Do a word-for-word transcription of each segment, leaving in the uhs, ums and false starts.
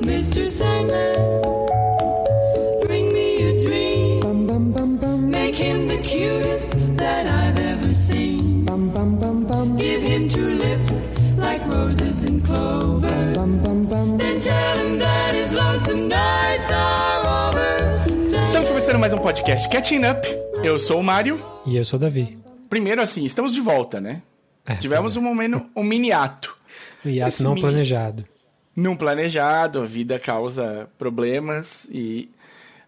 mister Sandman, bring me a dream. Make him the cutest that I've ever seen. Give him two lips like roses and clover. Then tell him that his lonesome nights are over. Sandman. Estamos começando mais um podcast Catching Up. Eu sou o Mário. E eu sou o Davi. Primeiro, assim, estamos de volta, né? É, tivemos é. um momento, um mini ato. Um hiato Esse não mini... planejado. Não planejado, a vida causa problemas e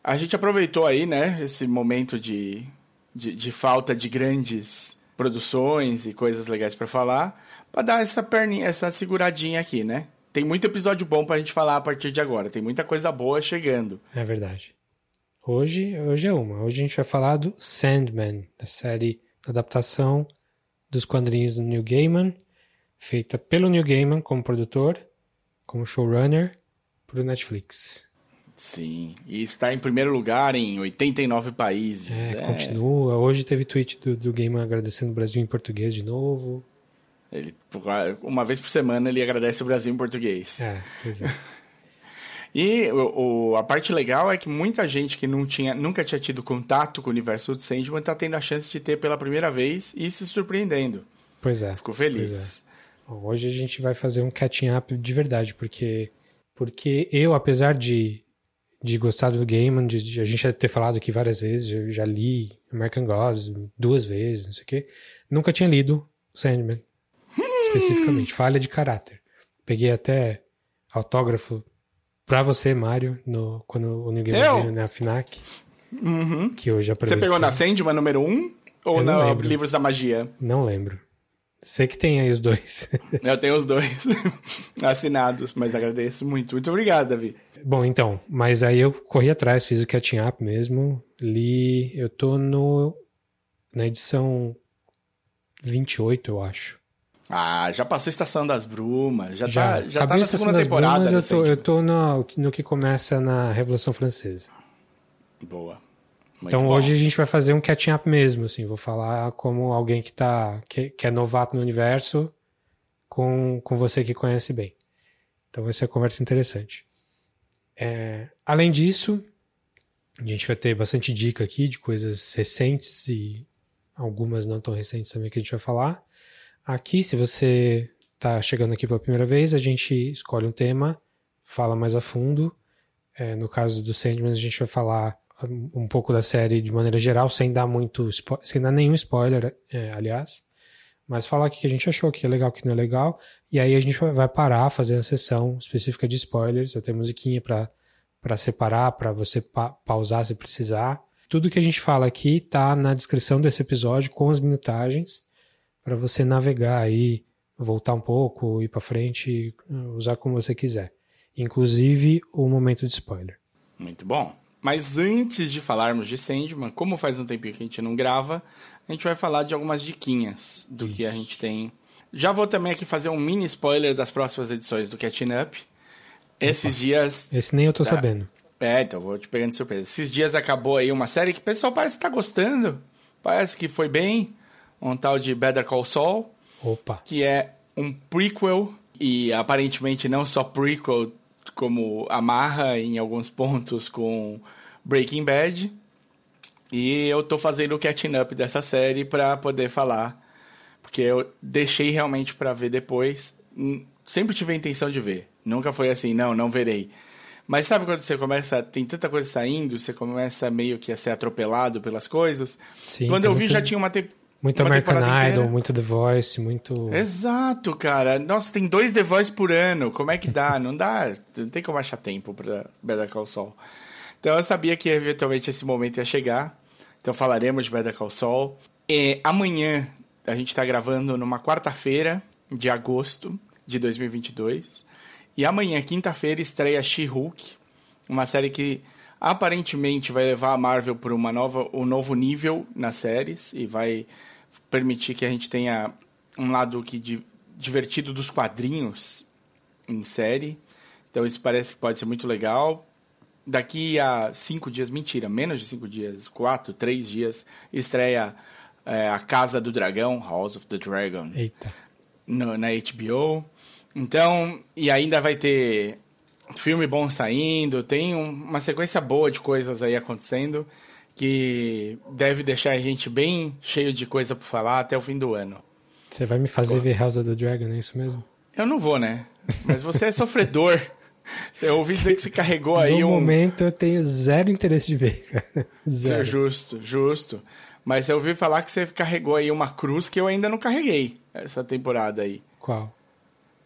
a gente aproveitou aí, né? Esse momento de, de, de falta de grandes produções e coisas legais pra falar, pra dar essa perninha, essa seguradinha aqui, né? Tem muito episódio bom pra gente falar a partir de agora, tem muita coisa boa chegando. É verdade. Hoje, hoje é uma. Hoje a gente vai falar do Sandman, a série de adaptação dos quadrinhos do Neil Gaiman, feita pelo Neil Gaiman como produtor, como showrunner, para o Netflix. Sim, e está em primeiro lugar em oitenta e nove países. É, é. Continua. Hoje teve tweet do, do Gaiman agradecendo o Brasil em português de novo. Ele, uma vez por semana ele agradece o Brasil em português. É, pois é. E o, o, a parte legal é que muita gente que não tinha, nunca tinha tido contato com o universo do Sandman está tendo a chance de ter pela primeira vez e se surpreendendo. Pois é. Fico feliz. É. Bom, hoje a gente vai fazer um catching up de verdade, porque, porque eu, apesar de, de gostar do Gaiman, de, de a gente já ter falado aqui várias vezes, eu já li American Gods duas vezes, não sei o quê, nunca tinha lido Sandman, hum. especificamente. Falha de caráter. Peguei até autógrafo pra você, Mário, no, quando o Neil Gaiman veio na FNAC. Uhum. Que hoje apresentou. Você pegou na Sandman número um ou na Livros da Magia? Não lembro. Sei que tem aí os dois. Eu tenho os dois assinados, mas agradeço muito. Muito obrigado, Davi. Bom, então, mas aí eu corri atrás, fiz o catching up mesmo, li... Eu tô no, na edição vinte e oito, eu acho. Ah, já passou a Estação das Brumas, já, já, tá, já tá na segunda temporada. Brumas, eu tô, eu tô no, no que começa na Revolução Francesa. Boa. Muito então bom. Hoje a gente vai fazer um catching up mesmo, assim, vou falar como alguém que, tá, que, que é novato no universo com, com você que conhece bem. Então vai ser uma conversa interessante. É, além disso, a gente vai ter bastante dica aqui de coisas recentes e algumas não tão recentes também que a gente vai falar. Aqui, se você está chegando aqui pela primeira vez, a gente escolhe um tema, fala mais a fundo. É, no caso do Sandman, a gente vai falar um pouco da série de maneira geral, sem dar, muito spo- sem dar nenhum spoiler, é, aliás. Mas falar o que a gente achou, o que é legal, o que não é legal. E aí a gente vai parar, fazer a sessão específica de spoilers. Vai ter musiquinha para separar, para você pa- pausar se precisar. Tudo que a gente fala aqui está na descrição desse episódio com as minutagens, para você navegar aí, voltar um pouco, ir para frente, usar como você quiser. Inclusive o momento de spoiler. Muito bom. Mas antes de falarmos de Sandman, como faz um tempinho que a gente não grava, a gente vai falar de algumas diquinhas do Isso. que a gente tem. Já vou também aqui fazer um mini spoiler das próximas edições do Catching Up. Esses Opa. dias... Esse nem eu tô tá... sabendo. É, então vou te pegando de surpresa. Esses dias acabou aí uma série que o pessoal parece que tá gostando. Parece que foi bem... Um tal de Better Call Saul, Opa. que é um prequel, e aparentemente não só prequel, como amarra em alguns pontos com Breaking Bad. E eu tô fazendo o catching up dessa série pra poder falar, porque eu deixei realmente pra ver depois. Sempre tive a intenção de ver, nunca foi assim, não, não verei. Mas sabe quando você começa... Tem tanta coisa saindo, você começa meio que a ser atropelado pelas coisas? Sim, quando eu vi muito... já tinha uma... Te... Muito uma American Idol, inteira. Muito The Voice, muito... Exato, cara. Nossa, tem dois The Voice por ano. Como é que dá? Não dá. Não tem como achar tempo pra Better Call Saul. Então eu sabia que eventualmente esse momento ia chegar. Então falaremos de Better Call Saul. E amanhã a gente tá gravando numa quarta-feira de agosto de dois mil e vinte e dois. E amanhã, quinta-feira, estreia She-Hulk. Uma série que... aparentemente vai levar a Marvel para uma nova, um novo nível nas séries e vai permitir que a gente tenha um lado que di, divertido dos quadrinhos em série. Então isso parece que pode ser muito legal. Daqui a cinco dias, mentira, menos de cinco dias, quatro, três dias, estreia é, A Casa do Dragão, House of the Dragon, Eita. No, na H B O. Então, e ainda vai ter filme bom saindo, tem um, uma sequência boa de coisas aí acontecendo, que deve deixar a gente bem cheio de coisa pra falar até o fim do ano. Você vai me fazer Pô. ver House of the Dragon, é isso mesmo? Eu não vou, né? Mas você é sofredor. Eu ouvi dizer que você carregou aí no um... No momento eu tenho zero interesse de ver, cara. Zero. Isso é justo, justo. Mas eu ouvi falar que você carregou aí uma cruz que eu ainda não carreguei essa temporada aí. Qual?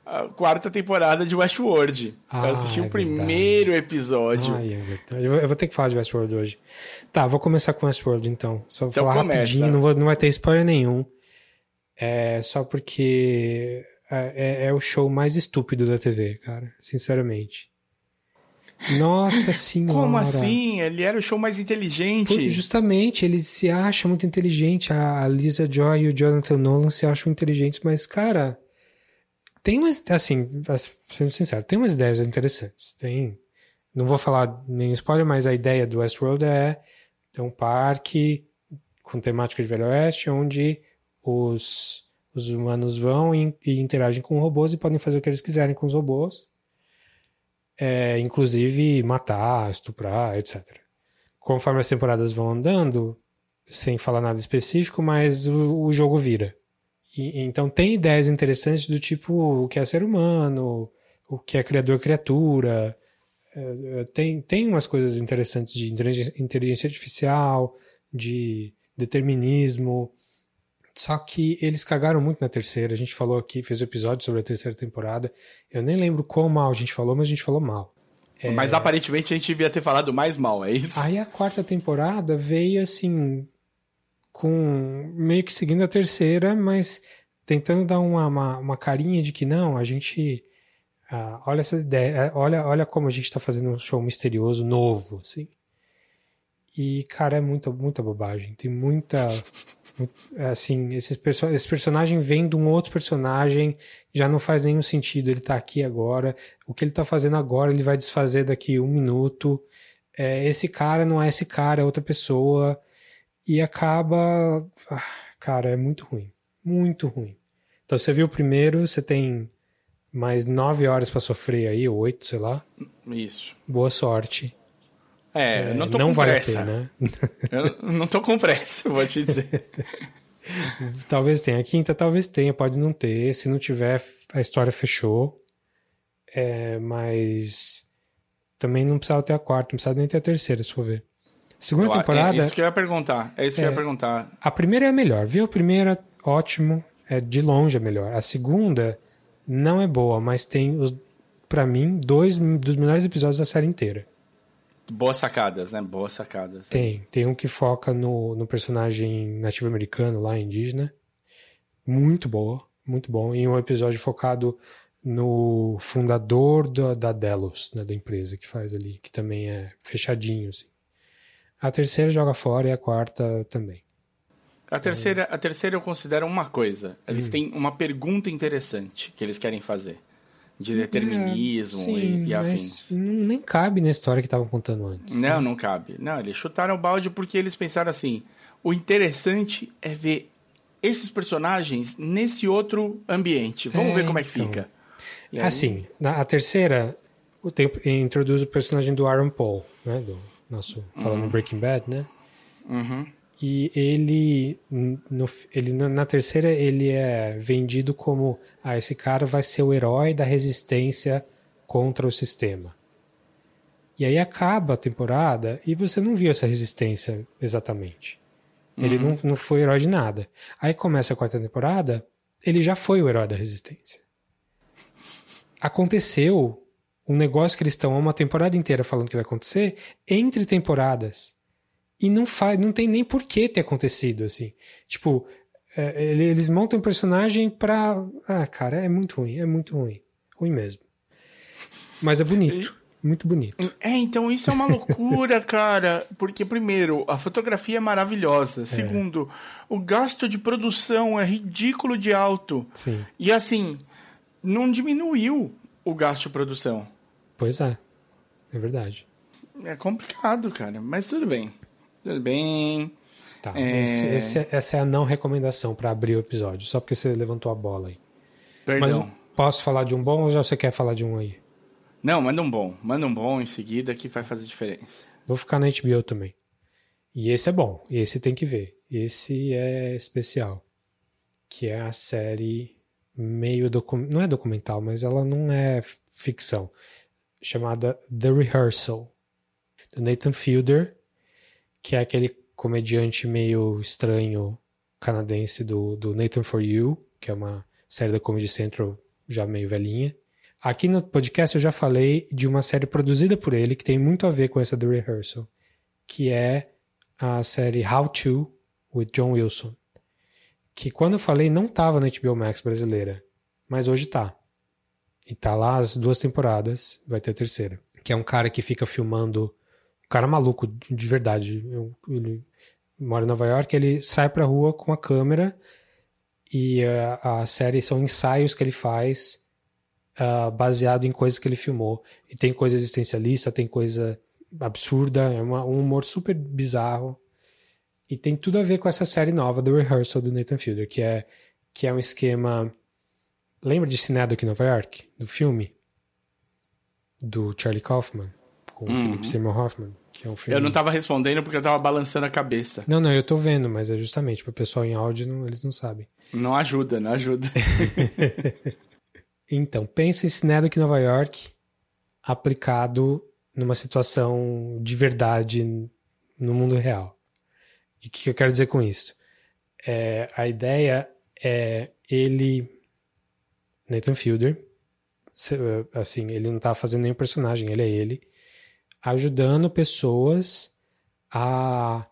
A quarta temporada de Westworld. Ah, eu assisti é o primeiro verdade. episódio. Ai, é verdade. Eu vou ter que falar de Westworld hoje. Tá, vou começar com Westworld então. Só vou então falar começa. rapidinho, não, vou, não vai ter spoiler nenhum. É só porque... É, é o show mais estúpido da T V, cara. Sinceramente. Nossa senhora. Como assim? Ele era o show mais inteligente. Por, justamente, ele se acha muito inteligente. A Lisa Joy e o Jonathan Nolan se acham inteligentes, mas, cara, tem umas, assim, sendo sincero, tem umas ideias interessantes. Tem, não vou falar nem spoiler, mas a ideia do Westworld é ter um parque com temática de Velho Oeste, onde os... Os humanos vão e interagem com robôs e podem fazer o que eles quiserem com os robôs. É, inclusive matar, estuprar, etcétera. Conforme as temporadas vão andando, sem falar nada específico, mas o, o jogo vira. E, então tem ideias interessantes do tipo o que é ser humano, o que é criador-criatura. É, tem, tem umas coisas interessantes de inteligência artificial, de determinismo... Só que eles cagaram muito na terceira. A gente falou aqui, fez um episódio sobre a terceira temporada. Eu nem lembro quão mal a gente falou, mas a gente falou mal. É... Mas aparentemente a gente devia ter falado mais mal, é isso? Aí a quarta temporada veio assim, com meio que seguindo a terceira, mas tentando dar uma, uma, uma carinha de que não, a gente... Ah, olha essa ideia, olha, olha como a gente tá fazendo um show misterioso novo, assim. E, cara, é muita, muita bobagem. Tem muita... assim, esses perso- esse personagem vem de um outro personagem, já não faz nenhum sentido, ele tá aqui agora, o que ele tá fazendo agora ele vai desfazer daqui um minuto, é, esse cara não é esse cara, é outra pessoa, e acaba, ah, cara, é muito ruim, muito ruim. Então você viu o primeiro, você tem mais nove horas pra sofrer aí, ou oito, sei lá. Isso. Boa sorte. É, eu não tô não com vale pressa. Ter, né? Eu não tô com pressa, vou te dizer. Talvez tenha. A quinta talvez tenha, pode não ter. Se não tiver, a história fechou. É, mas também não precisava ter a quarta, não precisava nem ter a terceira, se for ver. Segunda eu, temporada... É isso que eu ia perguntar. É isso que é, eu ia perguntar. A primeira é a melhor, viu? A primeira, ótimo. É de longe a melhor. A segunda não é boa, mas tem, os, pra mim, dois dos melhores episódios da série inteira. Boas sacadas, né? Boas sacadas. Tem. Tem um que foca no, no personagem nativo-americano lá, indígena. Muito boa. Muito bom. E um episódio focado no fundador da, da Delos, né? Da empresa que faz ali. Que também é fechadinho, assim. A terceira joga fora e a quarta também. A terceira, é... a terceira eu considero uma coisa. Eles hum. têm uma pergunta interessante que eles querem fazer. De determinismo é, sim, e, e afins. Nem cabe na história que estavam contando antes. Não, né? não cabe. Não, eles chutaram o balde porque eles pensaram assim, o interessante é ver esses personagens nesse outro ambiente. Vamos é, ver como é que então. fica. E assim, aí... na, a terceira o tempo, introduz o personagem do Aaron Paul, né? Do nosso, falando uhum. Breaking Bad, né? Uhum. E ele, no, ele, na terceira, ele é vendido como... Ah, esse cara vai ser o herói da resistência contra o sistema. E aí acaba a temporada e você não viu essa resistência exatamente. Uhum. Ele não, não foi herói de nada. Aí começa a quarta temporada, ele já foi o herói da resistência. Aconteceu um negócio que eles estão uma temporada inteira falando que vai acontecer entre temporadas. E não, faz, não tem nem por que ter acontecido, assim. Tipo, é, eles montam um personagem pra... Ah, cara, é muito ruim, é muito ruim. Ruim mesmo. Mas é bonito, muito bonito. É, então isso é uma loucura, cara. Porque, primeiro, a fotografia é maravilhosa. Segundo, é. o gasto de produção é ridículo de alto. Sim. E, assim, não diminuiu o gasto de produção. Pois é, é verdade. É complicado, cara, mas tudo bem. Tudo bem. Tá, é... Esse, esse, essa é a não recomendação para abrir o episódio, só porque você levantou a bola aí. Perdão. Mas posso falar de um bom ou já você quer falar de um aí? Não, manda um bom. Manda um bom em seguida que vai fazer diferença. Vou ficar na H B O também. E esse é bom. Esse tem que ver. Esse é especial. Que é a série meio documental. Não é documental, mas ela não é ficção. Chamada The Rehearsal. Do Nathan Fielder, que é aquele comediante meio estranho canadense do, do Nathan For You, que é uma série da Comedy Central já meio velhinha. Aqui no podcast eu já falei de uma série produzida por ele que tem muito a ver com essa The Rehearsal, que é a série How To, with John Wilson, que quando eu falei não estava na H B O Max brasileira, mas hoje tá. E tá lá as duas temporadas, vai ter a terceira. Que é um cara que fica filmando, um cara maluco de verdade, ele mora em Nova York, ele sai pra rua com a câmera e a, a série são ensaios que ele faz uh, baseado em coisas que ele filmou. E tem coisa existencialista, tem coisa absurda, é uma, um humor super bizarro. E tem tudo a ver com essa série nova, The Rehearsal, do Nathan Fielder, que é, que é um esquema... Lembra de Sinédoque Nova York? Do filme? Do Charlie Kaufman, com uhum. o Philip Seymour Hoffman, que é um filme... Eu não tava respondendo porque eu tava balançando a cabeça. Não, não, eu tô vendo, mas é justamente, pro pessoal em áudio, não, eles não sabem. Não ajuda, não ajuda. Então, pensa em Sinédoque Nova York aplicado numa situação de verdade no mundo real. E o que eu quero dizer com isso? É, a ideia é ele, Nathan Fielder, assim, ele não tá fazendo nenhum personagem, ele é ele, ajudando pessoas a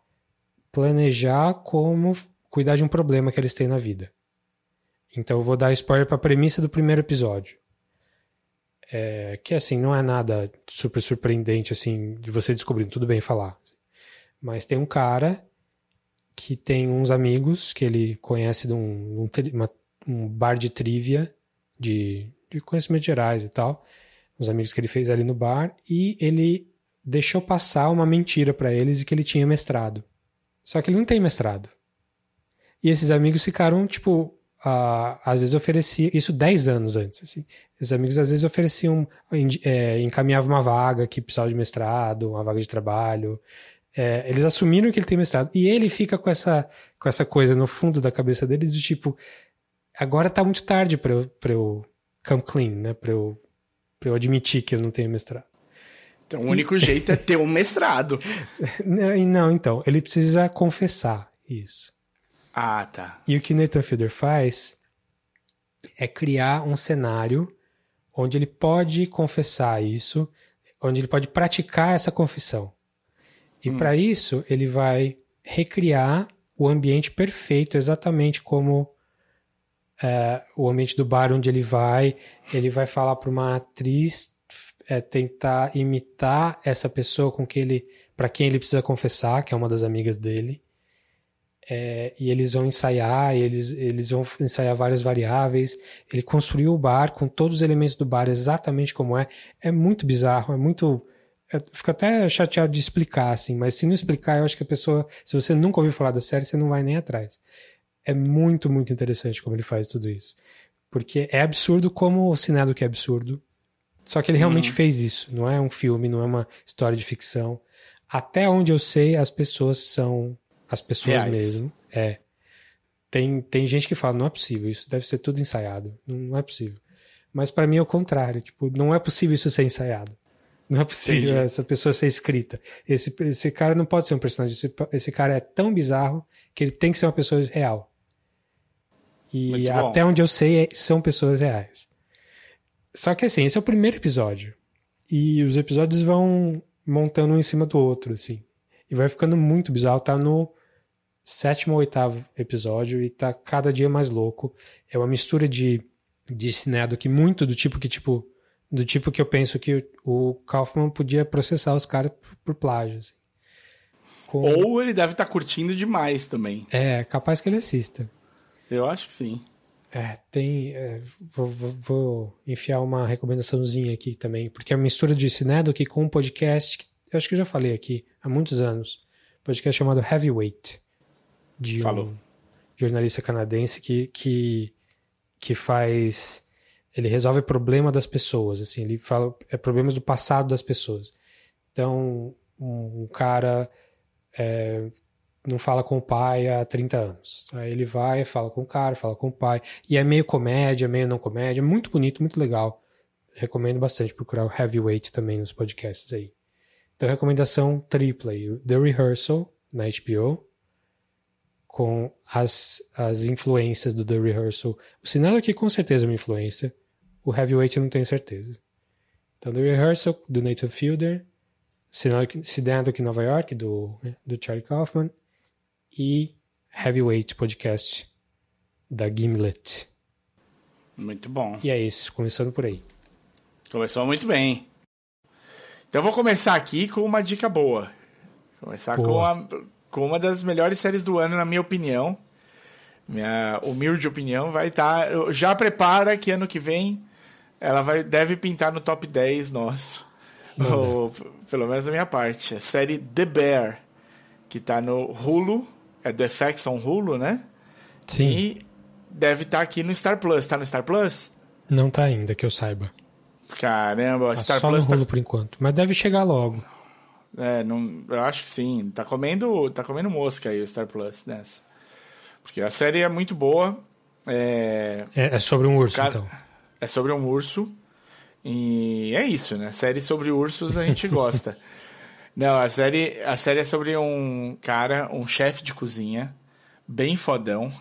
planejar como cuidar de um problema que eles têm na vida. Então eu vou dar spoiler pra premissa do primeiro episódio. É, que assim, não é nada super surpreendente, assim, de você descobrindo, tudo bem falar. Mas tem um cara... que tem uns amigos que ele conhece de um, um, uma, um bar de trivia, de, de conhecimentos gerais e tal. Uns amigos que ele fez ali no bar. E ele deixou passar uma mentira pra eles de que ele tinha mestrado. Só que ele não tem mestrado. E esses amigos ficaram, tipo... Uh, às vezes ofereciam... Isso dez anos antes, assim. Esses amigos às vezes ofereciam... É, encaminhavam uma vaga que precisava de mestrado, uma vaga de trabalho... É, eles assumiram que ele tem mestrado. E ele fica com essa, com essa coisa no fundo da cabeça dele do tipo... Agora tá muito tarde pra eu, pra eu come clean, né? Pra eu, pra eu admitir que eu não tenho mestrado. Então o único e... jeito é ter um mestrado. não, não, então. Ele precisa confessar isso. Ah, tá. E o que o Nathan Fielder faz é criar um cenário onde ele pode confessar isso, onde ele pode praticar essa confissão. E hum. para isso, ele vai recriar o ambiente perfeito, exatamente como é, o ambiente do bar onde ele vai. Ele vai falar para uma atriz é, tentar imitar essa pessoa com que ele, para quem ele precisa confessar, que é uma das amigas dele. É, e eles vão ensaiar, eles, eles vão ensaiar várias variáveis. Ele construiu o bar com todos os elementos do bar exatamente como é. É muito bizarro, é muito... Fico até chateado de explicar, assim, mas se não explicar, eu acho que a pessoa, se você nunca ouviu falar da série, você não vai nem atrás. É muito, muito interessante como ele faz tudo isso. Porque é absurdo como o Sinédoque que é absurdo. Só que ele realmente uhum. fez isso. Não é um filme, não é uma história de ficção. Até onde eu sei, as pessoas são as pessoas reais. Mesmo. É. Tem, tem gente que fala, não é possível, isso deve ser tudo ensaiado. Não, não é possível. Mas pra mim é o contrário. Tipo, não é possível isso ser ensaiado. Não é possível Entendi. Essa pessoa ser escrita. Esse, esse cara não pode ser um personagem. Esse, esse cara é tão bizarro que ele tem que ser uma pessoa real. E até onde eu sei, são pessoas reais. Só que assim, esse é o primeiro episódio. E os episódios vão montando um em cima do outro, assim. E vai ficando muito bizarro. Tá no sétimo ou oitavo episódio e tá cada dia mais louco. É uma mistura de, de Sinédoque, muito do tipo que, tipo... Do tipo que eu penso que o Kaufman podia processar os caras por, por plágio. Assim. Com... Ou ele deve estar tá curtindo demais também. É, capaz que ele assista. Eu acho que sim. É, tem... É, vou, vou, vou enfiar uma recomendaçãozinha aqui também, porque a mistura de Sinédoque com um podcast, que eu acho que eu já falei aqui há muitos anos, um podcast chamado Heavyweight, de um Falou. jornalista canadense que, que, que faz... Ele resolve problema das pessoas, assim, ele fala é, problemas do passado das pessoas. Então, um, um cara é, não fala com o pai há trinta anos. Aí ele vai, fala com o cara, fala com o pai. E é meio comédia, meio não comédia. Muito bonito, muito legal. Recomendo bastante procurar o Heavyweight também nos podcasts aí. Então, recomendação tripla aí. The Rehearsal, na H B O, com as, as influências do The Rehearsal. O Sinédoque com certeza é uma influência. O Heavyweight eu não tenho certeza. Então, The Rehearsal, do Nathan Fielder. Sinédoque Nova York, do, né, do Charlie Kaufman. E Heavyweight Podcast, da Gimlet. Muito bom. E é isso, começando por aí. Começou muito bem. Então, eu vou começar aqui com uma dica boa. Vou começar boa. com, a, com uma das melhores séries do ano, na minha opinião. Minha humilde opinião vai estar... Tá, já prepara que ano que vem... Ela vai, deve pintar no top dez nosso. Ou, pelo menos da minha parte. A série The Bear, que tá no Hulu. É do F X on Hulu, né? Sim. E deve estar tá aqui no Star Plus. Tá no Star Plus? Não tá ainda, que eu saiba. Caramba, tá Star só Plus no Hulu tá... por enquanto. Mas deve chegar logo. É, não, eu acho que sim. Tá comendo, tá comendo mosca aí o Star Plus nessa. Porque a série é muito boa. É, é, é sobre um urso, cara... então. É sobre um urso. E é isso, né? Série sobre ursos a gente gosta. Não, a série, a série é sobre um cara, um chefe de cozinha, bem fodão,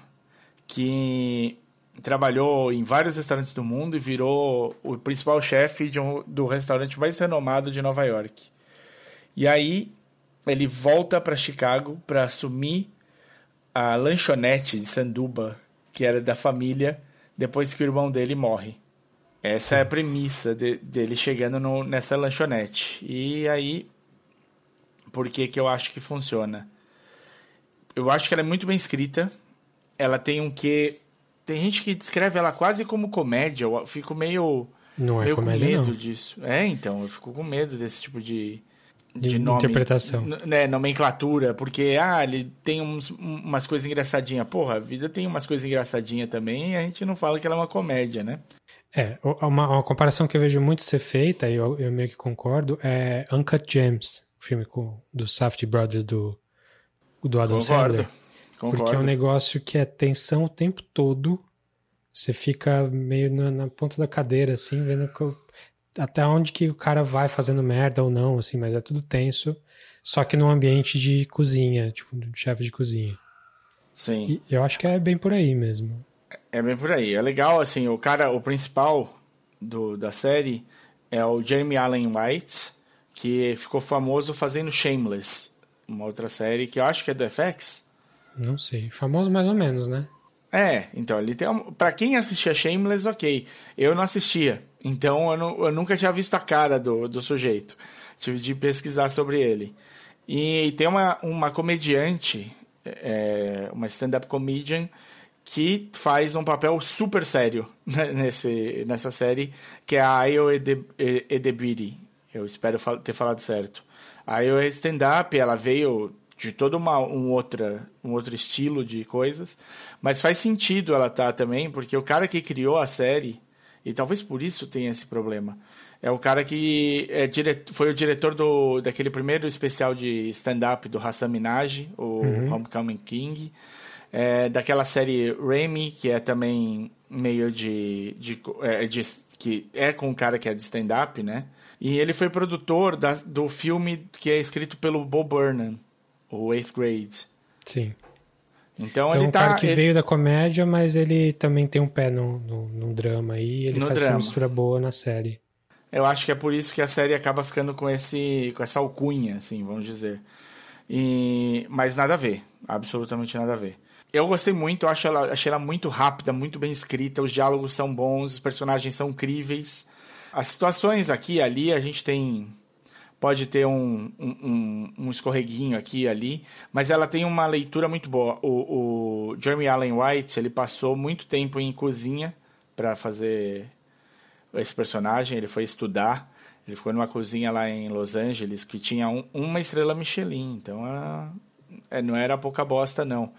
que trabalhou em vários restaurantes do mundo e virou o principal chefe de um, do restaurante mais renomado de Nova York. E aí ele volta para Chicago para assumir a lanchonete de Sanduba, que era da família, depois que o irmão dele morre. Essa é a premissa de, dele chegando no, nessa lanchonete. E aí, por que que eu acho que funciona? Eu acho que ela é muito bem escrita. Ela tem um quê... Tem gente que descreve ela quase como comédia. Eu fico meio, não é meio comédia, com medo não. disso. É, então, eu fico com medo desse tipo de... De, de nome, interpretação. Né, nomenclatura, porque ah, ele tem uns, umas coisas engraçadinhas. Porra, a vida tem umas coisas engraçadinhas também e a gente não fala que ela é uma comédia, né? É, uma, uma comparação que eu vejo muito ser feita, e eu, eu meio que concordo, é Uncut Gems, o filme com, do Safdie Brothers, do, do Adam concordo, Sandler. Concordo. Porque é um negócio que é tensão o tempo todo, você fica meio na, na ponta da cadeira, assim, vendo... até onde que o cara vai fazendo merda ou não, assim, mas é tudo tenso, só que num ambiente de cozinha, tipo, de chefe de cozinha. Sim. E eu acho que é bem por aí mesmo. É bem por aí. É legal, assim, o cara, o principal do, da série é o Jeremy Allen White, que ficou famoso fazendo Shameless, uma outra série que eu acho que é do F X. Não sei. Famoso mais ou menos, né? É, então, ele tem um... pra quem assistia Shameless, ok. Eu não assistia. Então, eu, não, eu nunca tinha visto a cara do, do sujeito. Tive de pesquisar sobre ele. E, e tem uma, uma comediante, é, uma stand-up comedian, que faz um papel super sério nesse, nessa série, que é a Ayo Edebiri. Eu espero ter falado certo. A Ayo é stand-up, ela veio de todo uma, um, outra, um outro estilo de coisas. Mas faz sentido ela estar tá também, porque o cara que criou a série... E talvez por isso tenha esse problema. É o cara que é direto, foi o diretor do, daquele primeiro especial de stand-up do Hassan Minaj, o uhum. Homecoming King. É, daquela série Remy, que é também meio de, de, é, de... que é com um cara que é de stand-up, né? E ele foi produtor da, do filme que é escrito pelo Bo Burnham, o Eighth Grade. Sim. Então, então ele um tá, cara que ele... veio da comédia, mas ele também tem um pé no, no, no drama aí, ele no faz drama. Essa mistura boa na série. Eu acho que é por isso que a série acaba ficando com, esse, com essa alcunha, assim, vamos dizer. E... Mas nada a ver, absolutamente nada a ver. Eu gostei muito, eu acho ela, achei ela muito rápida, muito bem escrita, os diálogos são bons, os personagens são incríveis. As situações aqui e ali, a gente tem... Pode ter um, um, um, um escorreguinho aqui e ali, mas ela tem uma leitura muito boa. O, o Jeremy Allen White, ele passou muito tempo em cozinha para fazer esse personagem, ele foi estudar, ele ficou numa cozinha lá em Los Angeles que tinha um, uma estrela Michelin, então ela, é, não era pouca bosta não.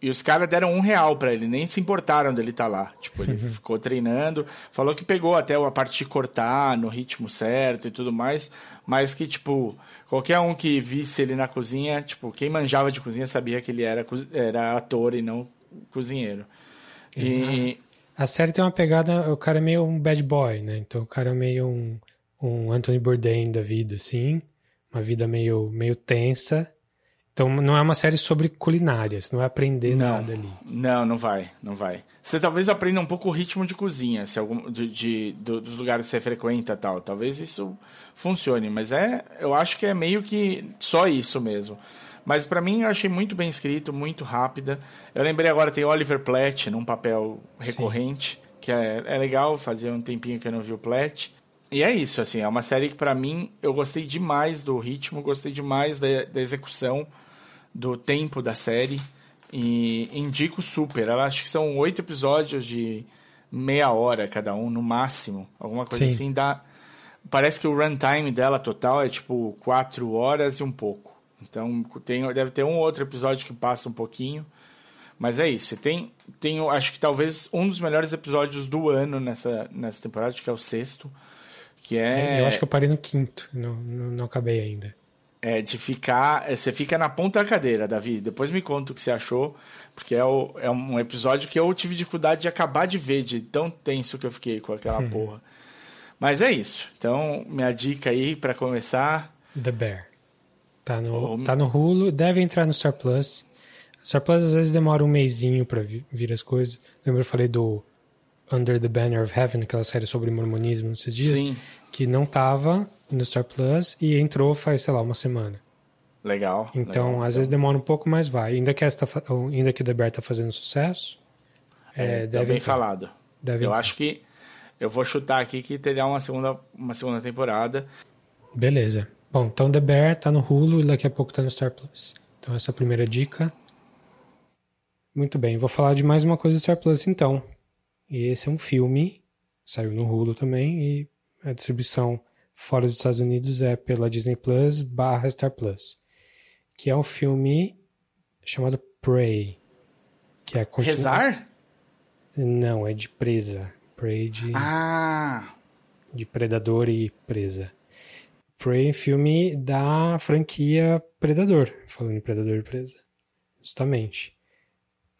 E os caras deram um real pra ele, nem se importaram dele estar tá lá. Tipo, ele ficou treinando, falou que pegou até a parte de cortar no ritmo certo e tudo mais, mas que, tipo, qualquer um que visse ele na cozinha, tipo, quem manjava de cozinha sabia que ele era, era ator e não cozinheiro. E... a série tem uma pegada, o cara é meio um bad boy, né? Então o cara é meio um, um Anthony Bourdain da vida, assim, uma vida meio, meio tensa. Então, não é uma série sobre culinária, você não vai aprender não, nada ali. Não, não vai, não vai. Você talvez aprenda um pouco o ritmo de cozinha, se algum, de, de, do, dos lugares que você frequenta e tal. Talvez isso funcione, mas é, eu acho que é meio que só isso mesmo. Mas pra mim, eu achei muito bem escrito, muito rápida. Eu lembrei agora, tem Oliver Platt num papel recorrente, sim, que é, é legal, fazia um tempinho que eu não vi o Platt. E é isso, assim, é uma série que pra mim, eu gostei demais do ritmo, gostei demais da, da execução, do tempo da série, e indico super. Ela, acho que são oito episódios de meia hora cada um, no máximo, alguma coisa, sim, assim. Dá, parece que o runtime dela total é tipo quatro horas e um pouco. Então tem, deve ter um outro episódio que passa um pouquinho, mas é isso. Tem, tem, acho que talvez um dos melhores episódios do ano nessa, nessa temporada, que é o sexto, que é... Eu acho que eu parei no quinto, não, não, não acabei ainda. É, de ficar... Você fica na ponta da cadeira, Davi. Depois me conta o que você achou, porque é, o, é um episódio que eu tive dificuldade de acabar de ver, de tão tenso que eu fiquei com aquela hum. porra. Mas é isso. Então, minha dica aí pra começar... The Bear. Tá no, oh, tá no Hulu, deve entrar no Star Plus. Star Plus às vezes demora um mesinho pra vir as coisas. Lembra, eu falei do Under the Banner of Heaven, aquela série sobre mormonismo nesses dias? Sim. Que não tava... no Star Plus, e entrou faz, sei lá, uma semana. Legal. Então, legal, às então. vezes demora um pouco, mas vai. Ainda que, esta, ainda que o The Bear tá fazendo sucesso, é, é, deve tá bem entrar. falado. Deve eu entrar. Acho que eu vou chutar aqui que terá uma segunda, uma segunda temporada. Beleza. Bom, então The Bear tá no Hulu e daqui a pouco tá no Star Plus. Então essa é a primeira dica. Muito bem, vou falar de mais uma coisa do Star Plus então. E esse é um filme, saiu no Hulu também, e a distribuição fora dos Estados Unidos é pela Disney Plus barra Star Plus, que é um filme chamado Prey, que é continu... Rezar? Não, é de presa. Prey de... Ah! De predador e presa. Prey, filme da franquia Predador, falando em Predador e Presa. Justamente.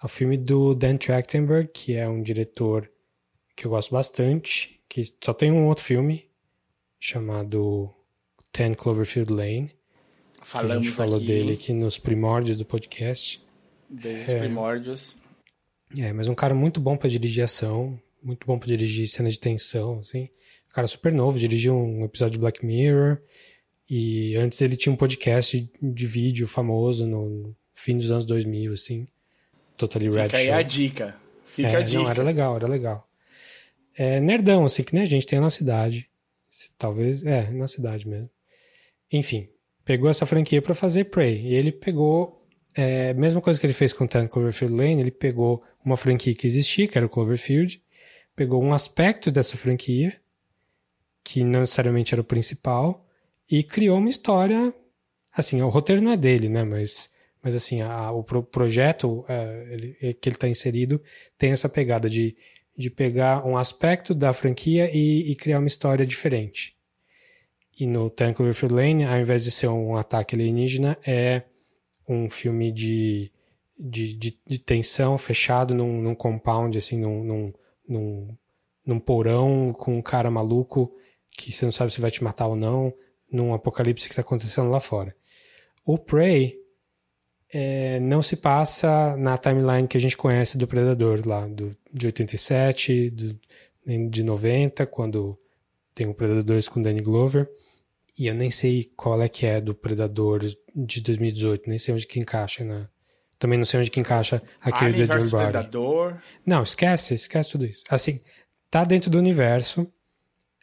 É um filme do Dan Trachtenberg, que é um diretor que eu gosto bastante, que só tem um outro filme, chamado ten Cloverfield Lane. Falamos a gente falou aqui, dele aqui nos primórdios do podcast. Desde é, os primórdios. É, mas um cara muito bom pra dirigir ação, muito bom pra dirigir cena de tensão, assim. Um cara super novo, dirigiu um episódio de Black Mirror, e antes ele tinha um podcast de vídeo famoso no fim dos anos dois mil, assim. Totally Red Show. Fica aí a dica. Fica é, a dica. Não, era legal, era legal. É nerdão, assim, que nem a gente tem a nossa idade. Talvez, é, na cidade mesmo. Enfim, pegou essa franquia pra fazer Prey. E ele pegou... É, mesma coisa que ele fez com o ten Cloverfield Lane, ele pegou uma franquia que existia, que era o Cloverfield, pegou um aspecto dessa franquia, que não necessariamente era o principal, e criou uma história... Assim, o roteiro não é dele, né? Mas, mas assim, a, o pro, projeto a, ele, que ele tá inserido tem essa pegada de... de pegar um aspecto da franquia e, e criar uma história diferente. E no ten Cloverfield Lane, ao invés de ser um ataque alienígena, é um filme de, de, de, de tensão, fechado num, num compound, assim, num, num, num, num porão com um cara maluco que você não sabe se vai te matar ou não, num apocalipse que está acontecendo lá fora. O Prey É, não se passa na timeline que a gente conhece do Predador lá, do, de oitenta e sete, do, de noventa, quando tem o Predador com Danny Glover, e eu nem sei qual é que é do Predador de dois mil e dezoito, nem sei onde que encaixa na... Também não sei onde que encaixa aquele do John Brody. Não, esquece, esquece tudo isso. Assim, tá dentro do universo,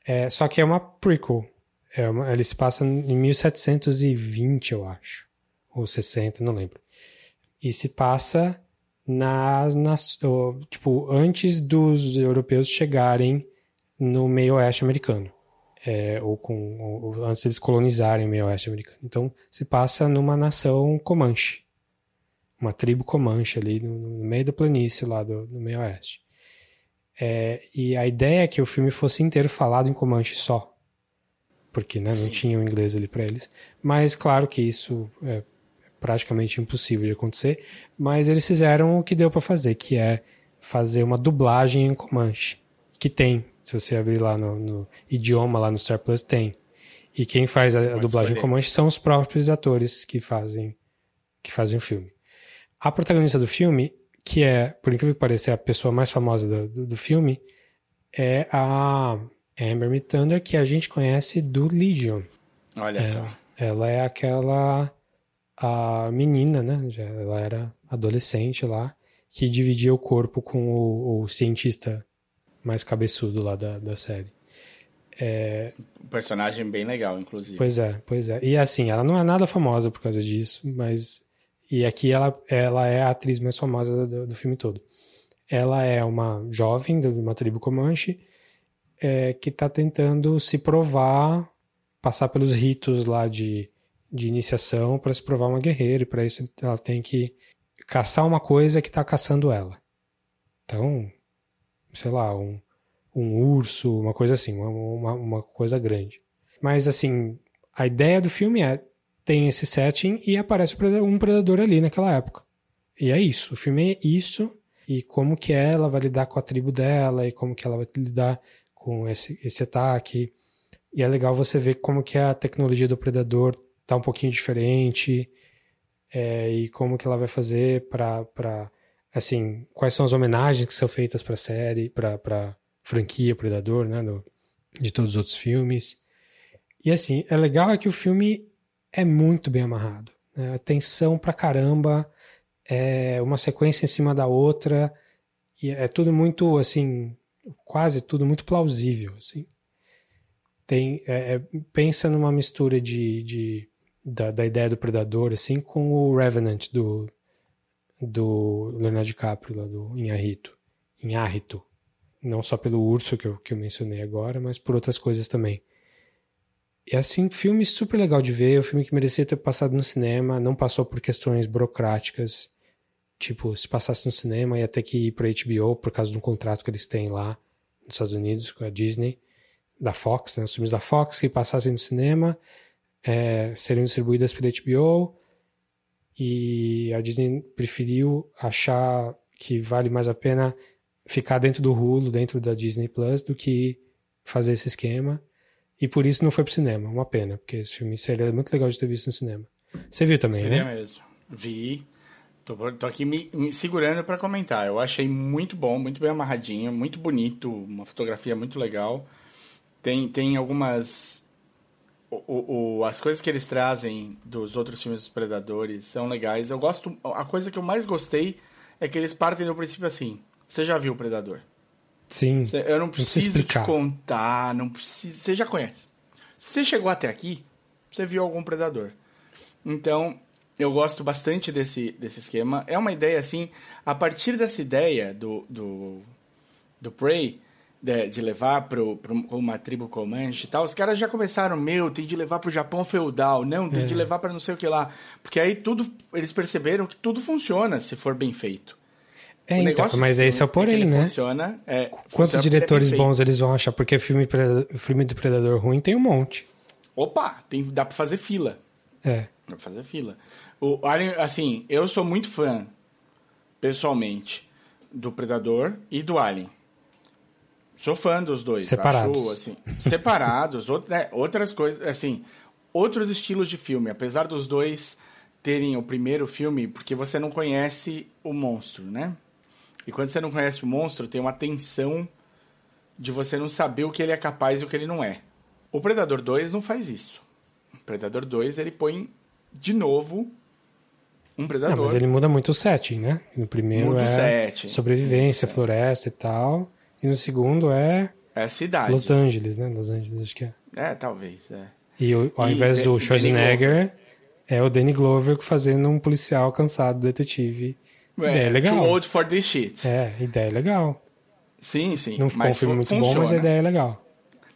é, só que é uma prequel. É uma, ele se passa em mil setecentos e vinte, eu acho. Ou sessenta, não lembro. E se passa nas, nas, tipo, antes dos europeus chegarem no meio-oeste americano. É, ou, com, ou antes deles colonizarem o meio-oeste americano. Então, se passa numa nação Comanche. uma tribo Comanche ali no, no meio da planície lá do, do meio oeste. É, e a ideia é que o filme fosse inteiro falado em Comanche só, porque né, não tinha o inglês ali para eles. Mas claro que isso é praticamente impossível de acontecer, mas eles fizeram o que deu para fazer, que é fazer uma dublagem em Comanche, que tem, se você abrir lá no, no idioma, lá no Star Plus, tem. E quem faz a, a dublagem em Comanche são os próprios atores que fazem, que fazem o filme. A protagonista do filme, que é, por incrível que pareça, a pessoa mais famosa do, do, do filme, é a Amber Mid Thunder, que a gente conhece do Legion. Olha é, só. Ela é aquela a menina, né? Já, ela era adolescente lá, que dividia o corpo com o, o cientista mais cabeçudo lá da, da série. É... Um personagem bem legal, inclusive. Pois é, pois é. E assim, ela não é nada famosa por causa disso, mas... E aqui ela, ela é a atriz mais famosa do, do filme todo. Ela é uma jovem de uma tribo Comanche é, que está tentando se provar, passar pelos ritos lá de, de iniciação para se provar uma guerreira. E para isso ela tem que caçar uma coisa que está caçando ela. Então, sei lá, um, um urso, uma coisa assim, uma, uma coisa grande. Mas assim, a ideia do filme é... Tem esse setting e aparece um predador ali naquela época. E é isso. O filme é isso. E como que ela vai lidar com a tribo dela e como que ela vai lidar com esse, esse ataque. E é legal você ver como que a tecnologia do predador tá um pouquinho diferente é, e como que ela vai fazer pra, pra... Assim, quais são as homenagens que são feitas pra série, pra, pra franquia Predador, né? Do, de todos os outros filmes. E assim, é legal é que o filme... É muito bem amarrado. Né? Tensão pra caramba. É uma sequência em cima da outra. E é tudo muito, assim... Quase tudo muito plausível, assim. Tem, é, é, pensa numa mistura de, de, da, da ideia do Predador, assim, com o Revenant do, do Leonardo DiCaprio, lá do Inharito. Inharito. Não só pelo urso que eu, que eu mencionei agora, mas por outras coisas também. É assim, filme super legal de ver, é um filme que merecia ter passado no cinema, não passou por questões burocráticas, tipo, se passasse no cinema ia ter que ir pra H B O por causa de um contrato que eles têm lá nos Estados Unidos com a Disney, da Fox, né, os filmes da Fox que passassem no cinema é, seriam distribuídas pela H B O e a Disney preferiu achar que vale mais a pena ficar dentro do Hulu, dentro da Disney Plus, do que fazer esse esquema. E por isso não foi pro cinema, uma pena, porque esse filme seria muito legal de ter visto no cinema. Você viu também, seria né? Seria mesmo. Vi. Tô, tô aqui me, me segurando pra comentar. Eu achei muito bom, muito bem amarradinho, muito bonito, uma fotografia muito legal. Tem, tem algumas... O, o, as coisas que eles trazem dos outros filmes dos Predadores são legais. Eu gosto... A coisa que eu mais gostei é que eles partem do princípio assim. Você já viu o Predador? Sim. Eu não preciso te contar, não preciso. Você já conhece. Se você chegou até aqui, você viu algum predador. Então, eu gosto bastante desse, desse esquema. É uma ideia assim, a partir dessa ideia do, do, do Prey, de, de levar para uma tribo Comanche e tal, os caras já começaram, meu, tem de levar pro Japão feudal, não, tem é. de levar para não sei o que lá. Porque aí tudo, eles perceberam que tudo funciona se for bem feito. É, então, mas esse é o porém, né? Funciona, é, Quantos funciona diretores bons eles vão achar? Porque filme, filme do Predador ruim tem um monte. Opa, tem, dá pra fazer fila. É. Dá pra fazer fila. O, assim, eu sou muito fã, pessoalmente, do Predador e do Alien. Sou fã dos dois. Separados. Acho, assim, separados, outra, né, outras coisas, assim, outros estilos de filme, apesar dos dois terem o primeiro filme, porque você não conhece o monstro, né? E quando você não conhece o monstro, tem uma tensão de você não saber o que ele é capaz e o que ele não é. O Predador dois não faz isso. O Predador dois, ele põe de novo um predador. Não, mas ele muda muito o setting, né? No primeiro muda é o setting, sobrevivência, muda floresta e tal. E no segundo é... É a cidade. Los Angeles, né? Los Angeles, acho que é. É, talvez, é. E ao e invés de, do Schwarzenegger, é o Danny Glover fazendo um policial cansado, detetive... É, é legal. Too old for this shit. É, ideia é legal. Sim, sim. Não ficou um filme muito funciona. bom, mas a ideia é legal.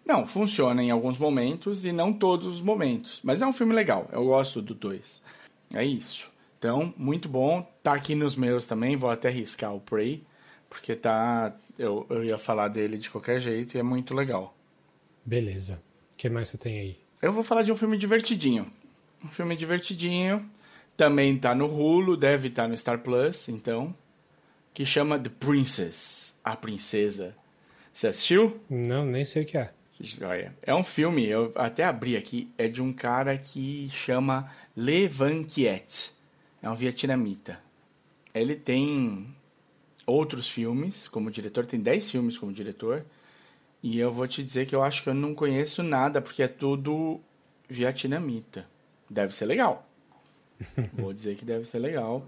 Não, funciona em alguns momentos e não todos os momentos. Mas é um filme legal. Eu gosto do dois. É isso. Então, muito bom. Tá aqui nos meus também. Vou até riscar o Prey, porque tá... Eu, eu ia falar dele de qualquer jeito e é muito legal. Beleza. O que mais você tem aí? Eu vou falar de um filme divertidinho. Um filme divertidinho. Também tá no Hulu, deve estar tá no Star Plus, então. Que chama The Princess. A Princesa. Você assistiu? Não, nem sei o que é. Joia. É um filme, eu até abri aqui, é de um cara que chama Levan Kiet. É um vietnamita. Ele tem outros filmes como diretor, tem dez filmes como diretor. E eu vou te dizer que eu acho que eu não conheço nada, porque é tudo vietnamita. Deve ser legal. Vou dizer que deve ser legal.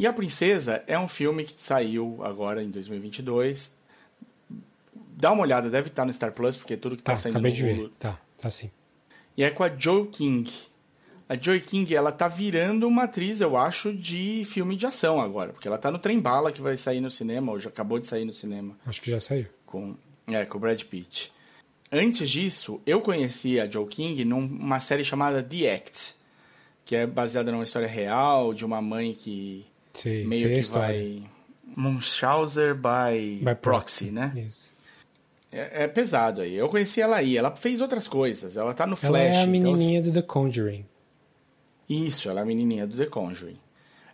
E A Princesa é um filme que saiu agora em dois mil e vinte e dois. Dá uma olhada, deve estar no Star Plus, porque tudo que tá, tá saindo no Hulu. Tá, tá sim. E é com a Joey King. A Joey King, ela tá virando uma atriz, eu acho, de filme de ação agora. Porque ela tá no Trem Bala, que vai sair no cinema, ou já acabou de sair no cinema. Acho que já saiu. Com, é, com o Brad Pitt. Antes disso, eu conheci a Joey King numa série chamada The Act. Que é baseada numa história real, de uma mãe que sim, meio que vai... Munchausen by, by proxy, proxy, né? Isso. É, é pesado aí. Eu conheci ela aí. Ela fez outras coisas. Ela tá no Flash. Ela é a menininha então... do The Conjuring. Isso, ela é a menininha do The Conjuring.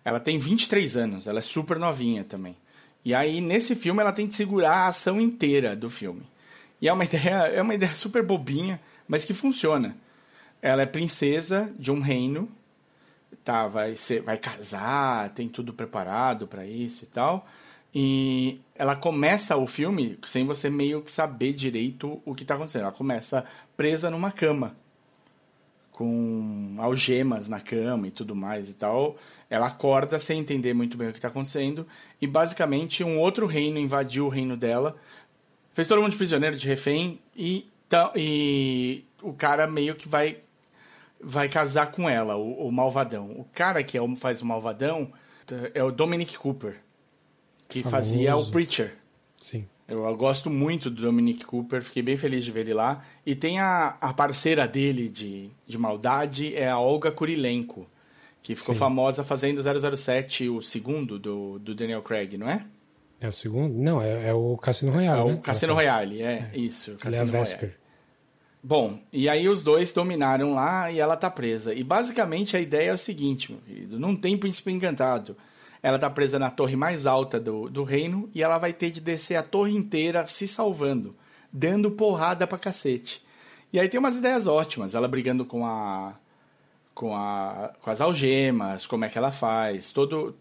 Ela tem vinte e três anos, ela é super novinha também. E aí, nesse filme, ela tem que segurar a ação inteira do filme. E é uma ideia, é uma ideia super bobinha, mas que funciona. Ela é princesa de um reino, tá, vai, ser, vai casar, tem tudo preparado pra isso e tal. E ela começa o filme sem você meio que saber direito o que tá acontecendo. Ela começa presa numa cama, com algemas na cama e tudo mais e tal. Ela acorda sem entender muito bem o que está acontecendo. E basicamente um outro reino invadiu o reino dela. Fez todo mundo de prisioneiro, de refém. E, tá, e o cara meio que vai, vai casar com ela, o, o malvadão. O cara que é, faz o malvadão é o Dominic Cooper. Que famoso. Fazia o Preacher. Sim. Eu, eu gosto muito do Dominic Cooper, fiquei bem feliz de ver ele lá. E tem a, a parceira dele de, de maldade, é a Olga Kurilenko, que ficou Sim. famosa fazendo zero zero sete, o segundo do, do Daniel Craig, não é? É o segundo? Não, é, é o Cassino Royale. É o né? Cassino Royale, é, é. isso. Ele é a Vesper. Bom, e aí os dois dominaram lá e ela tá presa. E basicamente a ideia é o seguinte, meu querido, não tem príncipe encantado. Ela tá presa na torre mais alta do, do reino e ela vai ter de descer a torre inteira se salvando, dando porrada pra cacete. E aí tem umas ideias ótimas, ela brigando com a com, a, com as algemas, como é que ela faz, todo...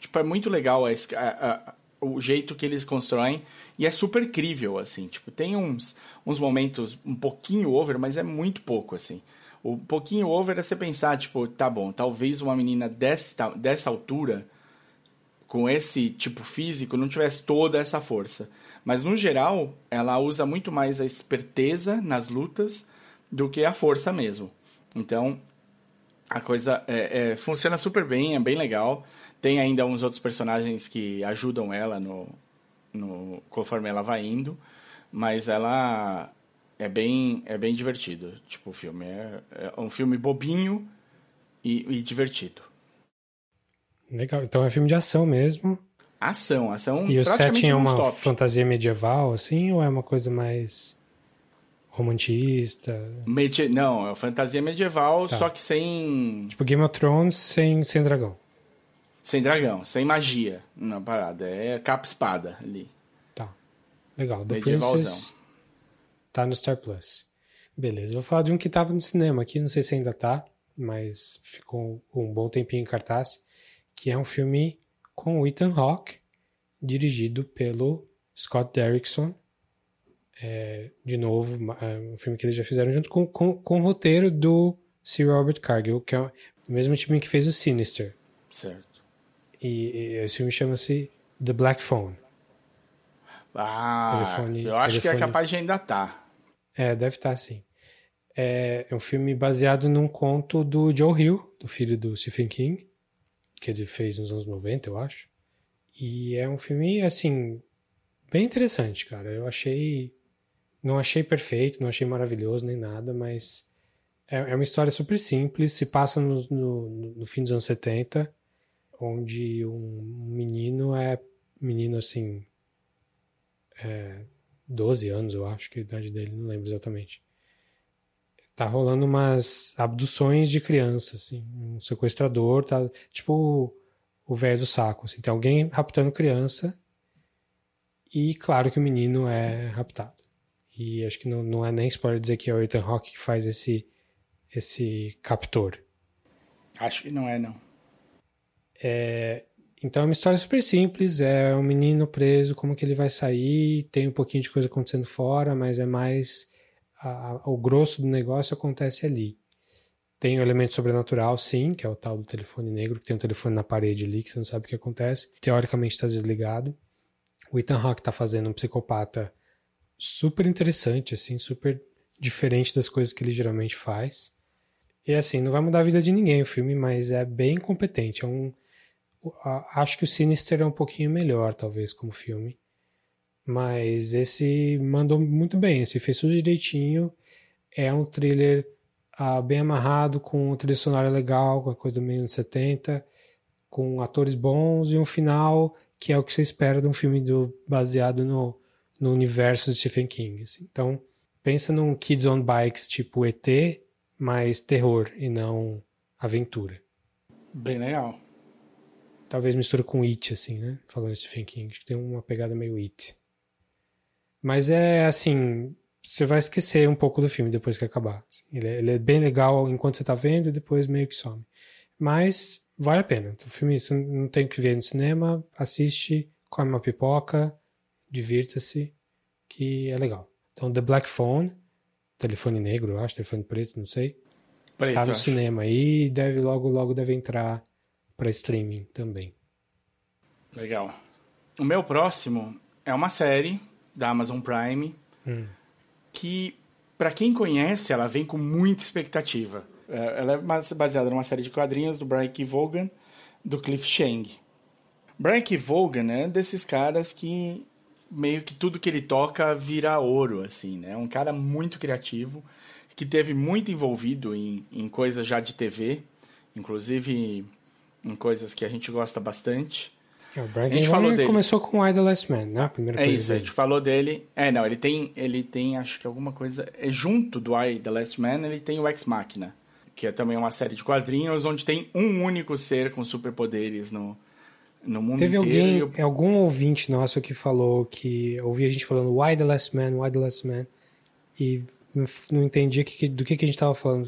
Tipo, é muito legal a, a, a, o jeito que eles constroem e é super crível, assim. Tipo, tem uns, uns momentos um pouquinho over, mas é muito pouco, assim. O pouquinho over é você pensar, tipo, tá bom, talvez uma menina dessa, dessa altura... com esse tipo físico, não tivesse toda essa força. Mas, no geral, ela usa muito mais a esperteza nas lutas do que a força mesmo. Então, a coisa é, é, funciona super bem, é bem legal. Tem ainda uns outros personagens que ajudam ela no, no, conforme ela vai indo. Mas ela é bem, é bem divertido. Tipo, o filme é, é um filme bobinho e, e divertido. Legal, então é filme de ação mesmo. Ação, ação. E o setting é uma fantasia medieval, assim, ou é uma coisa mais romantista? Medi- não, é fantasia medieval, tá. Só que sem... Tipo Game of Thrones sem, sem dragão. Sem dragão, sem magia na parada, é capa-espada ali. Tá, legal. The Princess tá no Star Plus. Beleza, vou falar de um que tava no cinema aqui, não sei se ainda tá, mas ficou um bom tempinho em cartaz. Que é um filme com o Ethan Hawke, dirigido pelo Scott Derrickson. É, de novo, é um filme que eles já fizeram junto com, com, com o roteiro do Sir Robert Cargill, que é o mesmo time que fez o Sinister. Certo. E, e esse filme chama-se The Black Phone. Ah, telefone, eu acho telefone. que é capaz de ainda estar. É, deve estar, sim. É, é um filme baseado num conto do Joe Hill, do filho do Stephen King. Que ele fez nos anos noventa, eu acho. E é um filme, assim, bem interessante, cara. Eu achei... Não achei perfeito, não achei maravilhoso nem nada, mas é, é uma história super simples. Se passa no, no, no fim dos anos setenta. onde um menino é... Menino, assim... É, doze anos, eu acho que é a idade dele, não lembro exatamente. Tá rolando umas abduções de criança, assim. Um sequestrador, tá... Tipo o velho do saco, assim. Tem alguém raptando criança e, claro, que o menino é raptado. E acho que não, não é nem spoiler dizer que é o Ethan Hawke que faz esse, esse captor. Acho que não é, não. É... Então é uma história super simples, é um menino preso, como que ele vai sair, tem um pouquinho de coisa acontecendo fora, mas é mais, a, a, o grosso do negócio acontece ali. Tem o elemento sobrenatural, sim, que é o tal do telefone negro, que tem um telefone na parede ali, que você não sabe o que acontece, teoricamente está desligado. O Ethan Hawke está fazendo um psicopata super interessante, assim, super diferente das coisas que ele geralmente faz. E assim, não vai mudar a vida de ninguém o filme, mas é bem competente, é um... Acho que o Sinister é um pouquinho melhor, talvez, como filme. Mas esse mandou muito bem, esse fez tudo direitinho. É um thriller ah, bem amarrado, com um trilha sonora legal, com a coisa meio anos setenta, com atores bons e um final que é o que você espera de um filme do, baseado no, no universo de Stephen King. Assim. Então, pensa num Kids on Bikes tipo E T, mas terror e não aventura. Bem legal. Talvez mistura com It, assim, né? Falando de Stephen King, acho que tem uma pegada meio It. Mas é, assim, você vai esquecer um pouco do filme depois que acabar. Assim. Ele, é, ele é bem legal enquanto você tá vendo e depois meio que some. Mas vale a pena. O filme você não tem o que ver no cinema, assiste, come uma pipoca, divirta-se, que é legal. Então, The Black Phone, telefone negro, eu acho, telefone preto, não sei. Preto, tá no acho. Cinema aí, deve, logo, logo deve entrar... para streaming também. Legal. O meu próximo é uma série da Amazon Prime hum. que, para quem conhece, ela vem com muita expectativa. Ela é baseada numa série de quadrinhos do Brian K. Vaughan, do Cliff Chang. Brian K. Vaughan é desses caras que meio que tudo que ele toca vira ouro, assim, né? É um cara muito criativo, que teve muito envolvido em, em coisas já de T V, inclusive... em coisas que a gente gosta bastante. É, o Brian a gente falou dele. Começou com o Y: The Last Man, né? A primeira é coisa isso, dele. A gente falou dele... É, não, ele tem, ele tem acho que alguma coisa... É, junto do Y: The Last Man, ele tem o Ex Machina, que é também uma série de quadrinhos onde tem um único ser com superpoderes no, no mundo Teve inteiro. Teve algum ouvinte nosso que falou que... Ouvia a gente falando Y: The Last Man, Y: The Last Man, e não, não entendia que, do que, que a gente estava falando.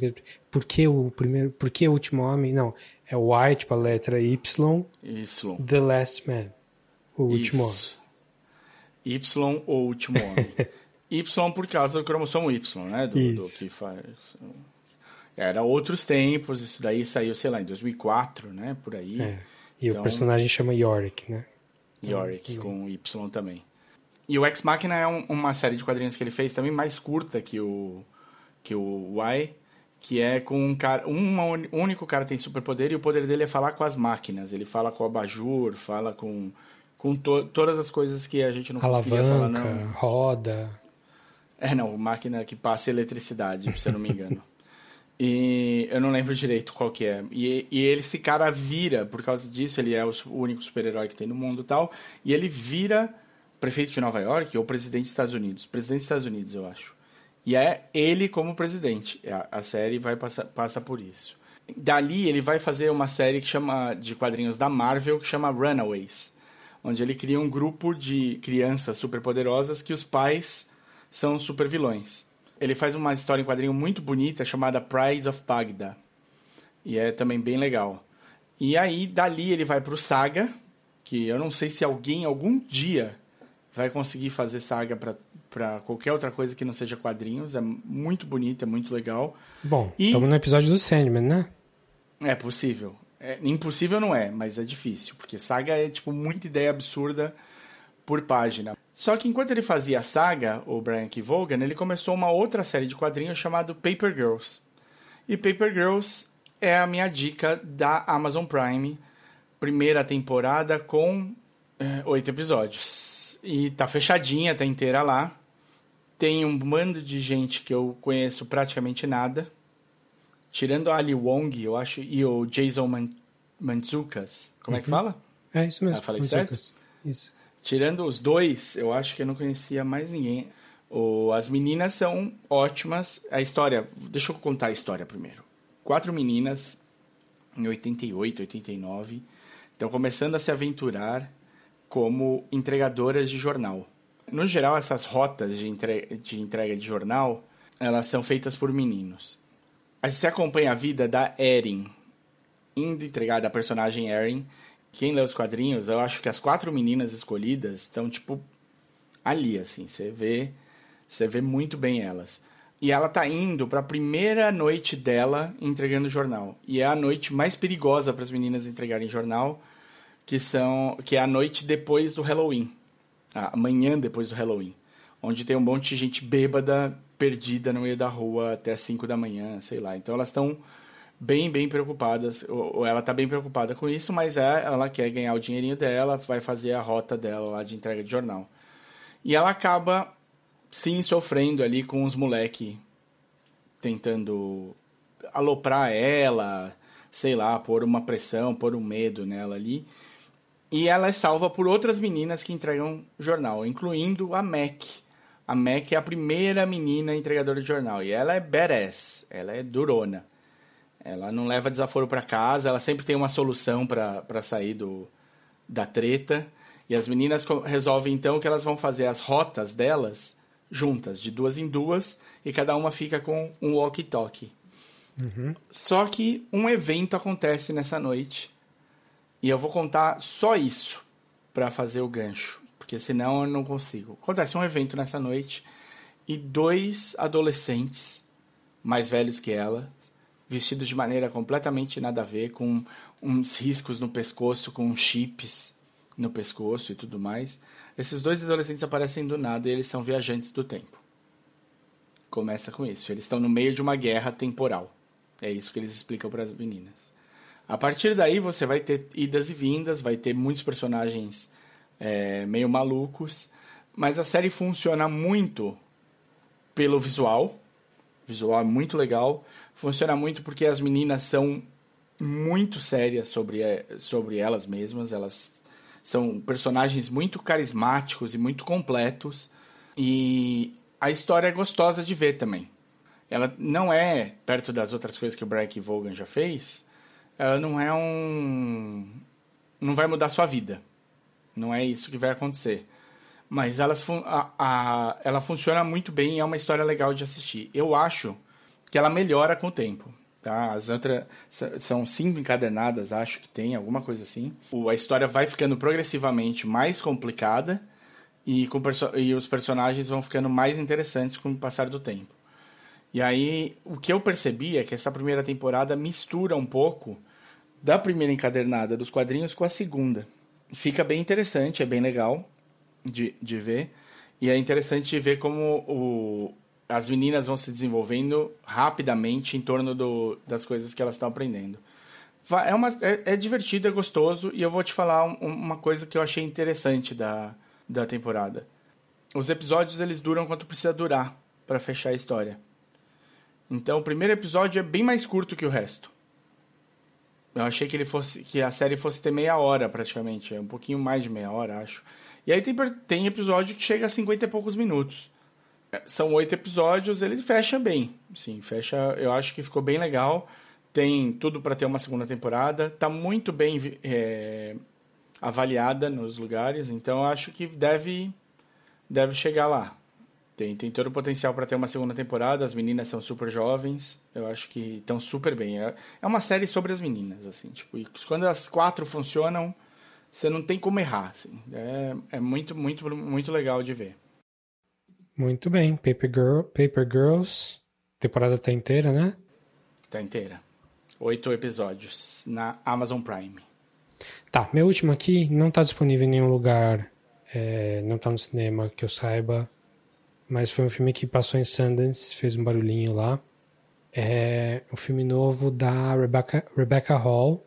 Por que o primeiro... Por que o último homem? Não... É o Y, tipo a letra Y. Y. The Last Man. O último homem. Y, o último homem. Y por causa do cromossomo Y, né? Do, do que faz... Era outros tempos, isso daí saiu, sei lá, em dois mil e quatro, né? Por aí. É. E então, o personagem chama Yorick, né? Yorick, então, com Y também. E o Ex Machina é um, uma série de quadrinhos que ele fez também mais curta que o, que o Y. Que é com um cara... Um único cara tem superpoder e o poder dele é falar com as máquinas. Ele fala com o abajur, fala com, com to, todas as coisas que a gente não Alavanca, conseguia falar. Alavanca, roda... É, não. Máquina que passa eletricidade, se eu não me engano. E eu não lembro direito qual que é. E, e ele, esse cara vira, por causa disso, ele é o único super-herói que tem no mundo e tal. E ele vira prefeito de Nova York ou presidente dos Estados Unidos. Presidente dos Estados Unidos, eu acho. E é ele como presidente. A série vai passa, passa por isso. Dali ele vai fazer uma série que chama, de quadrinhos da Marvel, que chama Runaways, onde ele cria um grupo de crianças superpoderosas que os pais são supervilões. Ele faz uma história em quadrinho muito bonita chamada Pride of Baghdad. E é também bem legal. E aí dali ele vai pro Saga, que eu não sei se alguém algum dia vai conseguir fazer Saga pra... para qualquer outra coisa que não seja quadrinhos. É muito bonito, é muito legal. Bom, e... estamos no episódio do Sandman, né? É possível. É, impossível não é, mas é difícil. Porque Saga é, tipo, muita ideia absurda por página. Só que enquanto ele fazia Saga, o Brian K. Vaughan, ele começou uma outra série de quadrinhos chamada Paper Girls. E Paper Girls é a minha dica da Amazon Prime. Primeira temporada com é, oito episódios. E tá fechadinha, tá inteira lá. Tem um bando de gente que eu conheço praticamente nada. Tirando a Ali Wong, eu acho, e o Jason Man- Mantzoukas. Como uhum. é que fala? É isso mesmo. Ah, falei Mantzoukas. Certo? Isso. Tirando os dois, eu acho que eu não conhecia mais ninguém. Oh, as meninas são ótimas. A história... Deixa eu contar a história primeiro. Quatro meninas, em oitenta e oito, oitenta e nove, estão começando a se aventurar como entregadoras de jornal. No geral, essas rotas de entrega de, entrega de jornal, elas são feitas por meninos. Aí você acompanha a vida da Erin, indo entregar da personagem Erin. Quem lê os quadrinhos, eu acho que as quatro meninas escolhidas estão, tipo, ali, assim. Você vê, você vê muito bem elas. E ela tá indo para a primeira noite dela entregando jornal. E é a noite mais perigosa para as meninas entregarem jornal, que, são, que é a noite depois do Halloween. A manhã depois do Halloween. Onde tem um monte de gente bêbada, perdida no meio da rua até cinco da manhã, sei lá. Então elas estão bem, bem preocupadas. Ou ela tá bem preocupada com isso, mas ela quer ganhar o dinheirinho dela, vai fazer a rota dela lá de entrega de jornal. E ela acaba... sim, sofrendo ali com os moleques tentando aloprar ela, sei lá, pôr uma pressão, pôr um medo nela ali. E ela é salva por outras meninas que entregam jornal, incluindo a Mac. A Mac é a primeira menina entregadora de jornal e ela é badass, ela é durona. Ela não leva desaforo pra casa, ela sempre tem uma solução pra, pra sair do, da treta. E as meninas resolvem então que elas vão fazer as rotas delas juntas, de duas em duas, e cada uma fica com um walkie-talkie. Uhum. Só que um evento acontece nessa noite, e eu vou contar só isso para fazer o gancho, porque senão eu não consigo. Acontece um evento nessa noite, e dois adolescentes, mais velhos que ela, vestidos de maneira completamente nada a ver, com uns riscos no pescoço, com chips no pescoço e tudo mais... Esses dois adolescentes aparecem do nada e eles são viajantes do tempo. Começa com isso. Eles estão no meio de uma guerra temporal. É isso que eles explicam para as meninas. A partir daí você vai ter idas e vindas, vai ter muitos personagens é, meio malucos, mas a série funciona muito pelo visual. O visual é muito legal. Funciona muito porque as meninas são muito sérias sobre, sobre elas mesmas. Elas... são personagens muito carismáticos e muito completos. E a história é gostosa de ver também. Ela não é, perto das outras coisas que o Brian K. Vaughan já fez, ela não é um... não vai mudar sua vida. Não é isso que vai acontecer. Mas elas fun... a, a... ela funciona muito bem e é uma história legal de assistir. Eu acho que ela melhora com o tempo. Tá, as outras são cinco encadernadas, acho que tem, alguma coisa assim. O, a história vai ficando progressivamente mais complicada e, com perso- e os personagens vão ficando mais interessantes com o passar do tempo. E aí, o que eu percebi é que essa primeira temporada mistura um pouco da primeira encadernada dos quadrinhos com a segunda. Fica bem interessante, é bem legal de, de ver. E é interessante de ver como o... as meninas vão se desenvolvendo rapidamente em torno do, das coisas que elas estão aprendendo. É, uma, é, é divertido, é gostoso, e eu vou te falar um, uma coisa que eu achei interessante da, da temporada. Os episódios, eles duram quanto precisa durar para fechar a história. Então, o primeiro episódio é bem mais curto que o resto. Eu achei que, ele fosse, que a série fosse ter meia hora, praticamente. É um pouquinho mais de meia hora, acho. E aí tem, tem episódio que chega a cinquenta e poucos minutos. São oito episódios, ele fecha bem. Sim, fecha, eu acho que ficou bem legal. Tem tudo para ter uma segunda temporada. Tá muito bem é, avaliada nos lugares, então eu acho que deve, deve chegar lá. Tem, tem todo o potencial para ter uma segunda temporada. As meninas são super jovens, eu acho que estão super bem. É, é uma série sobre as meninas, assim, tipo, e quando as quatro funcionam, você não tem como errar, assim. É, é muito, muito, muito legal de ver. Muito bem, Paper, Girl, Paper Girls, temporada tá inteira, né? Tá inteira. Oito episódios na Amazon Prime. Tá, meu último aqui não tá disponível em nenhum lugar, é, não tá no cinema que eu saiba, mas foi um filme que passou em Sundance, fez um barulhinho lá. É um filme novo da Rebecca, Rebecca Hall,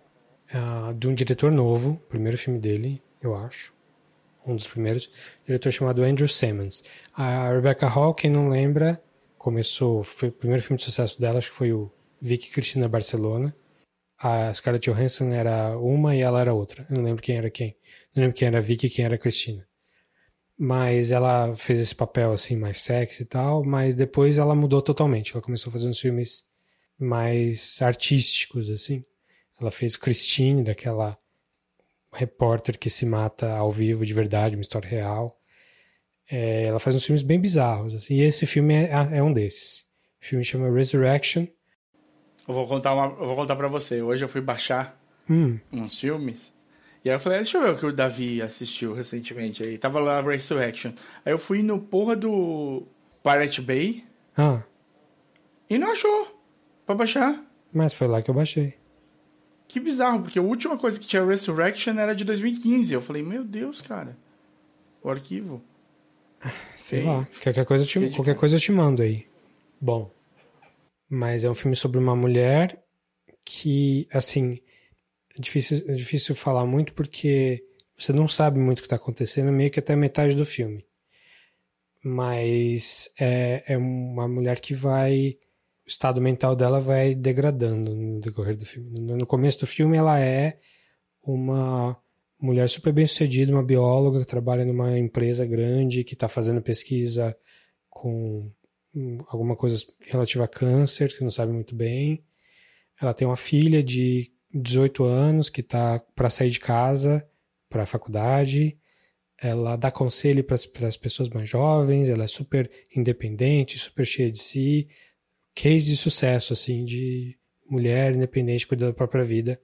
uh, de um diretor novo, primeiro filme dele, eu acho. Um dos primeiros, um diretor chamado Andrew Sammons. A Rebecca Hall, quem não lembra, começou, foi o primeiro filme de sucesso dela, acho que foi o Vicky Cristina Barcelona. a Scarlett Johansson era uma e ela era outra. Eu não lembro quem era quem. Não lembro quem era Vicky e quem era Christina. Mas ela fez esse papel, assim, mais sexy e tal, mas depois ela mudou totalmente. Ela começou a fazer uns filmes mais artísticos, assim. Ela fez Christine, daquela repórter que se mata ao vivo de verdade, uma história real. É, ela faz uns filmes bem bizarros, assim. E esse filme é, é um desses. O filme chama Resurrection. Eu vou contar, uma, eu vou contar pra você. Hoje eu fui baixar hum. uns filmes... E aí eu falei, deixa eu ver o que o Davi assistiu recentemente aí. Tava lá Resurrection. Aí eu fui no porra do Pirate Bay. Ah. E não achou pra baixar. Mas foi lá que eu baixei. Que bizarro, porque a última coisa que tinha Resurrection era de dois mil e quinze. Eu falei, meu Deus, cara. O arquivo. Sei aí, lá. Qualquer coisa eu te, qualquer coisa eu te mando aí. Bom. Mas é um filme sobre uma mulher que, assim... É difícil, é difícil falar muito porque você não sabe muito o que está acontecendo, meio que até metade do filme. Mas é, é uma mulher que vai... O estado mental dela vai degradando no decorrer do filme. No começo do filme ela é uma mulher super bem sucedida, uma bióloga que trabalha numa empresa grande, que está fazendo pesquisa com alguma coisa relativa a câncer, que você não sabe muito bem. Ela tem uma filha de dezoito anos, que está para sair de casa, para a faculdade. Ela dá conselho para as pessoas mais jovens, ela é super independente, super cheia de si. Case de sucesso, assim, de mulher independente, cuidando da própria vida.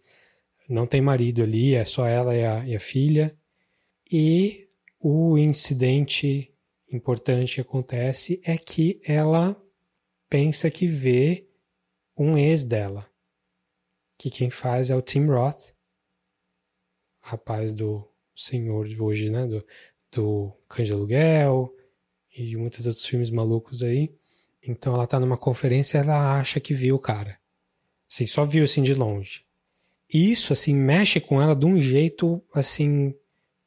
Não tem marido ali, é só ela e a, e a filha. E o incidente importante que acontece é que ela pensa que vê um ex dela, que quem faz é o Tim Roth, rapaz do senhor de hoje, né? Do, do Cães de Aluguel e de muitos outros filmes malucos aí. Então ela tá numa conferência e ela acha que viu o cara. Assim, só viu assim de longe. E isso, assim, mexe com ela de um jeito, assim,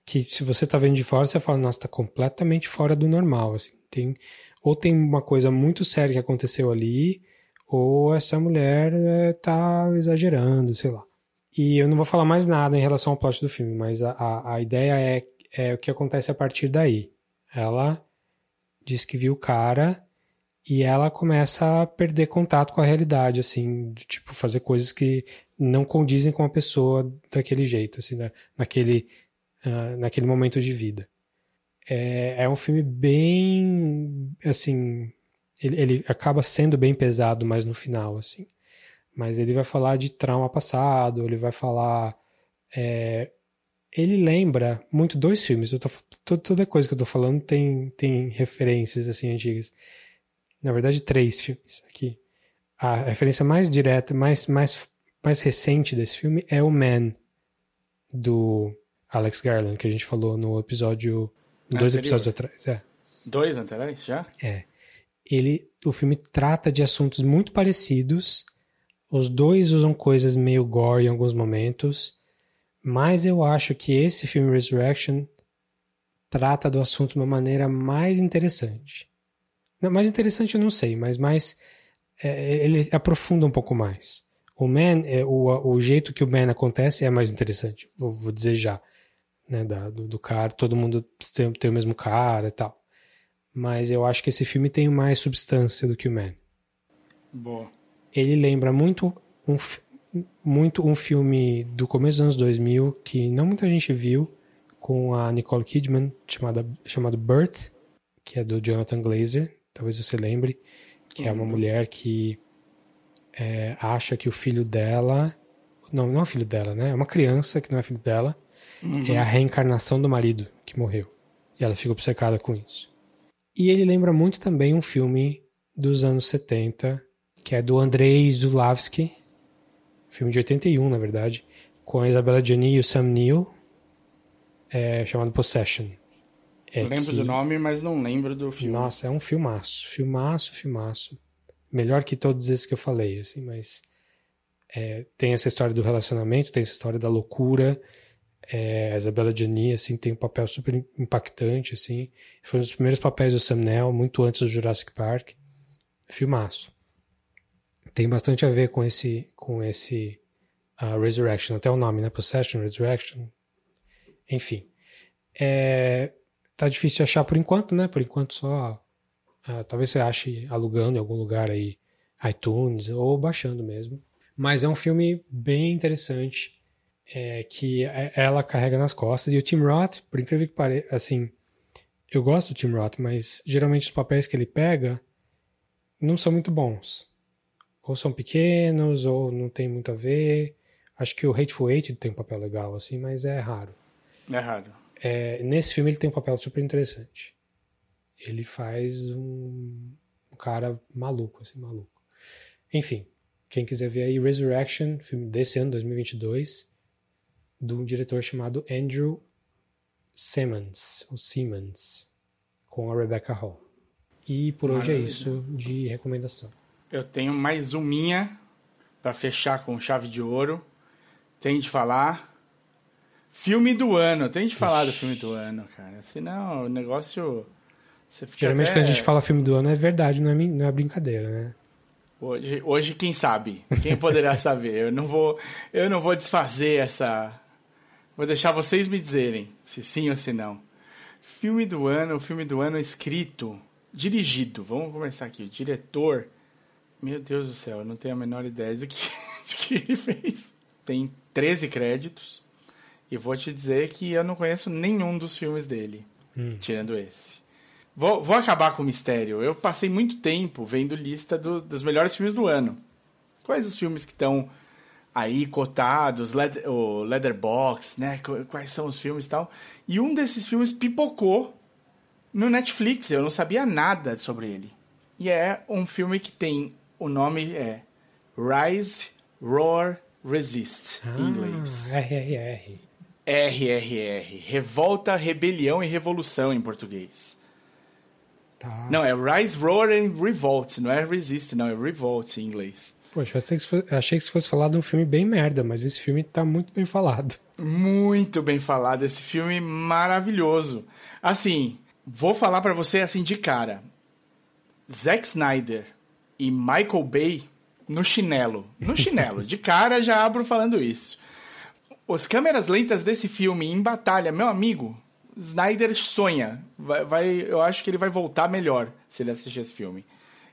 que se você tá vendo de fora, você fala, nossa, tá completamente fora do normal, assim. Tem, ou tem uma coisa muito séria que aconteceu ali, ou essa mulher é, tá exagerando, sei lá. E eu não vou falar mais nada em relação ao plot do filme, mas a, a, a ideia é, é o que acontece a partir daí. Ela diz que viu o cara e ela começa a perder contato com a realidade, assim, de, tipo, fazer coisas que não condizem com a pessoa daquele jeito, assim, na, naquele, uh, naquele momento de vida. É, é um filme bem, assim... Ele, ele acaba sendo bem pesado, mas no final, assim. Mas ele vai falar de trauma passado, ele vai falar... É, ele lembra muito dois filmes. Eu tô, toda, toda coisa que eu tô falando tem, tem referências, assim, antigas. Na verdade, três filmes aqui. A referência mais direta, mais, mais, mais recente desse filme é o Men, do Alex Garland, que a gente falou no episódio... Dois anterior. episódios atrás, é. Dois anteriores, já? É. Ele, o filme trata de assuntos muito parecidos. Os dois usam coisas meio gore em alguns momentos. Mas eu acho que esse filme Resurrection trata do assunto de uma maneira mais interessante. Não, mais interessante eu não sei, mas mais, é, ele aprofunda um pouco mais. O Man, é, o, o jeito que o Man acontece é mais interessante. Vou, vou dizer já. Né, da, do, do cara, todo mundo tem, tem o mesmo cara e tal. Mas eu acho que esse filme tem mais substância do que o Man. Boa. Ele lembra muito um, muito um filme do começo dos anos dois mil, que não muita gente viu, com a Nicole Kidman, chamada, chamado Birth, que é do Jonathan Glazer, talvez você lembre, que hum. é uma mulher que é, acha que o filho dela... Não, não é o filho dela, né? É uma criança que não é filho dela. Uhum. É a reencarnação do marido que morreu. E ela fica obcecada com isso. E ele lembra muito também um filme dos anos setenta, que é do Andrzej Zulavsky, filme de oitenta e um, na verdade, com a Isabella Gianni e o Sam Neill, é, chamado Possession. É, lembro que... do nome, mas não lembro do filme. Nossa, é um filmaço, filmaço, filmaço. Melhor que todos esses que eu falei, assim, mas é, tem essa história do relacionamento, tem essa história da loucura... É, a Isabella Gianni, assim, tem um papel super impactante, assim. Foi um dos primeiros papéis do Sam Neill, muito antes do Jurassic Park. Filmaço. Tem bastante a ver com esse, com esse a Resurrection, até o nome, né? Possession, Resurrection. Enfim. É, tá difícil de achar por enquanto, né? Por enquanto só... Uh, talvez você ache alugando em algum lugar aí, iTunes, ou baixando mesmo. Mas é um filme bem interessante, é, que ela carrega nas costas. E o Tim Roth, por incrível que pareça, assim... Eu gosto do Tim Roth, mas geralmente os papéis que ele pega não são muito bons. Ou são pequenos, ou não tem muito a ver. Acho que o Hateful Eight tem um papel legal, assim, mas é raro. É raro. É, nesse filme ele tem um papel super interessante. Ele faz um, um cara maluco, assim, maluco. Enfim, quem quiser ver aí, Resurrection, filme desse ano, dois mil e vinte e dois, de um diretor chamado Andrew Simmons, o Simmons, com a Rebecca Hall. E por hoje Maravilha. É isso de recomendação. Eu tenho mais um minha para fechar com chave de ouro. Tem de falar filme do ano, tem de falar Ixi. do filme do ano, cara. Senão o negócio você fica geralmente até... quando a gente fala filme do ano é verdade, não é, não é brincadeira, né? Hoje, hoje quem sabe, quem poderá saber. Eu não vou, eu não vou desfazer essa. Vou deixar vocês me dizerem se sim ou se não. Filme do ano, filme do ano escrito, dirigido. Vamos começar aqui. O diretor, meu Deus do céu, eu não tenho a menor ideia do que, do que ele fez. Tem treze créditos e vou te dizer que eu não conheço nenhum dos filmes dele, hum. tirando esse. Vou, vou acabar com o mistério. Eu passei muito tempo vendo lista do, dos melhores filmes do ano. Quais os filmes que estão... aí cotados, leather, o Letterboxd, né? Quais são os filmes e tal. E um desses filmes pipocou no Netflix, eu não sabia nada sobre ele. E é um filme que tem, o nome é Rise, Roar, Resist, ah, em inglês. R R R. R R R. Revolta, Rebelião e Revolução em português. Tá. Não, é Rise, Roar and Revolt, não é Resist, não, é Revolt em inglês. Poxa, eu achei que se fosse falar de um filme bem merda, mas esse filme tá muito bem falado. Muito bem falado, esse filme maravilhoso. Assim, vou falar pra você assim de cara. Zack Snyder e Michael Bay no chinelo. No chinelo, de cara já abro falando isso. As câmeras lentas desse filme em batalha, meu amigo, Snyder sonha. Vai, vai, eu acho que ele vai voltar melhor se ele assistir esse filme.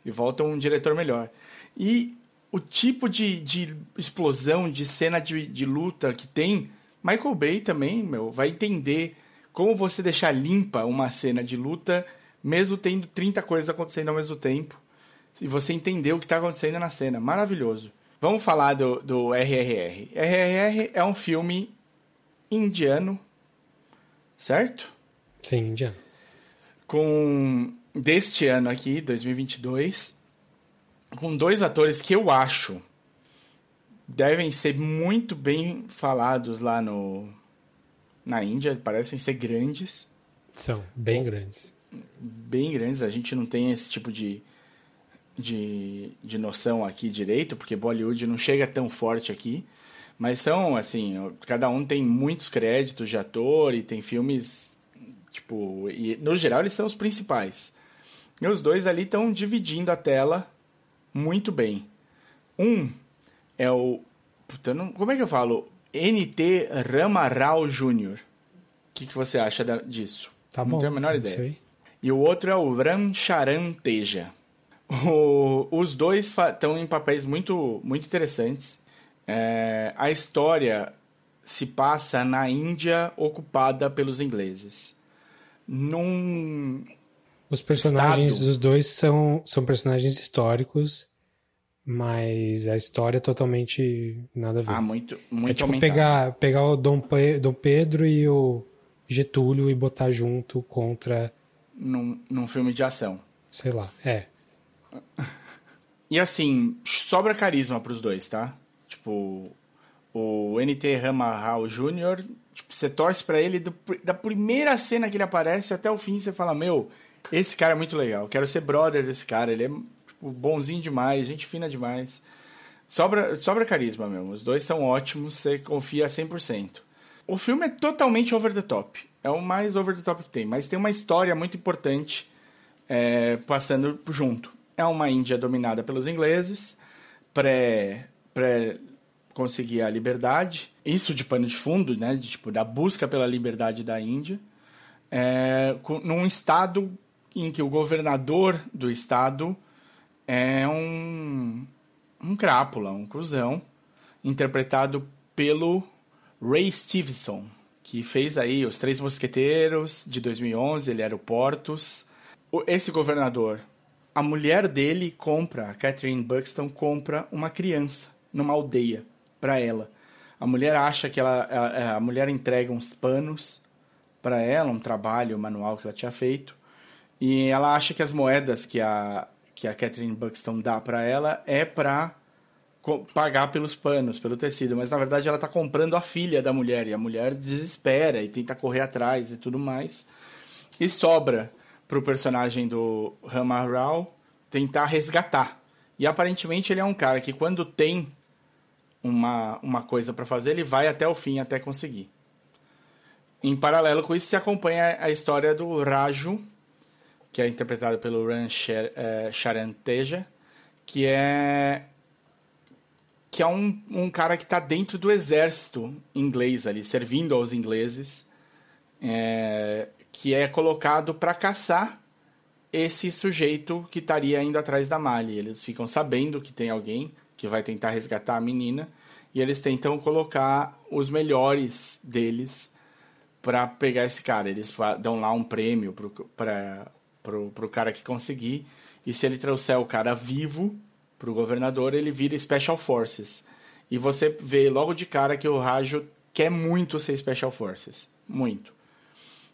E volta um diretor melhor. E... o tipo de, de explosão, de cena de, de luta que tem, Michael Bay também, meu, vai entender como você deixar limpa uma cena de luta, mesmo tendo trinta coisas acontecendo ao mesmo tempo, e você entender o que está acontecendo na cena. Maravilhoso. Vamos falar do, do R R R. R R R é um filme indiano, certo? Sim, indiano. Com, deste ano aqui, dois mil e vinte e dois... com dois atores que eu acho devem ser muito bem falados lá no na Índia, parecem ser grandes. São, bem grandes. Bem grandes, a gente não tem esse tipo de, de, de noção aqui direito, porque Bollywood não chega tão forte aqui, mas são, assim, cada um tem muitos créditos de ator e tem filmes, tipo, e no geral eles são os principais. E os dois ali estão dividindo a tela muito bem. Um é o... Puta, não, como é que eu falo? N T Rama Rao Júnior. O que, que você acha da, disso? Tá bom, não tenho a menor ideia. Sei. E o outro é o Ram Charan Teja. O, os dois estão em papéis muito, muito interessantes. É, a história se passa na Índia ocupada pelos ingleses. Num... Os personagens Estado. dos dois são, são personagens históricos, mas a história é totalmente nada a ver. Ah, muito, muito é tipo aumentado. pegar, pegar o Dom, Pe- Dom Pedro e o Getúlio e botar junto contra... Num, num filme de ação. Sei lá, é. E assim, sobra carisma pros dois, tá? Tipo, o N T Rama Rao Júnior, tipo, você torce pra ele, do, da primeira cena que ele aparece até o fim, você fala, meu... esse cara é muito legal, quero ser brother desse cara, ele é tipo, bonzinho demais, gente fina demais. Sobra, sobra carisma mesmo, os dois são ótimos, você confia cem por cento. O filme é totalmente over the top, é o mais over the top que tem, mas tem uma história muito importante é, passando junto. É uma Índia dominada pelos ingleses, pré, pré conseguir a liberdade, isso de pano de fundo, né, de, tipo, da busca pela liberdade da Índia, é, com, num estado em que o governador do estado é um, um crápula, um cuzão, interpretado pelo Ray Stevenson, que fez aí Os Três Mosqueteiros, de dois mil e onze, ele era o Portos. Esse governador, a mulher dele compra, a Catherine Buxton compra uma criança numa aldeia para ela. A mulher acha que ela, a, a mulher entrega uns panos para ela, um trabalho manual que ela tinha feito, e ela acha que as moedas que a, que a Catherine Buxton dá para ela é para pagar pelos panos, pelo tecido, mas na verdade ela tá comprando a filha da mulher, e a mulher desespera e tenta correr atrás e tudo mais, e sobra pro personagem do Rama Rao tentar resgatar. E aparentemente ele é um cara que quando tem uma, uma coisa para fazer, ele vai até o fim, até conseguir. Em paralelo com isso, se acompanha a história do Raju, que é interpretado pelo Ran Charanteja, que é que é um, um cara que está dentro do exército inglês ali, servindo aos ingleses, é, que é colocado para caçar esse sujeito que estaria indo atrás da Mali. Eles ficam sabendo que tem alguém que vai tentar resgatar a menina, e eles tentam colocar os melhores deles para pegar esse cara. Eles dão lá um prêmio pro, pra, pro, pro cara que conseguir, e se ele trouxer o cara vivo pro governador, ele vira Special Forces. E você vê logo de cara que o Raju quer muito ser Special Forces. Muito.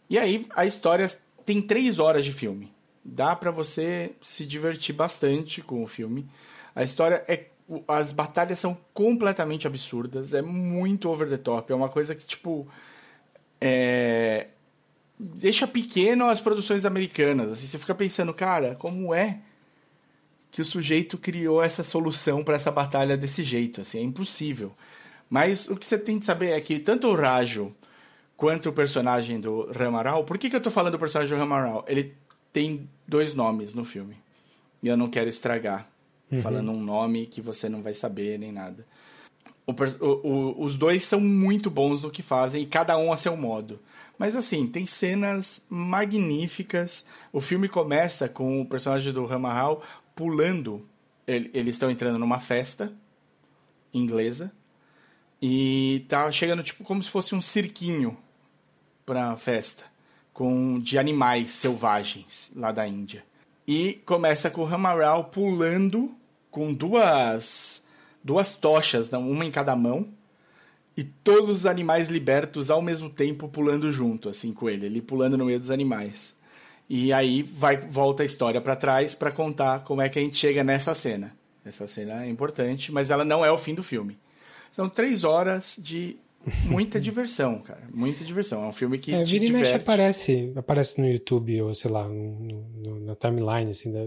E aí, a história tem três horas de filme. Dá pra você se divertir bastante com o filme. A história é... As batalhas são completamente absurdas. É muito over the top. É uma coisa que, tipo... É, deixa pequeno as produções americanas. Assim, você fica pensando, cara, como é que o sujeito criou essa solução para essa batalha desse jeito, assim, é impossível. Mas o que você tem de saber é que tanto o Raju quanto o personagem do Rama Rao... Por que, que eu tô falando do personagem do Rama Rao? Ele tem dois nomes no filme, e eu não quero estragar, uhum, falando um nome que você não vai saber nem nada. O, o, os dois são muito bons no que fazem, e cada um a seu modo. Mas assim, tem cenas magníficas. O filme começa com o personagem do Rama Rao pulando, eles estão entrando numa festa inglesa, e tá chegando tipo como se fosse um cirquinho pra festa, com, de animais selvagens lá da Índia. E começa com o Rama Rao pulando com duas, duas tochas, uma em cada mão, e todos os animais libertos ao mesmo tempo pulando junto, assim, com ele, ele pulando no meio dos animais. E aí vai, volta a história para trás para contar como é que a gente chega nessa cena. Essa cena é importante, mas ela não é o fim do filme. São três horas de muita diversão, cara. Muita diversão. É um filme que é, te diverte. Vira e mexe aparece, aparece no YouTube, ou sei lá, no, no, na timeline, assim, da,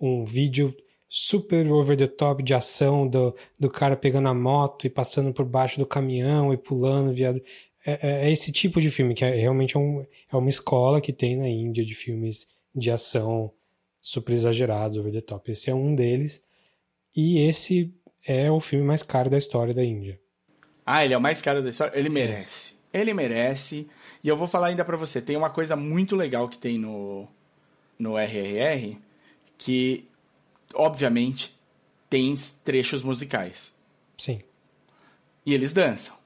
um vídeo super over the top de ação do, do cara pegando a moto e passando por baixo do caminhão e pulando, viado. É esse tipo de filme, que é, realmente é, um, é uma escola que tem na Índia de filmes de ação super exagerados, over the top. Esse é um deles, e esse é o filme mais caro da história da Índia. Ah, ele é o mais caro da história? Ele merece. É. Ele merece. E eu vou falar ainda pra você, tem uma coisa muito legal que tem no, no R R R, que, obviamente, tem trechos musicais. Sim. E eles dançam.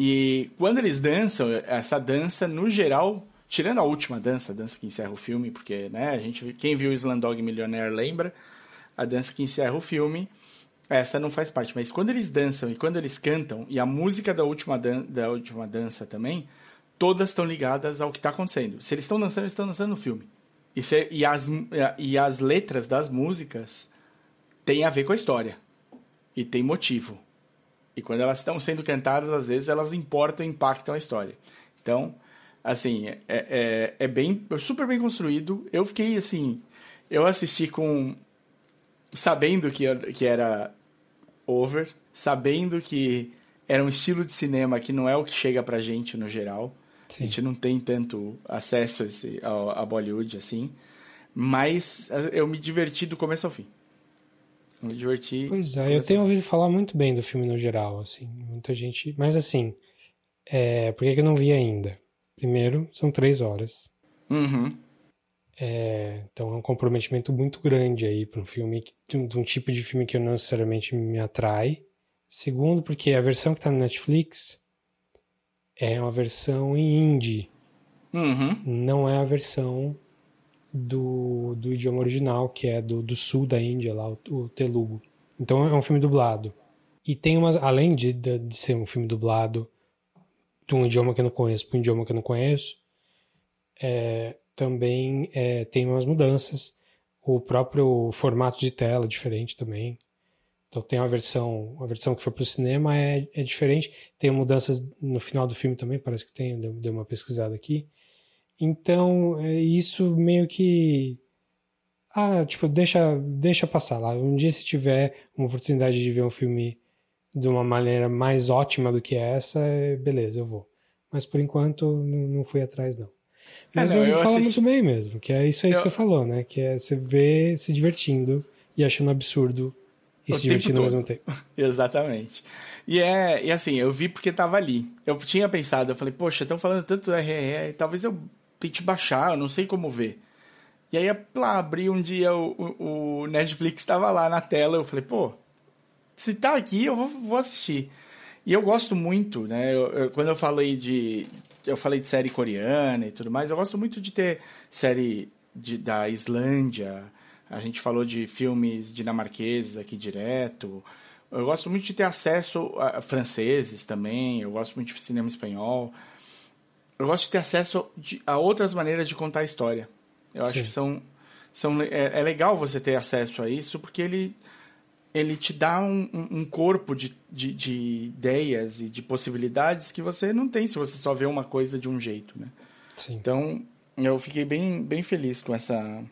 E quando eles dançam, essa dança, no geral, tirando a última dança, a dança que encerra o filme, porque, né, a gente, quem viu Slumdog Millionaire lembra, a dança que encerra o filme, essa não faz parte. Mas quando eles dançam e quando eles cantam, e a música da última, dan- da última dança também, todas estão ligadas ao que está acontecendo. Se eles estão dançando, eles estão dançando no filme. E, se, e, as, e as letras das músicas têm a ver com a história. E tem motivo. E quando elas estão sendo cantadas, às vezes elas importam e impactam a história. Então, assim, é, é, é bem, super bem construído. Eu fiquei, assim, eu assisti com... Sabendo que, que era over, sabendo que era um estilo de cinema que não é o que chega pra gente no geral. Sim. A gente não tem tanto acesso a, esse, a, a Bollywood, assim. Mas eu me diverti do começo ao fim. me diverti. Pois é, eu tenho ouvido falar muito bem do filme no geral, assim, muita gente... Mas assim, é... por que que eu não vi ainda? Primeiro, são três horas. Uhum. É... Então é um comprometimento muito grande aí para um filme, de um tipo de filme que eu não necessariamente me atrai. Segundo, porque a versão que tá no Netflix é uma versão indie. Uhum. Não é a versão... Do, do idioma original, que é do, do sul da Índia, lá, o, o Telugu. Então é um filme dublado. E tem umas... Além de, de, de ser um filme dublado de um idioma que eu não conheço para um idioma que eu não conheço, é, também é, tem umas mudanças. O próprio formato de tela é diferente também. Então tem uma versão... A versão que foi pro cinema é, é diferente. Tem mudanças no final do filme também, parece que tem. Dei uma pesquisada aqui. Então, isso meio que... Ah, tipo, deixa, deixa passar lá. Um dia, se tiver uma oportunidade de ver um filme de uma maneira mais ótima do que essa, beleza, eu vou. Mas, por enquanto, não fui atrás, não. Mas ah, não, eu falo assisti... muito bem mesmo, que é isso aí eu... que você falou, né? Que é você ver se divertindo e achando absurdo e o se divertindo ao mesmo tempo. Exatamente. E é e assim, eu vi porque tava ali. Eu tinha pensado, eu falei, poxa, estão falando tanto do R R R, talvez eu... Tem que baixar, eu não sei como ver. E aí, lá, abri um dia, o, o, o Netflix estava lá na tela, eu falei, pô, se tá aqui, eu vou, vou assistir. E eu gosto muito, né, eu, eu, quando eu falei de eu falei de série coreana e tudo mais, eu gosto muito de ter série de, da Islândia, a gente falou de filmes dinamarqueses aqui direto, eu gosto muito de ter acesso a franceses também, eu gosto muito de cinema espanhol. Eu gosto de ter acesso a outras maneiras de contar a história. Eu Sim. acho que são, são, é, é legal você ter acesso a isso, porque ele, ele te dá um, um corpo de, de, de ideias e de possibilidades que você não tem se você só vê uma coisa de um jeito, né? Sim. Então, eu fiquei bem, bem feliz com, essa,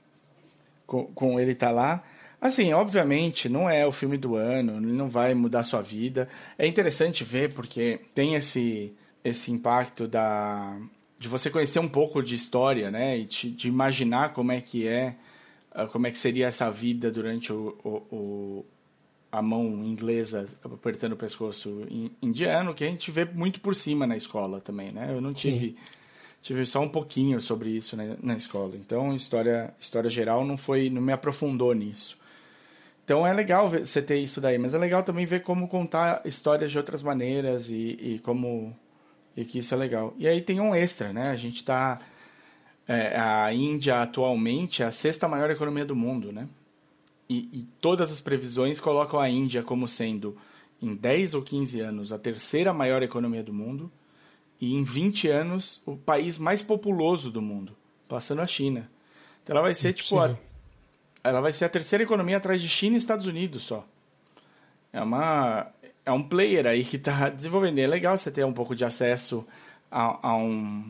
com, com ele estar lá. Assim, obviamente, não é o filme do ano, ele não vai mudar a sua vida. É interessante ver, porque tem esse... esse impacto da, de você conhecer um pouco de história, né? E te, de imaginar como é que é, como é que seria essa vida durante o, o, o, a mão inglesa apertando o pescoço indiano, que a gente vê muito por cima na escola também, né? Eu não tive, Sim. tive só um pouquinho sobre isso na, na escola. Então, história, história geral não foi, não me aprofundou nisso. Então é legal ver, você ter isso daí, mas é legal também ver como contar histórias de outras maneiras e, e como... E que isso é legal. E aí tem um extra, né? A gente tá... É, a Índia atualmente é a sexta maior economia do mundo, né? E, e todas as previsões colocam a Índia como sendo, em dez ou quinze anos, a terceira maior economia do mundo. E em vinte anos, o país mais populoso do mundo. Passando a China. Então ela vai ser, tipo... A, ela vai ser a terceira economia atrás de China e Estados Unidos só. É uma... É um player aí que está desenvolvendo. É legal você ter um pouco de acesso a, a, um,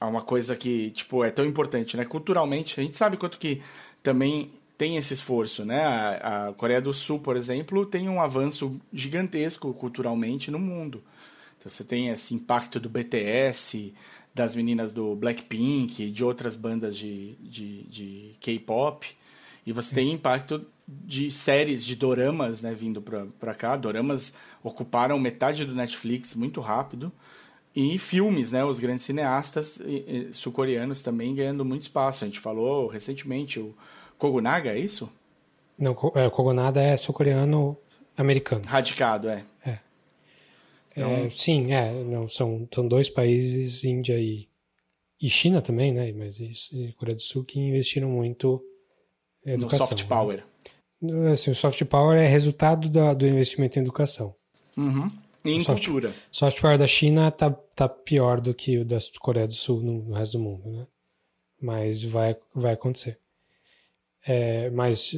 a uma coisa que, tipo, é tão importante, né? Culturalmente, a gente sabe quanto que também tem esse esforço, né? A, a Coreia do Sul, por exemplo, tem um avanço gigantesco culturalmente no mundo. Então você tem esse impacto do B T S, das meninas do Blackpink, de outras bandas de, de, de K-pop. E você tem impacto... de séries, de doramas, né, vindo pra, pra cá. Doramas ocuparam metade do Netflix muito rápido. E filmes, né, os grandes cineastas sul-coreanos também ganhando muito espaço. A gente falou recentemente o Kogunaga, é isso? Não, o Kogunaga é sul-coreano americano. Radicado, é. é. Então... é sim, é. Não, são, são dois países, Índia e, e China também, né, mas e Coreia do Sul, que investiram muito em educação. No soft power. Né? Assim, o soft power é resultado da, do investimento em educação. Uhum. E em soft, cultura. O soft power da China tá, tá pior do que o da Coreia do Sul no, no resto do mundo, né? Mas vai, vai acontecer. É, mas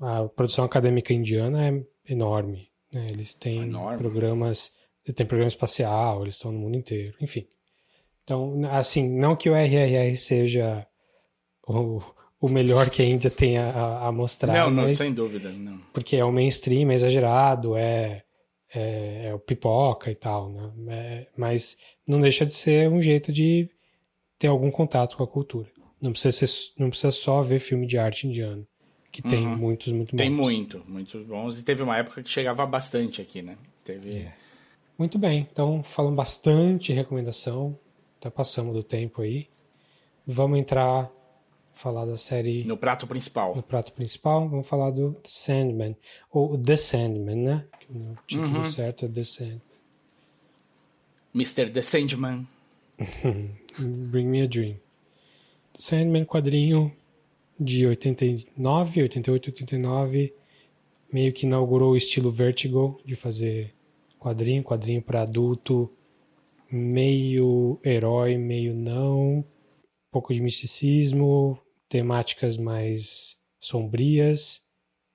a produção acadêmica indiana é enorme, né? Eles têm enorme. programas, tem programa espacial, eles estão no mundo inteiro, enfim. Então, assim, não que o R R R seja o... o melhor que a Índia tem a, a mostrar. Não, não, mas, sem dúvida, não. Porque é o mainstream, é exagerado, é, é, é o pipoca e tal, né? É, mas não deixa de ser um jeito de ter algum contato com a cultura. Não precisa, ser, não precisa só ver filme de arte indiano. que tem uhum. muitos, muito bons. Tem muito, muitos bons. E teve uma época que chegava bastante aqui, né? Teve... Yeah. Muito bem, então falam bastante recomendação. Tá passando do tempo aí. Vamos entrar, falar da série... No prato principal. No prato principal. Vamos falar do Sandman. Ou The Sandman, né? O título uhum. certo é The Sandman. mister The Sandman. Bring Me a Dream. Sandman, quadrinho de oitenta e nove, oitenta e oito, oitenta e nove. Meio que inaugurou o estilo Vertigo de fazer quadrinho. Quadrinho para adulto. Meio herói, meio não. Um pouco de misticismo, temáticas mais sombrias,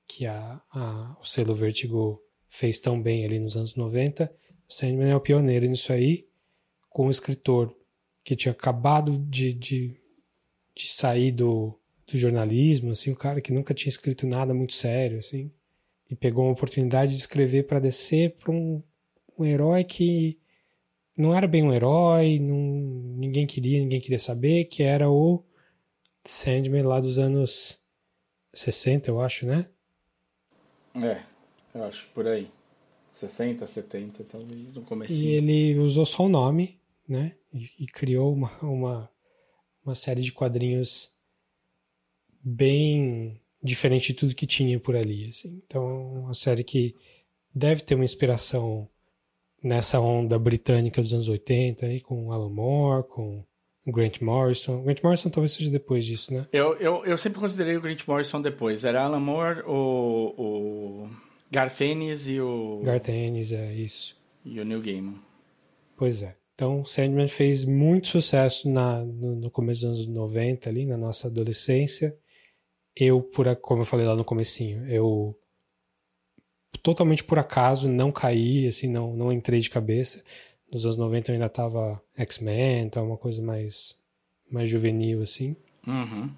que a, a, o selo Vertigo fez tão bem ali nos anos noventa. O Sandman é o pioneiro nisso aí, com um escritor que tinha acabado de, de, de sair do, do jornalismo, assim, um cara que nunca tinha escrito nada muito sério, assim, e pegou uma oportunidade de escrever para descer para um, um herói que... não era bem um herói, não, ninguém queria, ninguém queria saber, que era o Sandman lá dos anos sessenta, eu acho, né? É, eu acho, por aí. sessenta, setenta, talvez, no comecinho. E ele usou só o nome, né? E, e criou uma, uma, uma série de quadrinhos bem diferente de tudo que tinha por ali, assim. Então, uma série que deve ter uma inspiração... nessa onda britânica dos anos oitenta, aí, com Alan Moore, com Grant Morrison. Grant Morrison talvez seja depois disso, né? Eu, eu, eu sempre considerei o Grant Morrison depois. Era Alan Moore, o, o Garth Ennis e o... Garth Ennis, é isso. E o Neil Gaiman. Pois é. Então, Sandman fez muito sucesso na, no, no começo dos anos noventa, ali, na nossa adolescência. Eu, por, como eu falei lá no comecinho, eu... totalmente por acaso, não caí, assim, não, não entrei de cabeça. Nos anos noventa eu ainda tava X-Men, então uma coisa mais, mais juvenil, assim. Uhum.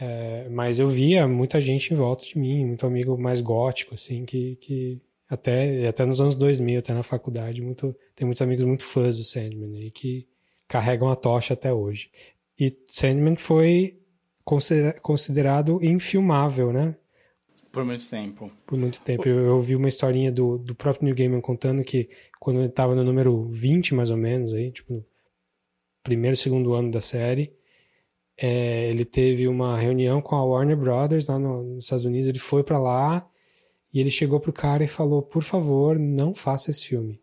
É, mas eu via muita gente em volta de mim, muito amigo mais gótico, assim, que, que até, até nos anos dois mil, até na faculdade, muito, tem muitos amigos muito fãs do Sandman aí, que carregam a tocha até hoje. E Sandman foi considera- considerado infilmável, né? Por muito tempo. Por muito tempo. Eu, eu ouvi uma historinha do, do próprio Neil Gaiman contando que quando ele estava no número vinte, mais ou menos, aí, tipo, no primeiro, segundo ano da série, é, ele teve uma reunião com a Warner Brothers lá no, nos Estados Unidos, ele foi pra lá e ele chegou pro cara e falou, por favor, não faça esse filme.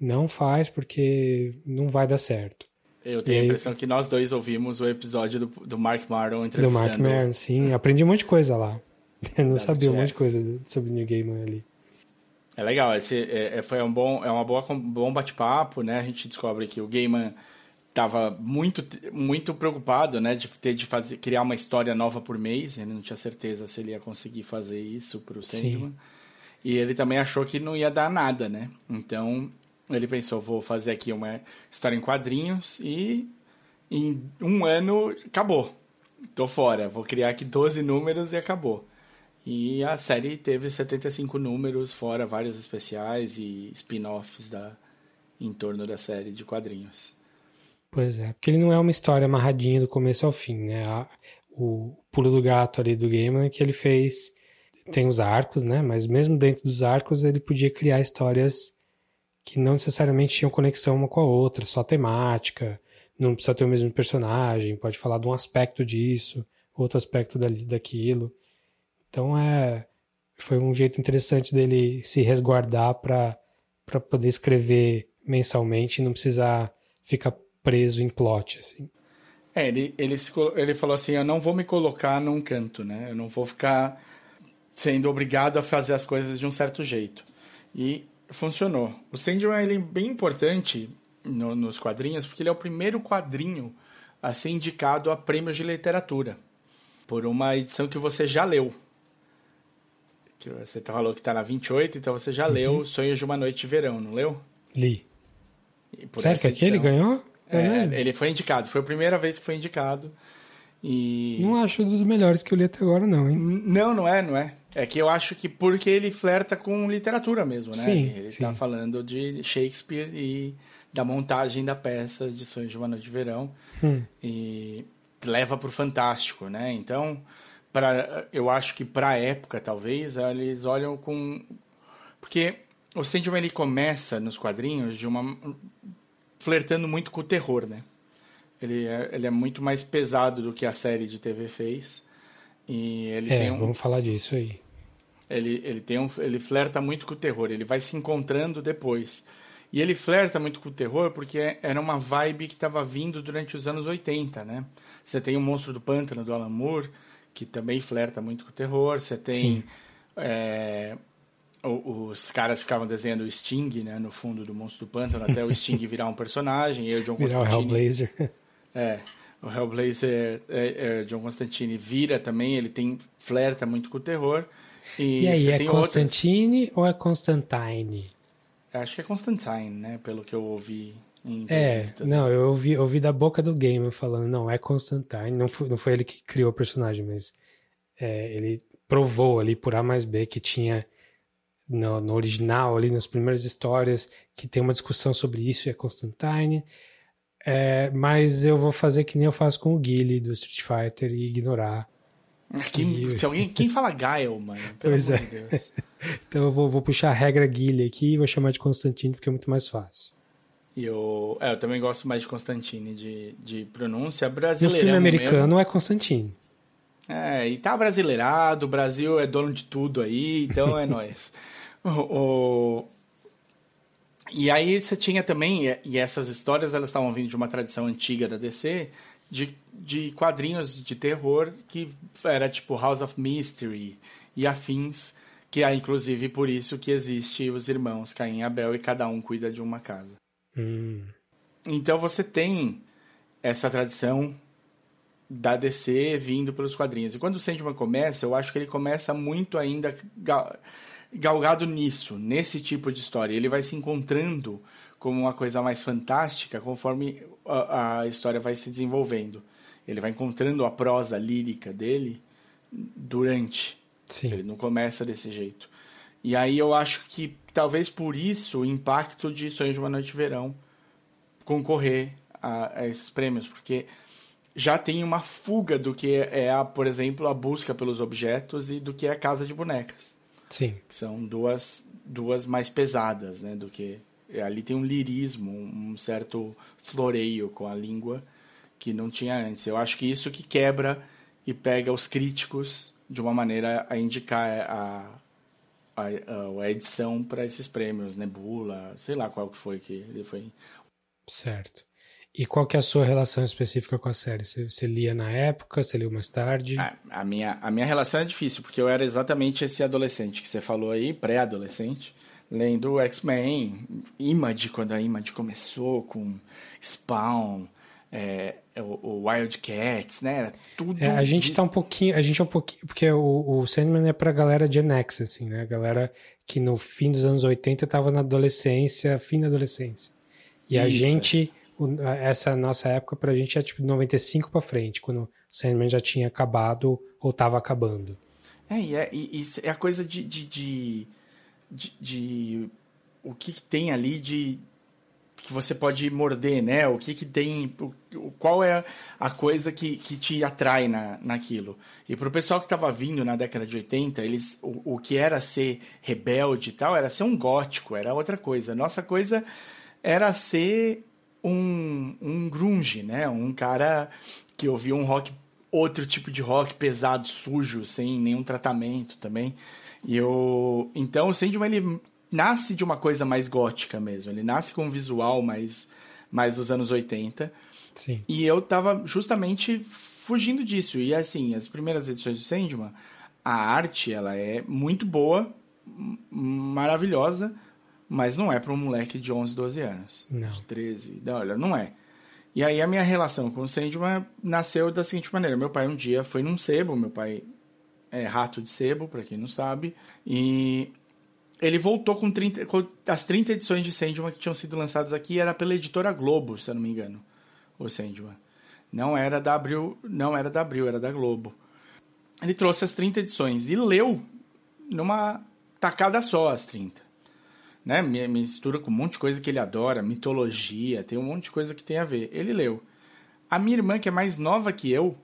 Não faz porque não vai dar certo. Eu tenho e a impressão aí, que nós dois ouvimos o episódio do, do Mark Maron entrevistando. Do Mark Maron, sim. Aprendi um monte de coisa lá. Eu não sabia um monte de coisa sobre o Neil Gaiman ali. É legal, esse é, foi um bom, é uma boa, um bom bate-papo, né? A gente descobre que o Gaiman estava muito, muito preocupado, né? De ter de fazer, criar uma história nova por mês. Ele não tinha certeza se ele ia conseguir fazer isso para o Sandman. E ele também achou que não ia dar nada, né? Então, ele pensou, vou fazer aqui uma história em quadrinhos e em um ano acabou. Tô fora, vou criar aqui doze números e acabou. E a série teve setenta e cinco números, fora vários especiais e spin-offs da, em torno da série de quadrinhos. Pois é, porque ele não é uma história amarradinha do começo ao fim, né? A, o pulo do gato ali do Gaiman que ele fez, tem os arcos, né? Mas mesmo dentro dos arcos ele podia criar histórias que não necessariamente tinham conexão uma com a outra, só temática, não precisa ter o mesmo personagem, pode falar de um aspecto disso, outro aspecto dali, daquilo. Então é, foi um jeito interessante dele se resguardar para poder escrever mensalmente e não precisar ficar preso em plot, assim. É, ele, ele, se, ele falou assim, eu não vou me colocar num canto, né? Eu não vou ficar sendo obrigado a fazer as coisas de um certo jeito. E funcionou. O Sandman, ele é bem importante no, nos quadrinhos, porque ele é o primeiro quadrinho a ser indicado a prêmios de literatura, por uma edição que você já leu. Que você falou que tá na vinte e oito, então você já uhum. leu Sonhos de uma Noite de Verão, não leu? Li. Sério que aquele ganhou? É, ele foi indicado. Foi a primeira vez que foi indicado. E... não acho dos melhores que eu li até agora, não, hein? Não, não é, não é. É que eu acho que porque ele flerta com literatura mesmo, né? Sim, ele sim. tá falando de Shakespeare e da montagem da peça de Sonhos de uma Noite de Verão. Hum. E leva pro fantástico, né? Então... pra, eu acho que para a época, talvez, eles olham com... Porque o Sandman, ele começa nos quadrinhos de uma... flertando muito com o terror, né? Ele é, ele é muito mais pesado do que a série de T V fez. E ele é, tem um... vamos falar disso aí. Ele, ele, tem um, ele flerta muito com o terror, ele vai se encontrando depois. E ele flerta muito com o terror porque era uma vibe que estava vindo durante os anos oitenta, né? Você tem o Monstro do Pântano, do Alan Moore, que também flerta muito com o terror. Você tem... É, o, os caras ficavam desenhando o Sting, né, no fundo do Monstro do Pântano, até o Sting virar um personagem. E o John virar Constantine, o Hellblazer. É, o Hellblazer, é, é, John Constantine vira também, ele tem, flerta muito com o terror. E, e aí, é Constantine outras... ou é Constantine? Acho que é Constantine, né? Pelo que eu ouvi em entrevistas. É, não, eu ouvi, ouvi da boca do Gaiman falando, não, é Constantine. Não foi, não foi ele que criou o personagem, mas é, ele provou ali por A mais B que tinha no, no original, ali nas primeiras histórias, que tem uma discussão sobre isso e é Constantine. É, mas eu vou fazer que nem eu faço com o Guile do Street Fighter e ignorar. Quem, se alguém, quem fala Gael, mano? Pelo pois amor é. De Deus. Então eu vou, vou puxar a regra Guile aqui e vou chamar de Constantine porque é muito mais fácil. E eu, é, eu também gosto mais de Constantine de, de pronúncia brasileira. O filme americano mesmo. É Constantine. É, e tá brasileirado, o Brasil é dono de tudo aí, então é nóis. O, o... E aí você tinha também, e essas histórias elas estavam vindo de uma tradição antiga da D C, De, de quadrinhos de terror que era tipo House of Mystery e afins, que é inclusive por isso que existe os irmãos Caim e Abel e cada um cuida de uma casa. Hum. Então você tem essa tradição da D C vindo pelos quadrinhos. E quando o Sandman começa, eu acho que ele começa muito ainda galgado nisso, nesse tipo de história. Ele vai se encontrando como uma coisa mais fantástica conforme a, a história vai se desenvolvendo. Ele vai encontrando a prosa lírica dele durante. Sim. Ele não começa desse jeito. E aí eu acho que talvez por isso o impacto de Sonhos de uma Noite de Verão concorrer a, a esses prêmios, porque já tem uma fuga do que é, a, por exemplo, a busca pelos objetos e do que é a Casa de Bonecas. Sim. Que são duas, duas mais pesadas, né, do que... Ali tem um lirismo, um certo floreio com a língua que não tinha antes. Eu acho que isso que quebra e pega os críticos de uma maneira a indicar a, a, a edição para esses prêmios, Nebula, sei lá qual que foi que ele foi. Certo. E qual que é a sua relação específica com a série? Você, você lia na época, você leu mais tarde? A, a, minha, a minha relação é difícil, porque eu era exatamente esse adolescente que você falou aí, pré-adolescente. Lendo X-Men, Image, quando a Image começou com Spawn, é, o, o Wildcats, né? Era tudo... É, a gente tá um pouquinho... A gente é um pouquinho... Porque o, o Sandman é pra galera Gen X, assim, né? A galera que no fim dos anos oitenta tava na adolescência, fim da adolescência. E Isso. a gente... O, essa nossa época pra gente é tipo de noventa e cinco pra frente, quando o Sandman já tinha acabado ou tava acabando. É, e é, e, e é a coisa de... de, de... De, de o que, que tem ali de que você pode morder, né? O que, que tem, o, qual é a coisa que, que te atrai na, naquilo. E pro pessoal que estava vindo na década de oitenta, eles, o, o que era ser rebelde e tal, era ser um gótico, era outra coisa. Nossa coisa era ser um, um grunge, né? Um cara que ouvia um rock, outro tipo de rock pesado, sujo, sem nenhum tratamento também. E eu... Então o Sandman, ele nasce de uma coisa mais gótica mesmo, ele nasce com um visual mais, mais dos anos oitenta. Sim. E eu tava justamente fugindo disso, e assim, as primeiras edições do Sandman, a arte ela é muito boa, maravilhosa, mas não é para um moleque de onze, doze anos, não. De treze, não, não é. E aí a minha relação com o Sandman nasceu da seguinte maneira: meu pai um dia foi num sebo, meu pai... É, rato de sebo, pra quem não sabe. E ele voltou com, trinta, com as trinta edições de Sandman que tinham sido lançadas aqui. Era pela editora Globo, se eu não me engano, o Sandman. Não era da Abril, não era da Abril, era da Globo. Ele trouxe as trinta edições e leu numa tacada só as trinta. Né? Mistura com um monte de coisa que ele adora, mitologia, tem um monte de coisa que tem a ver. Ele leu. A minha irmã, que é mais nova que eu,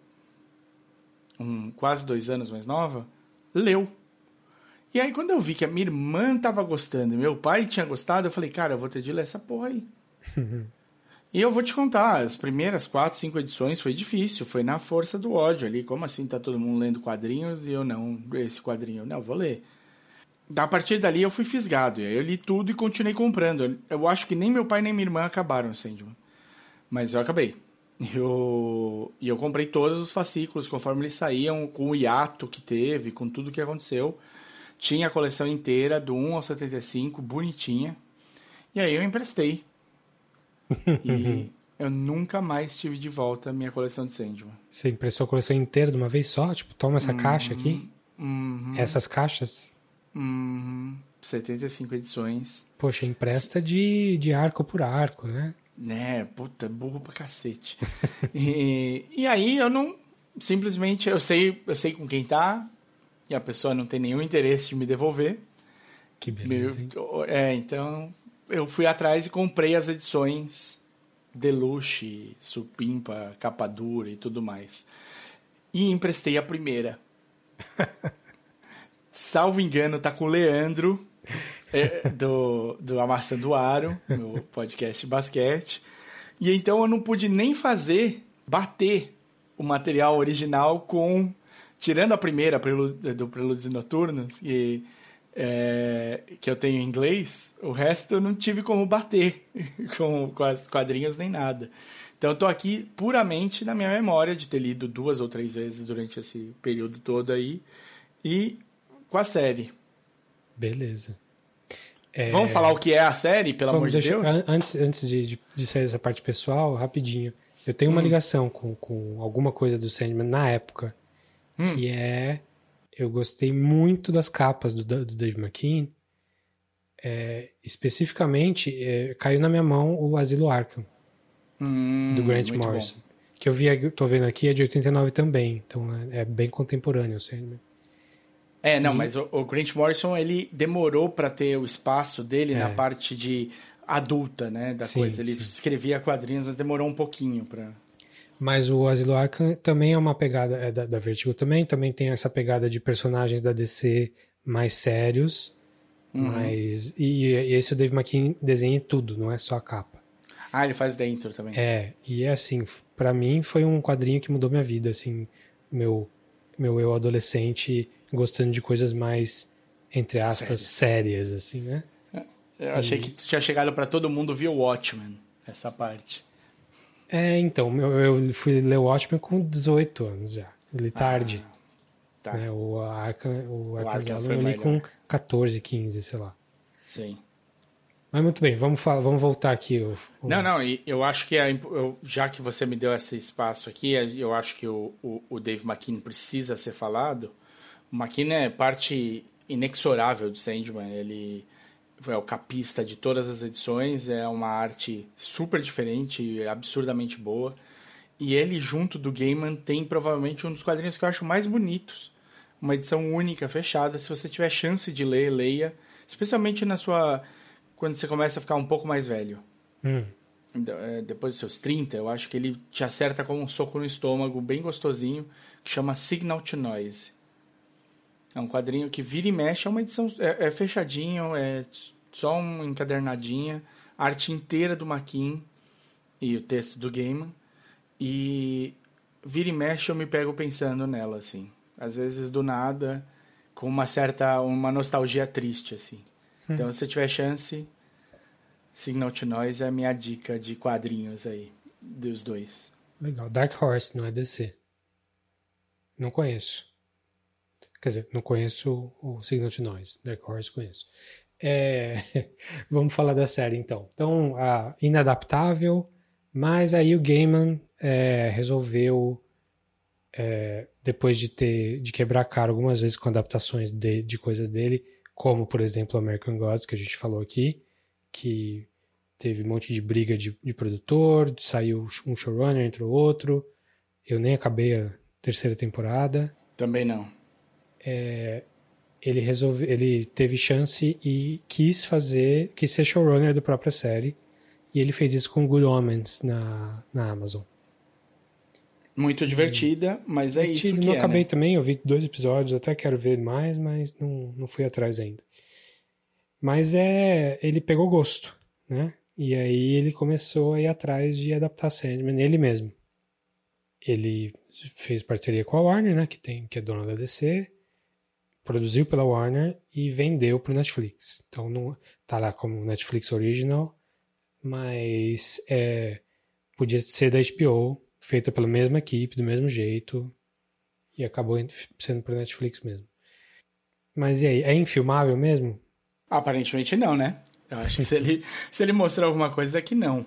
um, quase dois anos mais nova, leu. E aí quando eu vi que a minha irmã tava gostando e meu pai tinha gostado, eu falei, cara, eu vou ter de ler essa porra aí. E eu vou te contar, as primeiras quatro, cinco edições foi difícil, foi na força do ódio ali, como assim tá todo mundo lendo quadrinhos e eu não, esse quadrinho eu não vou ler. A partir dali eu fui fisgado, e aí eu li tudo e continuei comprando. Eu, eu acho que nem meu pai nem minha irmã acabaram o Sandman, mas eu acabei. E eu, eu comprei todos os fascículos conforme eles saíam, com o hiato que teve, com tudo que aconteceu. Tinha a coleção inteira, do um ao setenta e cinco, bonitinha. E aí eu emprestei. E eu nunca mais tive de volta a minha coleção de Sandman. Você emprestou a coleção inteira de uma vez só? Tipo, toma essa uhum, caixa aqui? Uhum. Essas caixas? Uhum. setenta e cinco edições. Poxa, empresta de, de arco por arco, né? Né, puta, burro pra cacete. e, e aí eu não... Simplesmente eu sei, eu sei com quem tá... E a pessoa não tem nenhum interesse de me devolver. Que beleza. Eu, é, então eu fui atrás e comprei as edições Deluxe, Supimpa, Capa Dura e tudo mais. E emprestei a primeira. Salvo engano, tá com o Leandro, é, do, do Amassando o Aro, meu podcast de basquete. E então eu não pude nem fazer, bater o material original com... Tirando a primeira do Preludes Noturnos, e, é, que eu tenho em inglês, o resto eu não tive como bater com, com as quadrinhas nem nada. Então eu estou aqui puramente na minha memória de ter lido duas ou três vezes durante esse período todo aí, e com a série. Beleza. É... Vamos falar o que é a série, pelo Vamos, amor de deixa... Deus? Antes, antes de, de, de sair dessa parte pessoal, rapidinho. Eu tenho uma hum. ligação com, com alguma coisa do Sandman na época. Hum. Que é... Eu gostei muito das capas do, do Dave McKean. É, especificamente, é, caiu na minha mão o Asilo Arkham, hum, do Grant Morrison. Bom. Que eu vi, tô vendo aqui, é de oitenta e nove também. Então, é, é bem contemporâneo. Assim. É, não, e... mas o, o Grant Morrison, ele demorou para ter o espaço dele é. na parte de adulta, né, da sim, coisa. Ele sim. escrevia quadrinhos, mas demorou um pouquinho para... Mas o Asilo Arkham também é uma pegada é da, da Vertigo também, também tem essa pegada de personagens da D C mais sérios, uhum. mas e, e esse o Dave McKean desenha em tudo, não é só a capa. Ah, ele faz dentro também. É, e é assim, pra mim foi um quadrinho que mudou minha vida, assim, meu, meu eu adolescente gostando de coisas mais, entre aspas, Sério? sérias, assim, né? Eu achei e... que tu tinha chegado pra todo mundo via o Watchmen, essa parte. É, então, eu fui ler o Watchmen com dezoito anos já, li tarde, ah, tá. né? o Arkham, o Arkham eu li com quatorze, quinze, sei lá. Sim. Mas muito bem, vamos, falar, vamos voltar aqui. O, o... Não, não, eu acho que, a, eu, já que você me deu esse espaço aqui, eu acho que o, o, o Dave McKean precisa ser falado. O McKean é parte inexorável do Sandman, ele... é o capista de todas as edições, é uma arte super diferente, absurdamente boa, e ele junto do Gaiman tem provavelmente um dos quadrinhos que eu acho mais bonitos, uma edição única, fechada. Se você tiver chance de ler, leia, especialmente na sua quando você começa a ficar um pouco mais velho, hum. depois dos seus trinta, eu acho que ele te acerta como um soco no estômago, bem gostosinho, que chama Signal to Noise. É um quadrinho que vira e mexe, é uma edição, é, é fechadinho, é só uma encadernadinha, arte inteira do McKean e o texto do Gaiman, e vira e mexe eu me pego pensando nela, assim. Às vezes do nada, com uma certa, uma nostalgia triste, assim. Hum. Então, se tiver chance, Signal to Noise é a minha dica de quadrinhos aí, dos dois. Legal, Dark Horse, não é D C. Não conheço. Quer dizer, não conheço o Signal to Noise, Dark Horse conheço. É, vamos falar da série, então. Então, a inadaptável, mas aí o Gaiman é, resolveu, é, depois de, ter, de quebrar a cara algumas vezes com adaptações de, de coisas dele, como, por exemplo, American Gods, que a gente falou aqui, que teve um monte de briga de, de produtor, saiu um showrunner, entrou outro. Eu nem acabei a terceira temporada. Também não. É, ele, resolve, ele teve chance e quis fazer, quis ser showrunner da própria série, e ele fez isso com Good Omens na, na Amazon. Muito divertida, mas é divertido, isso que não é, acabei, né? Também, eu vi dois episódios, até quero ver mais, mas não, não fui atrás ainda. Mas é, ele pegou gosto, né? E aí ele começou a ir atrás de adaptar Sandman, ele mesmo. Ele fez parceria com a Warner, né? Que, tem, que é dona da D C, produziu pela Warner e vendeu pro Netflix. Então não, tá lá como Netflix Original, mas é, podia ser da H B O, feita pela mesma equipe, do mesmo jeito, e acabou sendo pro Netflix mesmo. Mas e aí, é infilmável mesmo? Aparentemente não, né? Eu acho que se ele, se ele mostrar alguma coisa é que não.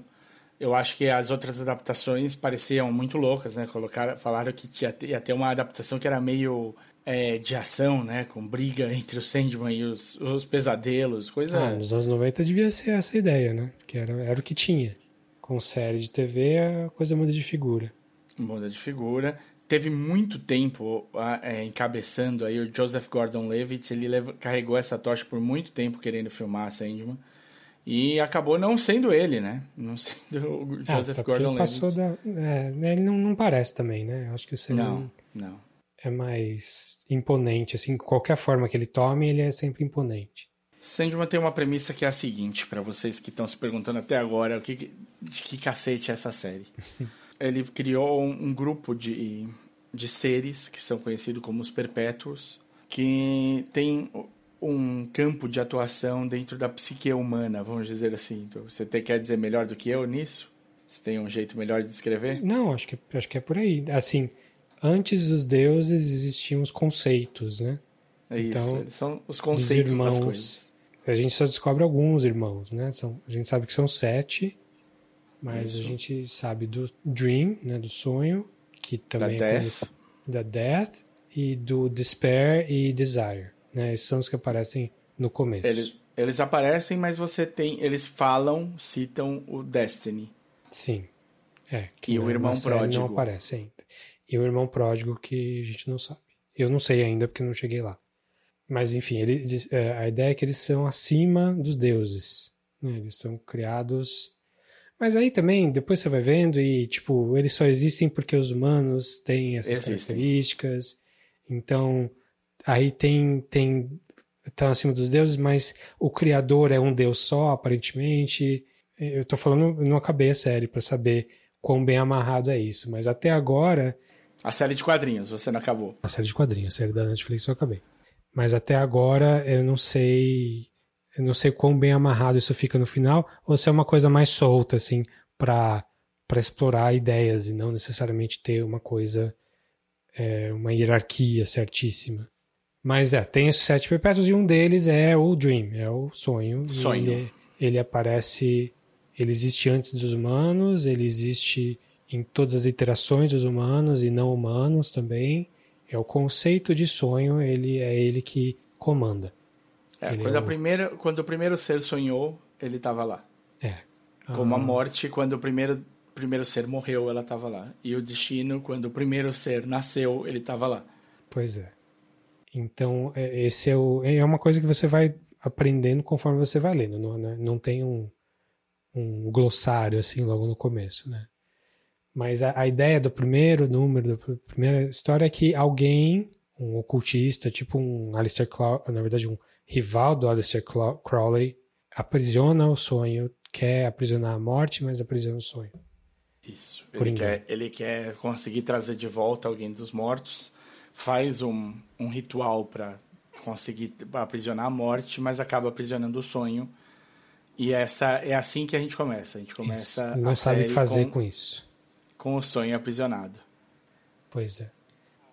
Eu acho que as outras adaptações pareciam muito loucas, né? Colocaram, falaram que tinha, ia ter uma adaptação que era meio é, de ação, né? Com briga entre o Sandman e os, os pesadelos, coisa... Ah, nos anos noventa devia ser essa ideia, né? Porque era, era o que tinha. Com série de T V, a coisa muda de figura. Muda de figura. Teve muito tempo é, encabeçando aí o Joseph Gordon-Levitt. Ele levou, carregou essa tocha por muito tempo querendo filmar a Sandman. E acabou não sendo ele, né? Não sendo o Joseph ah, tá, Gordon-Levitt. Ele, da, é, ele não, não parece também, né? Acho que o Sandman não, não. é mais imponente. Assim, qualquer forma que ele tome, ele é sempre imponente. Sandman tem uma premissa que é a seguinte, para vocês que estão se perguntando até agora o que, de que cacete é essa série. Ele criou um, um grupo de, de seres que são conhecidos como os Perpétuos, que tem um campo de atuação dentro da psique humana, vamos dizer assim. Então, você te, quer dizer melhor do que eu nisso? Você tem um jeito melhor de descrever? Não, acho que, acho que é por aí. Assim, antes dos deuses existiam os conceitos, né? É isso, então, são os conceitos irmãos, das coisas. A gente só descobre alguns irmãos, né? São, a gente sabe que são sete, mas Isso. a gente sabe do Dream, né? Do sonho, que também da é Death. Conhecido, da Death e do Despair e Desire, né? Esses são os que aparecem no começo. Eles, eles aparecem, mas você tem, eles falam, citam o Destiny. Sim. É, que e o irmão pródigo. Não aparece ainda. E o irmão pródigo que a gente não sabe. Eu não sei ainda porque não cheguei lá. Mas, enfim, ele, a ideia é que eles são acima dos deuses. Né? Eles são criados... Mas aí também, depois você vai vendo e, tipo, eles só existem porque os humanos têm essas existem. características. Então, aí tem... tem tá acima dos deuses, mas o criador é um deus só, aparentemente. Eu tô falando... Não acabei a série pra saber quão bem amarrado é isso. Mas até agora... A série de quadrinhos, você não acabou. A série de quadrinhos, a série da Netflix eu acabei. Mas até agora eu não sei, eu não sei quão bem amarrado isso fica no final, ou se é uma coisa mais solta, assim, para para explorar ideias e não necessariamente ter uma coisa, é, uma hierarquia certíssima. Mas é, tem esses sete perpétuos e um deles é o Dream, é o sonho. sonho. Ele, ele aparece, ele existe antes dos humanos, ele existe em todas as iterações dos humanos e não humanos também. É o conceito de sonho, ele, é ele que comanda. É, quando, é o... a primeira, quando o primeiro ser sonhou, ele estava lá. É. Como ah. a morte, quando o primeiro, primeiro ser morreu, ela estava lá. E o destino, quando o primeiro ser nasceu, ele estava lá. Pois é. Então, é, esse é, o, é uma coisa que você vai aprendendo conforme você vai lendo. Não, não tem um, um glossário assim logo no começo, né? Mas a, a ideia do primeiro número, da primeira história é que alguém, um ocultista, tipo um Aleister Crowley, na verdade um rival do Aleister Crowley, aprisiona o sonho, quer aprisionar a morte, mas aprisiona o sonho. Isso. Ele quer, ele quer conseguir trazer de volta alguém dos mortos, faz um, um ritual para conseguir aprisionar a morte, mas acaba aprisionando o sonho. E essa, é assim que a gente começa. A gente começa Não a sabe o que fazer com, com isso. Com o sonho aprisionado. Pois é.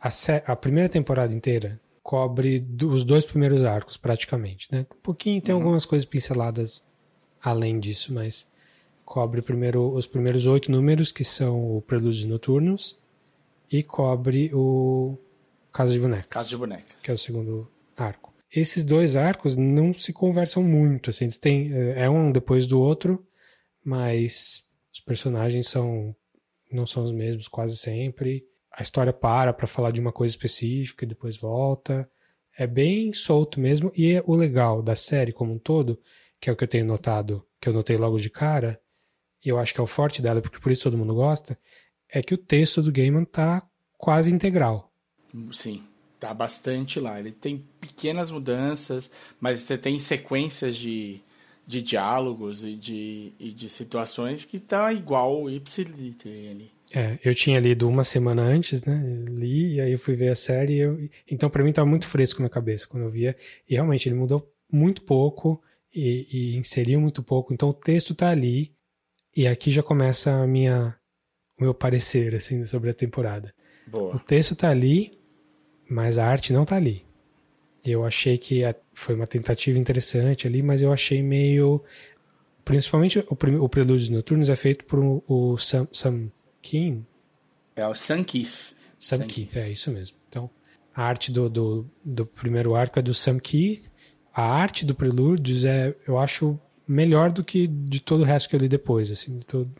A, se- a primeira temporada inteira cobre do- os dois primeiros arcos, praticamente, né? Um pouquinho, tem uhum. algumas coisas pinceladas além disso, mas cobre primeiro, os primeiros oito números, que são o Prelúdios Noturnos, e cobre o Casa de Bonecas. Casa de Bonecas. Que é o segundo arco. Esses dois arcos não se conversam muito, assim, eles têm, é um depois do outro, mas os personagens são... não são os mesmos quase sempre. A história para para falar de uma coisa específica e depois volta. É bem solto mesmo. E é o legal da série como um todo, que é o que eu tenho notado, que eu notei logo de cara, e eu acho que é o forte dela, porque por isso todo mundo gosta, é que o texto do Gaiman tá quase integral. Sim, tá bastante lá. Ele tem pequenas mudanças, mas você tem sequências de, de diálogos e de, e de situações que tá igual ipsiliteri ali. É, eu tinha lido uma semana antes, né? Li, e aí eu fui ver a série. E eu... Então, pra mim, tava muito fresco na cabeça quando eu via. E realmente, ele mudou muito pouco e, e inseriu muito pouco. Então, o texto tá ali. E aqui já começa a minha, o meu parecer, assim, sobre a temporada. Boa. O texto tá ali, mas a arte não tá ali. Eu achei que a... foi uma tentativa interessante ali, mas eu achei meio... Principalmente o, prim... o Prelúdios Noturnos é feito por um, o Sam... Sam... Kim. É o Sam Keith. Sam, Sam Keith, Keith, é isso mesmo. Então, a arte do, do, do primeiro arco é do Sam Keith. A arte do Prelúdios é, eu acho, melhor do que de todo o resto que eu li depois. Assim, de todo...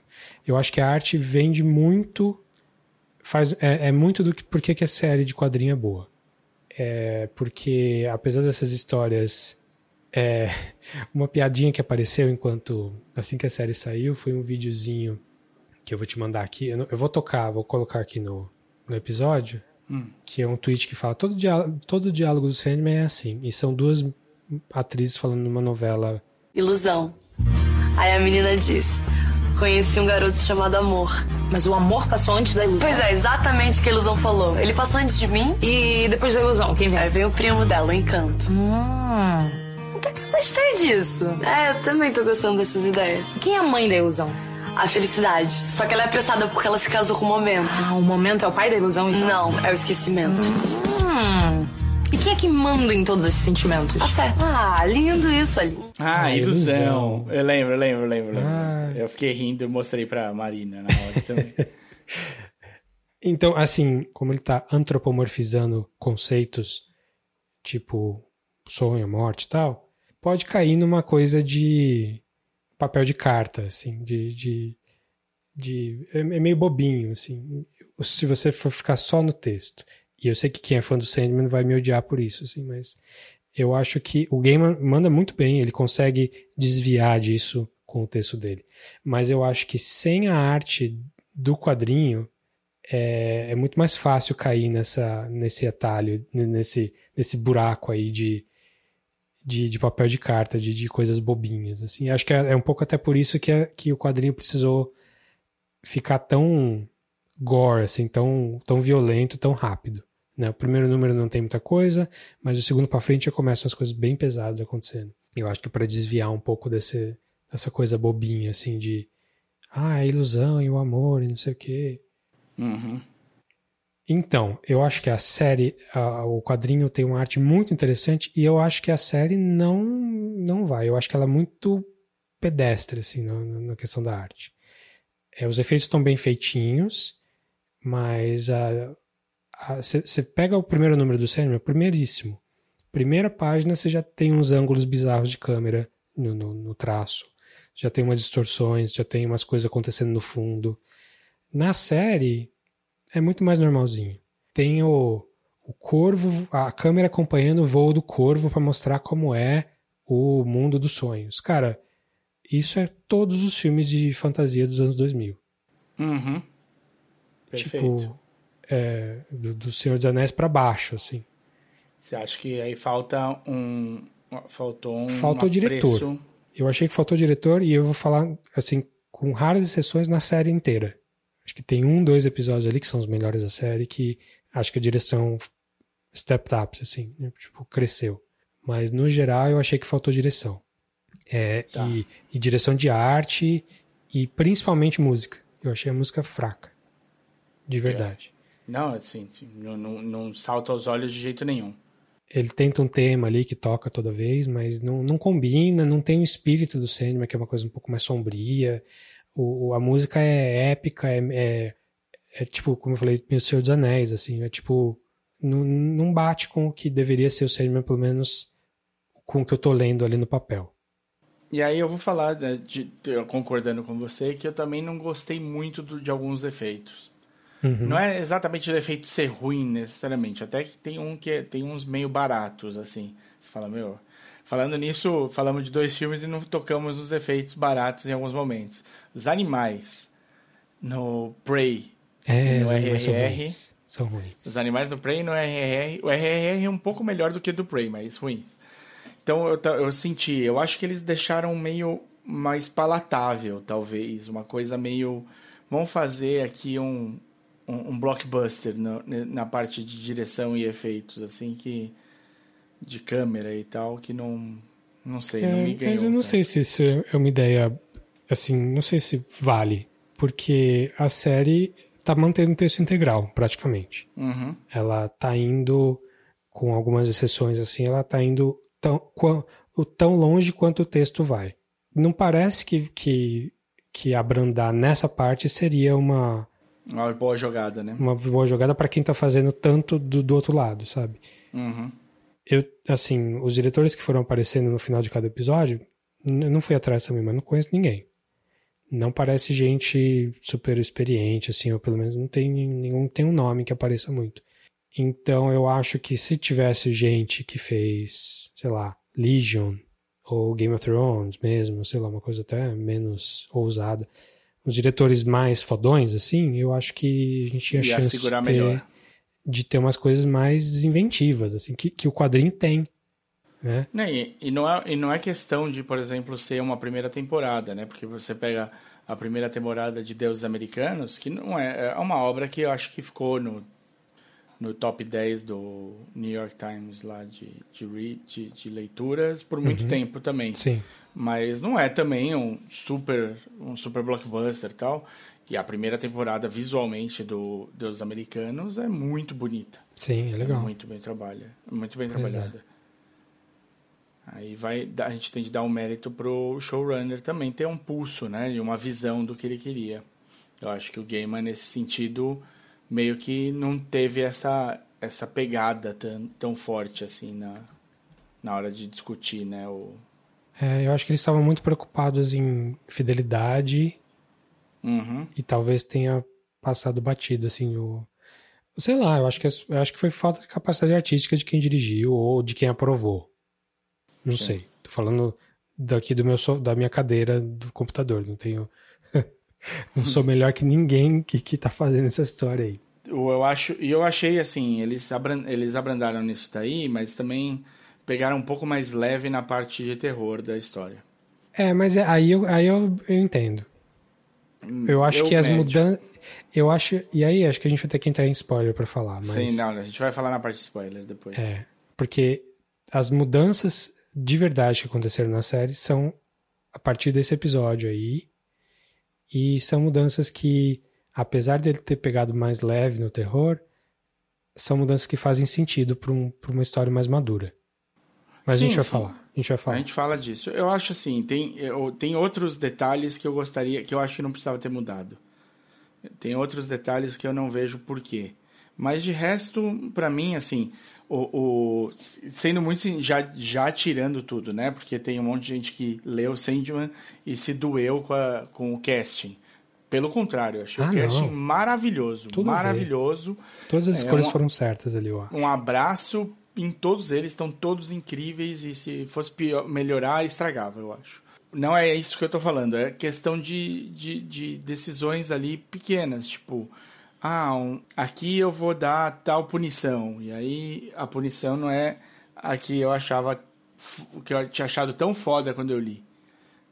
Eu acho que a arte vende muito, faz, é, é muito do que porque que a série de quadrinho é boa. É porque, apesar dessas histórias... É, uma piadinha que apareceu enquanto assim que a série saiu foi um videozinho... que eu vou te mandar aqui, eu, não, eu vou tocar, vou colocar aqui no, no episódio, hum. que é um tweet que fala, todo diálogo, todo diálogo do Sandman é assim, e são duas atrizes falando numa novela. Ilusão. Aí a menina diz, conheci um garoto chamado Amor. Mas o amor passou antes da ilusão. Pois é, exatamente o que a ilusão falou. Ele passou antes de mim e depois da ilusão, quem vem? Aí vem o primo dela, o encanto. Hum, até que eu gostei disso. É, eu também tô gostando dessas ideias. Quem é a mãe da ilusão? A felicidade. Só que ela é apressada porque ela se casou com o momento. Ah, o momento é o pai da ilusão, então? Não, é o esquecimento. Hum. E quem é que manda em todos esses sentimentos? A fé. Ah, lindo isso ali. Ah, ah ilusão. ilusão. Eu lembro, eu lembro, eu lembro. Ah. Eu fiquei rindo e mostrei pra Marina na hora também. Então, assim, como ele tá antropomorfizando conceitos tipo sonho, morte e tal, pode cair numa coisa de... papel de carta, assim, de, de, de... é meio bobinho, assim, se você for ficar só no texto. E eu sei que quem é fã do Sandman vai me odiar por isso, assim, mas eu acho que o Gaiman manda muito bem, ele consegue desviar disso com o texto dele. Mas eu acho que sem a arte do quadrinho, é, é muito mais fácil cair nessa, nesse atalho, nesse, nesse buraco aí de... De, de papel de carta, de, de coisas bobinhas, assim. Acho que é, é um pouco até por isso que, é, que o quadrinho precisou ficar tão gore, assim, tão, tão violento, tão rápido, né? O primeiro número não tem muita coisa, mas o segundo pra frente já começam as coisas bem pesadas acontecendo. Eu acho que pra desviar um pouco desse, dessa coisa bobinha, assim, de ah, a ilusão e o amor e não sei o quê. Uhum. Então, eu acho que a série, a, o quadrinho tem uma arte muito interessante e eu acho que a série não, não vai. Eu acho que ela é muito pedestre, assim, na, na questão da arte. É, os efeitos estão bem feitinhos, mas você pega o primeiro número do Sandman, primeiríssimo. Primeira página você já tem uns ângulos bizarros de câmera no, no, no traço. Já tem umas distorções, já tem umas coisas acontecendo no fundo. Na série... é muito mais normalzinho. Tem o, o corvo, a câmera acompanhando o voo do corvo para mostrar como é o mundo dos sonhos. Cara, isso é todos os filmes de fantasia dos anos dois mil. Uhum. Perfeito. Tipo, é, do, do Senhor dos Anéis para baixo, assim. Você acha que aí falta um... Faltou um Faltou apreço. Diretor. Eu achei que faltou diretor e eu vou falar, assim, com raras exceções na série inteira. Acho que tem um, dois episódios ali que são os melhores da série que acho que a direção stepped up, assim, né? Tipo, cresceu. Mas, no geral, eu achei que faltou direção. É, tá. e, e direção de arte e, principalmente, música. Eu achei a música fraca. De verdade. É. Não, assim, não, não, não salta aos olhos de jeito nenhum. Ele tenta um tema ali que toca toda vez, mas não, não combina, não tem o espírito do Sandman, que é uma coisa um pouco mais sombria. O, a música é épica, é, é, é tipo, como eu falei, O Senhor dos Anéis, assim, é tipo, não, não bate com o que deveria ser o Sandman, pelo menos com o que eu tô lendo ali no papel. E aí eu vou falar, né, de, concordando com você, que eu também não gostei muito do, de alguns efeitos. Uhum. Não é exatamente o efeito ser ruim, necessariamente, até que tem, um que é, tem uns meio baratos, assim, você fala, meu... Falando nisso, falamos de dois filmes e não tocamos nos efeitos baratos em alguns momentos. Os animais no Prey É, no R R R. São ruins. Os animais do Prey no R R R. O R R R é um pouco melhor do que do Prey, mas ruins. Então eu, eu senti, eu acho que eles deixaram meio mais palatável, talvez. Uma coisa meio... Vamos fazer aqui um, um, um blockbuster na, na parte de direção e efeitos, assim, que... De câmera e tal, que não... Não sei, é, não me ganhou. Mas eu não tanto. sei se isso é uma ideia... Assim, não sei se vale. Porque a série... tá mantendo o texto integral, praticamente. Uhum. Ela tá indo, com algumas exceções assim, ela tá indo tão, quão, tão longe quanto o texto vai. Não parece que, que, que abrandar nessa parte seria uma... Uma boa jogada, né? Uma boa jogada para quem tá fazendo tanto do, do outro lado, sabe? Uhum. Eu, assim, os diretores que foram aparecendo no final de cada episódio, eu não fui atrás também, mas não conheço ninguém. Não parece gente super experiente, assim, ou pelo menos não tem nenhum tem um nome que apareça muito. Então eu acho que se tivesse gente que fez, sei lá, Legion, ou Game of Thrones mesmo, sei lá, uma coisa até menos ousada, os diretores mais fodões, assim, eu acho que a gente ia chance de ter, de ter umas coisas mais inventivas, assim, que, que o quadrinho tem. Né? E, e, não é, e não é questão de, por exemplo, ser uma primeira temporada, né? Porque você pega a primeira temporada de Deuses Americanos, que não é, é uma obra que eu acho que ficou no, no top dez do New York Times lá de, de, read, de, de leituras por muito uhum. tempo também. Sim. Mas não é também um super, um super blockbuster e tal. E a primeira temporada, visualmente, do Deuses Americanos é muito bonita. Sim, é legal. É muito bem trabalha, muito bem pois trabalhada. É. Aí vai, a gente tem de dar um mérito pro showrunner também ter um pulso, né? E uma visão do que ele queria. Eu acho que o Gaiman, nesse sentido, meio que não teve essa, essa pegada tão, tão forte, assim, na, na hora de discutir, né? O... É, eu acho que eles estavam muito preocupados em fidelidade uhum. e talvez tenha passado batido, assim, o... Sei lá, eu acho que, eu acho que foi falta de capacidade artística de quem dirigiu ou de quem aprovou. Não Sim. sei, tô falando daqui do meu, da minha cadeira do computador, não tenho... não sou melhor que ninguém que, que tá fazendo essa história aí. Eu acho, e eu achei assim, eles, abran, eles abrandaram nisso daí, mas também pegaram um pouco mais leve na parte de terror da história. É, mas é, aí, eu, aí eu, eu entendo. Eu acho eu que as mudanças... Eu acho, e aí acho que a gente vai ter que entrar em spoiler pra falar, mas... Sim, não, a gente vai falar na parte de spoiler depois. É, porque as mudanças... de verdade que aconteceram na série são a partir desse episódio aí, e são mudanças que, apesar dele ter pegado mais leve no terror, são mudanças que fazem sentido para um, para uma história mais madura. Mas sim, a gente vai sim. falar, a gente vai falar. A gente fala disso. Eu acho assim, tem, eu, tem outros detalhes que eu gostaria, que eu acho que não precisava ter mudado. Tem outros detalhes que eu não vejo por quê. Mas de resto, pra mim, assim, o, o, sendo muito, já, já tirando tudo, né? Porque tem um monte de gente que leu Sandman e se doeu com, a, com o casting. Pelo contrário, eu achei ah, o casting não. maravilhoso, tudo maravilhoso. Veio. Todas as é, escolhas um, foram certas ali, ó. Um abraço em todos eles, estão todos incríveis e se fosse pior, melhorar, estragava, eu acho. Não é isso que eu tô falando, é questão de, de, de decisões ali pequenas, tipo... Ah, um, aqui eu vou dar tal punição. E aí a punição não é a que eu achava, que eu tinha achado tão foda quando eu li.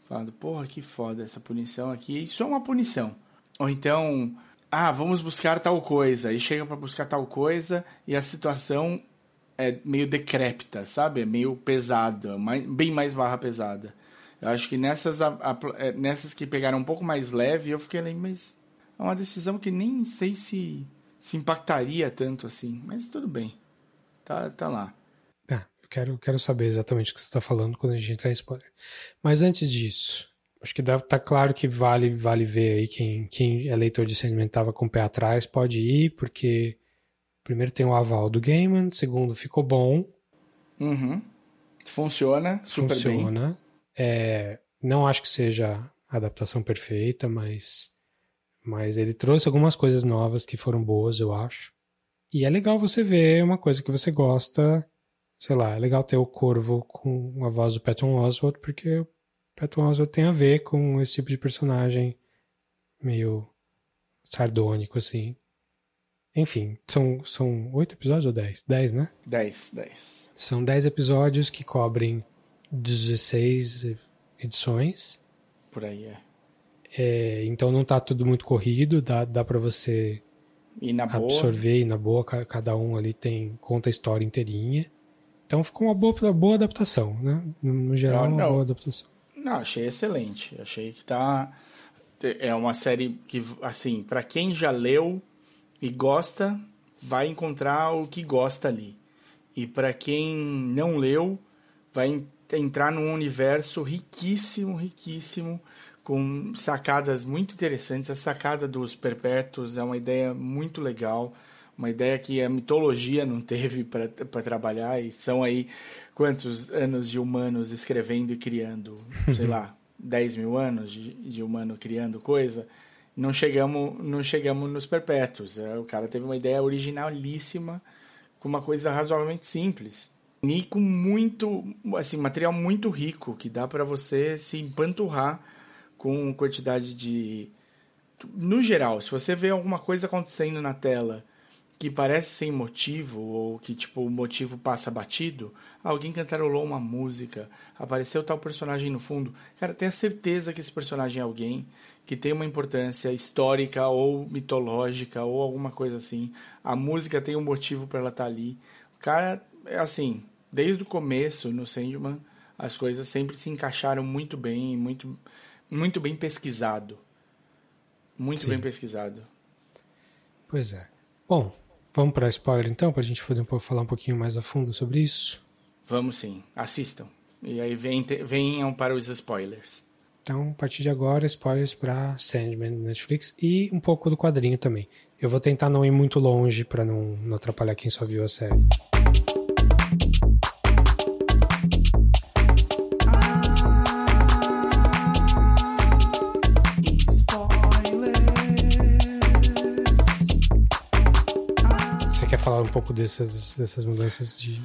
Falando, porra, que foda essa punição aqui. Isso é uma punição. Ou então, ah, vamos buscar tal coisa. E chega pra buscar tal coisa e a situação é meio decrépita, sabe? É meio pesada, mais, bem mais barra pesada. Eu acho que nessas, a, a, nessas que pegaram um pouco mais leve, eu fiquei ali, mas... É uma decisão que nem sei se, se impactaria tanto assim. Mas tudo bem. Tá, tá lá. Ah, eu quero, quero saber exatamente o que você está falando quando a gente entrar em spoiler. Mas antes disso, acho que dá, tá claro que vale, vale ver aí quem, quem é leitor de Sandman estava com o pé atrás, pode ir, porque primeiro tem o aval do Gaiman, segundo, ficou bom. Uhum. Funciona super Funciona. bem. Funciona. É, não acho que seja a adaptação perfeita, mas... Mas ele trouxe algumas coisas novas que foram boas, eu acho. E é legal você ver uma coisa que você gosta. Sei lá, é legal ter o Corvo com a voz do Patton Oswalt, porque o Patton Oswalt tem a ver com esse tipo de personagem meio sardônico, assim. Enfim, são, são oito episódios ou dez? Dez, né? Dez, dez. São dez episódios que cobrem dezesseis edições. Por aí, é. é então não tá tudo muito corrido, dá, dá pra você e na absorver boa. E na boa, cada um ali tem, conta a história inteirinha. Então ficou uma boa, boa adaptação, né? No geral, não, não. uma boa adaptação. Não, achei excelente. Achei que tá... É uma série que, assim, pra quem já leu e gosta, vai encontrar o que gosta ali. E pra quem não leu, vai entrar num universo riquíssimo, riquíssimo, com sacadas muito interessantes. A sacada dos perpétuos é uma ideia muito legal. Uma ideia que a mitologia não teve para trabalhar, e são aí quantos anos de humanos escrevendo e criando, sei lá, dez mil anos de, de humano criando coisa, não chegamos, não chegamos nos perpétuos. O cara teve uma ideia originalíssima, com uma coisa razoavelmente simples. E com muito, assim, material muito rico, que dá para você se empanturrar com quantidade de... No geral, se você vê alguma coisa acontecendo na tela que parece sem motivo, ou que tipo o motivo passa batido, alguém cantarolou uma música, apareceu tal personagem no fundo, cara, tenha certeza que esse personagem é alguém que tem uma importância histórica ou mitológica, ou alguma coisa assim. A música tem um motivo para ela estar ali. O cara, assim, desde o começo no Sandman, as coisas sempre se encaixaram muito bem, muito, muito bem pesquisado. Muito Sim. bem pesquisado. Pois é. Bom... Vamos para spoiler, então, para a gente poder falar um pouquinho mais a fundo sobre isso? Vamos sim, assistam. E aí venham para os spoilers. Então, a partir de agora, spoilers para Sandman do Netflix e um pouco do quadrinho também. Eu vou tentar não ir muito longe para não, não atrapalhar quem só viu a série. Falar um pouco dessas, dessas mudanças de...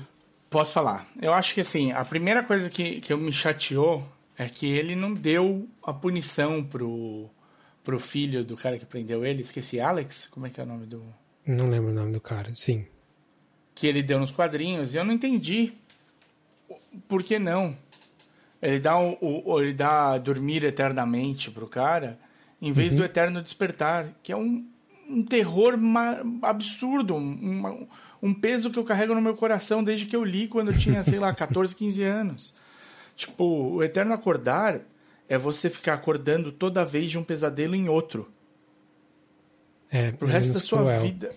Posso falar. Eu acho que, assim, a primeira coisa que, que eu me chateou é que ele não deu a punição pro, pro filho do cara que prendeu ele. Esqueci, Alex? Como é que é o nome do... Não lembro o nome do cara, sim. Que ele deu nos quadrinhos e eu não entendi. Por que não? Ele dá, o, o, ele dá dormir eternamente pro cara em vez uhum. do eterno despertar, que é um... um terror ma- absurdo, um, um peso que eu carrego no meu coração desde que eu li quando eu tinha, sei lá, catorze, quinze anos. Tipo, o eterno acordar é você ficar acordando toda vez de um pesadelo em outro. É, pro resto da sua cruel. vida.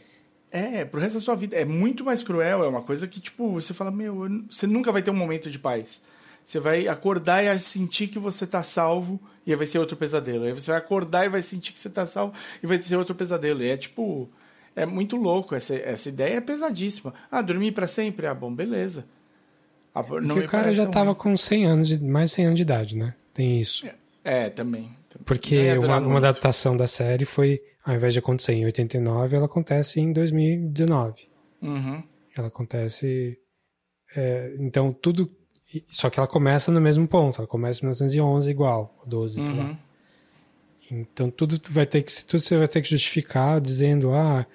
É, pro resto da sua vida. É muito mais cruel, é uma coisa que, tipo, você fala, meu, eu, você nunca vai ter um momento de paz. Você vai acordar e sentir que você tá salvo, e aí vai ser outro pesadelo. Aí você vai acordar e vai sentir que você tá salvo, e vai ser outro pesadelo. E é tipo... É muito louco. Essa, essa ideia é pesadíssima. Ah, dormir pra sempre? Ah, bom, beleza. Ah, não, o cara já tava ruim. Com cem anos, de, mais de cem anos de idade, né? Tem isso. É, é também. Porque uma, uma adaptação da série foi... Ao invés de acontecer em oitenta e nove, ela acontece em dois mil e dezenove. Uhum. Ela acontece... É, então, tudo... Só que ela começa no mesmo ponto, ela começa em mil novecentos e onze igual, doze, uhum. sei lá. Então tudo, vai ter que, tudo você vai ter que justificar dizendo, ah,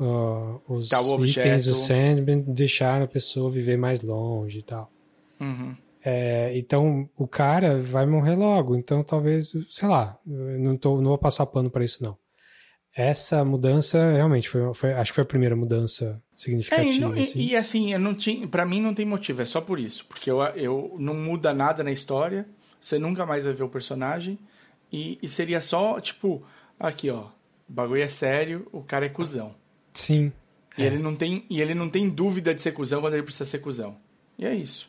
uh, os tá itens do Sandman deixaram a pessoa viver mais longe e tal. Uhum. É, então o cara vai morrer logo, então talvez, sei lá, não, tô, não vou passar pano pra isso não. Essa mudança, realmente, foi, foi, acho que foi a primeira mudança significativa. É, e, não, assim. E, e assim, eu não tinha, pra mim não tem motivo, é só por isso. Porque eu, eu não muda nada na história, você nunca mais vai ver o personagem. E, e seria só, tipo, aqui, ó, o bagulho é sério, o cara é cuzão. Sim. E, é. ele não tem, e ele não tem dúvida de ser cuzão quando ele precisa ser cuzão. E é isso.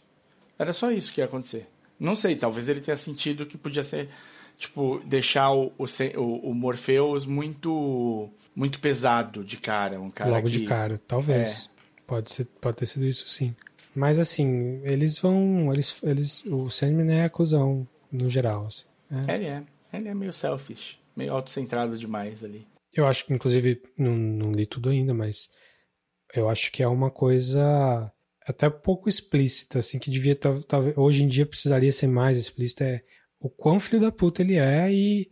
Era só isso que ia acontecer. Não sei, talvez ele tenha sentido que podia ser... Tipo, deixar o, o, o Morpheus muito, muito pesado de cara. Um cara Logo que... de cara, talvez. É. Pode ser, pode ter sido isso, sim. Mas, assim, eles vão... Eles, eles, o Sandman é acusão, no geral. Assim, é. Ele é. Ele é meio selfish. Meio autocentrado demais ali. Eu acho que, inclusive, não, não li tudo ainda, mas eu acho que é uma coisa até pouco explícita, assim, que devia... Tá, tá, hoje em dia precisaria ser mais explícita, é... O quão filho da puta ele é e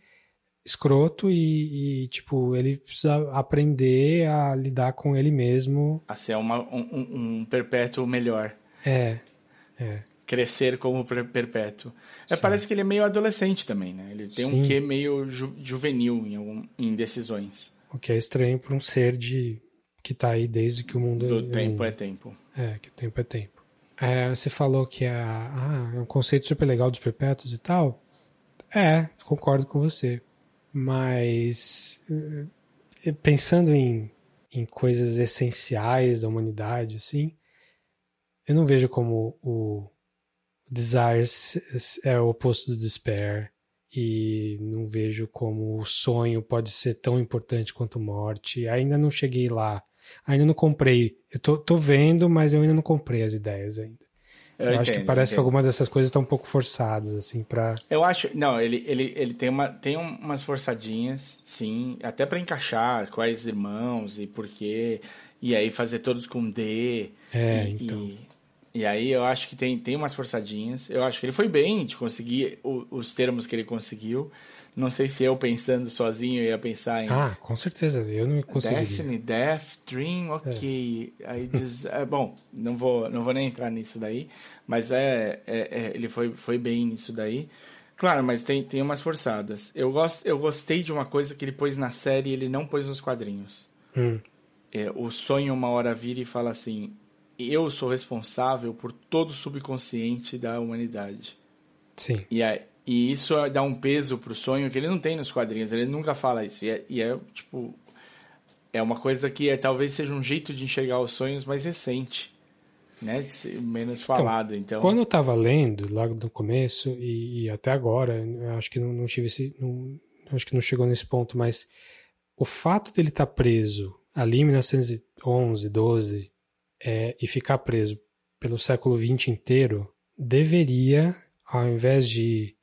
escroto e, e, tipo, ele precisa aprender a lidar com ele mesmo. A ser uma, um, um perpétuo melhor. É, é. Crescer como perpétuo. É, parece que ele é meio adolescente também, né? Ele tem Sim. um quê meio ju- juvenil em, algum, em decisões. O que é estranho para um ser de, que tá aí desde que o mundo... Do é, tempo é, é tempo. É, que o tempo é tempo. É, você falou que é, ah, é um conceito super legal dos perpétuos e tal. É, concordo com você. Mas pensando em, em coisas essenciais da humanidade, assim, eu não vejo como o Desire é o oposto do Despair e não vejo como o sonho pode ser tão importante quanto morte. Ainda não cheguei lá, ainda não comprei. Eu tô, tô vendo, mas eu ainda não comprei as ideias ainda. Eu, eu entendo, acho que parece que algumas dessas coisas estão um pouco forçadas, assim, pra... Eu acho... Não, ele, ele, ele tem, uma, tem umas forçadinhas, sim, até pra encaixar quais irmãos e por quê, e aí fazer todos com D. É, e, então... E... E aí eu acho que tem, tem umas forçadinhas. Eu acho que ele foi bem de conseguir o, os termos que ele conseguiu. Não sei se eu pensando sozinho ia pensar em... Ah, com certeza. Eu não conseguiria. Destiny, Death, Dream, ok. É. Aí diz... é, bom, não vou, não vou nem entrar nisso daí. Mas é, é, é, ele foi, foi bem nisso daí. Claro, mas tem, tem umas forçadas. Eu, gosto, eu gostei de uma coisa que ele pôs na série e ele não pôs nos quadrinhos. Hum. É, o sonho uma hora vira e fala assim... eu sou responsável por todo o subconsciente da humanidade. Sim. E, é, e isso dá um peso pro sonho que ele não tem nos quadrinhos, ele nunca fala isso. E é, e é tipo... é uma coisa que é, talvez seja um jeito de enxergar os sonhos mais recente, né? Menos falado, então... então... Quando eu tava lendo, logo do começo e, e até agora, acho que não, não tive esse... Não, acho que não chegou nesse ponto, mas o fato dele estar tá preso ali em mil novecentos e onze, doze... É, e ficar preso pelo século vinte inteiro, deveria, ao invés de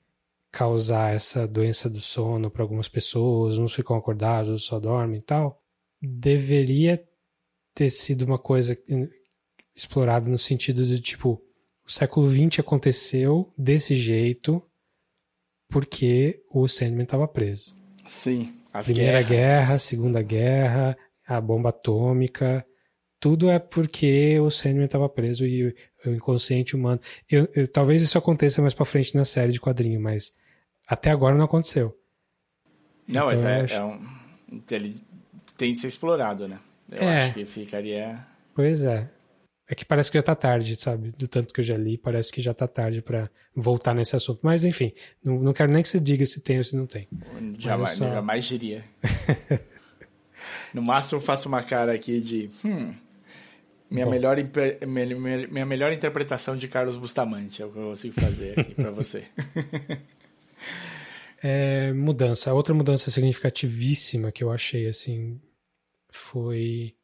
causar essa doença do sono para algumas pessoas, uns ficam acordados, outros só dormem e tal, deveria ter sido uma coisa explorada no sentido de, tipo, o século vinte aconteceu desse jeito porque o Sandman estava preso. Sim, as Primeira guerras. Guerra, Segunda Guerra, a bomba atômica... Tudo é porque o Sandman estava preso e o inconsciente humano... Eu, eu, talvez isso aconteça mais pra frente na série de quadrinho, mas até agora não aconteceu. Não, então, mas é, acho... é um... ele tem de ser explorado, né? Eu é. acho que ficaria... Pois é. É que parece que já tá tarde, sabe? Do tanto que eu já li, parece que já tá tarde pra voltar nesse assunto. Mas, enfim, não, não quero nem que você diga se tem ou se não tem. Jamais, só... jamais diria. No máximo, faço uma cara aqui de... Hum. Minha melhor, minha melhor interpretação de Carlos Bustamante é o que eu consigo fazer aqui para você. É, mudança. Outra mudança significativíssima que eu achei assim foi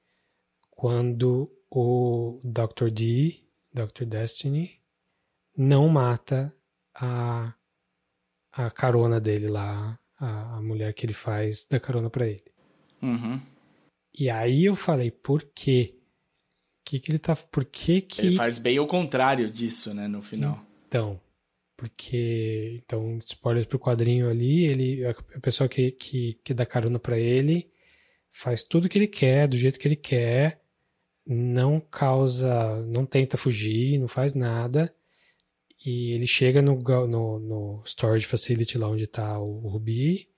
quando o doutor D, doutor Destiny, não mata a, a carona dele lá, a, a mulher que ele faz da carona para ele. Uhum. E aí eu falei, por quê? Que que ele tá, por que que... Ele faz bem o contrário disso, né, no final. Então, porque... Então, spoilers pro quadrinho ali, ele, a pessoa que, que, que dá carona pra ele faz tudo que ele quer, do jeito que ele quer, não causa... Não tenta fugir, não faz nada. E ele chega no, no, no storage facility lá onde tá o, o Rubi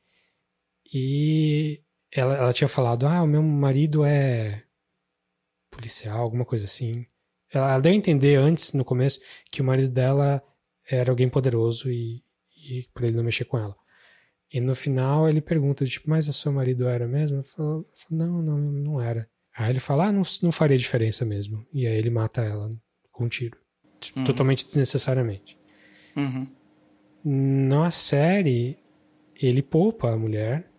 e ela, ela tinha falado, ah, o meu marido é... policial, alguma coisa assim. Ela, ela deu a entender antes, no começo, que o marido dela era alguém poderoso e, e pra ele não mexer com ela. E no final ele pergunta, tipo, mas o seu marido era mesmo? Eu falo, não, não, não era. Aí ele fala, ah, não, não faria diferença mesmo. E aí ele mata ela com um tiro. Uhum. Totalmente desnecessariamente. Uhum. Na série, ele poupa a mulher,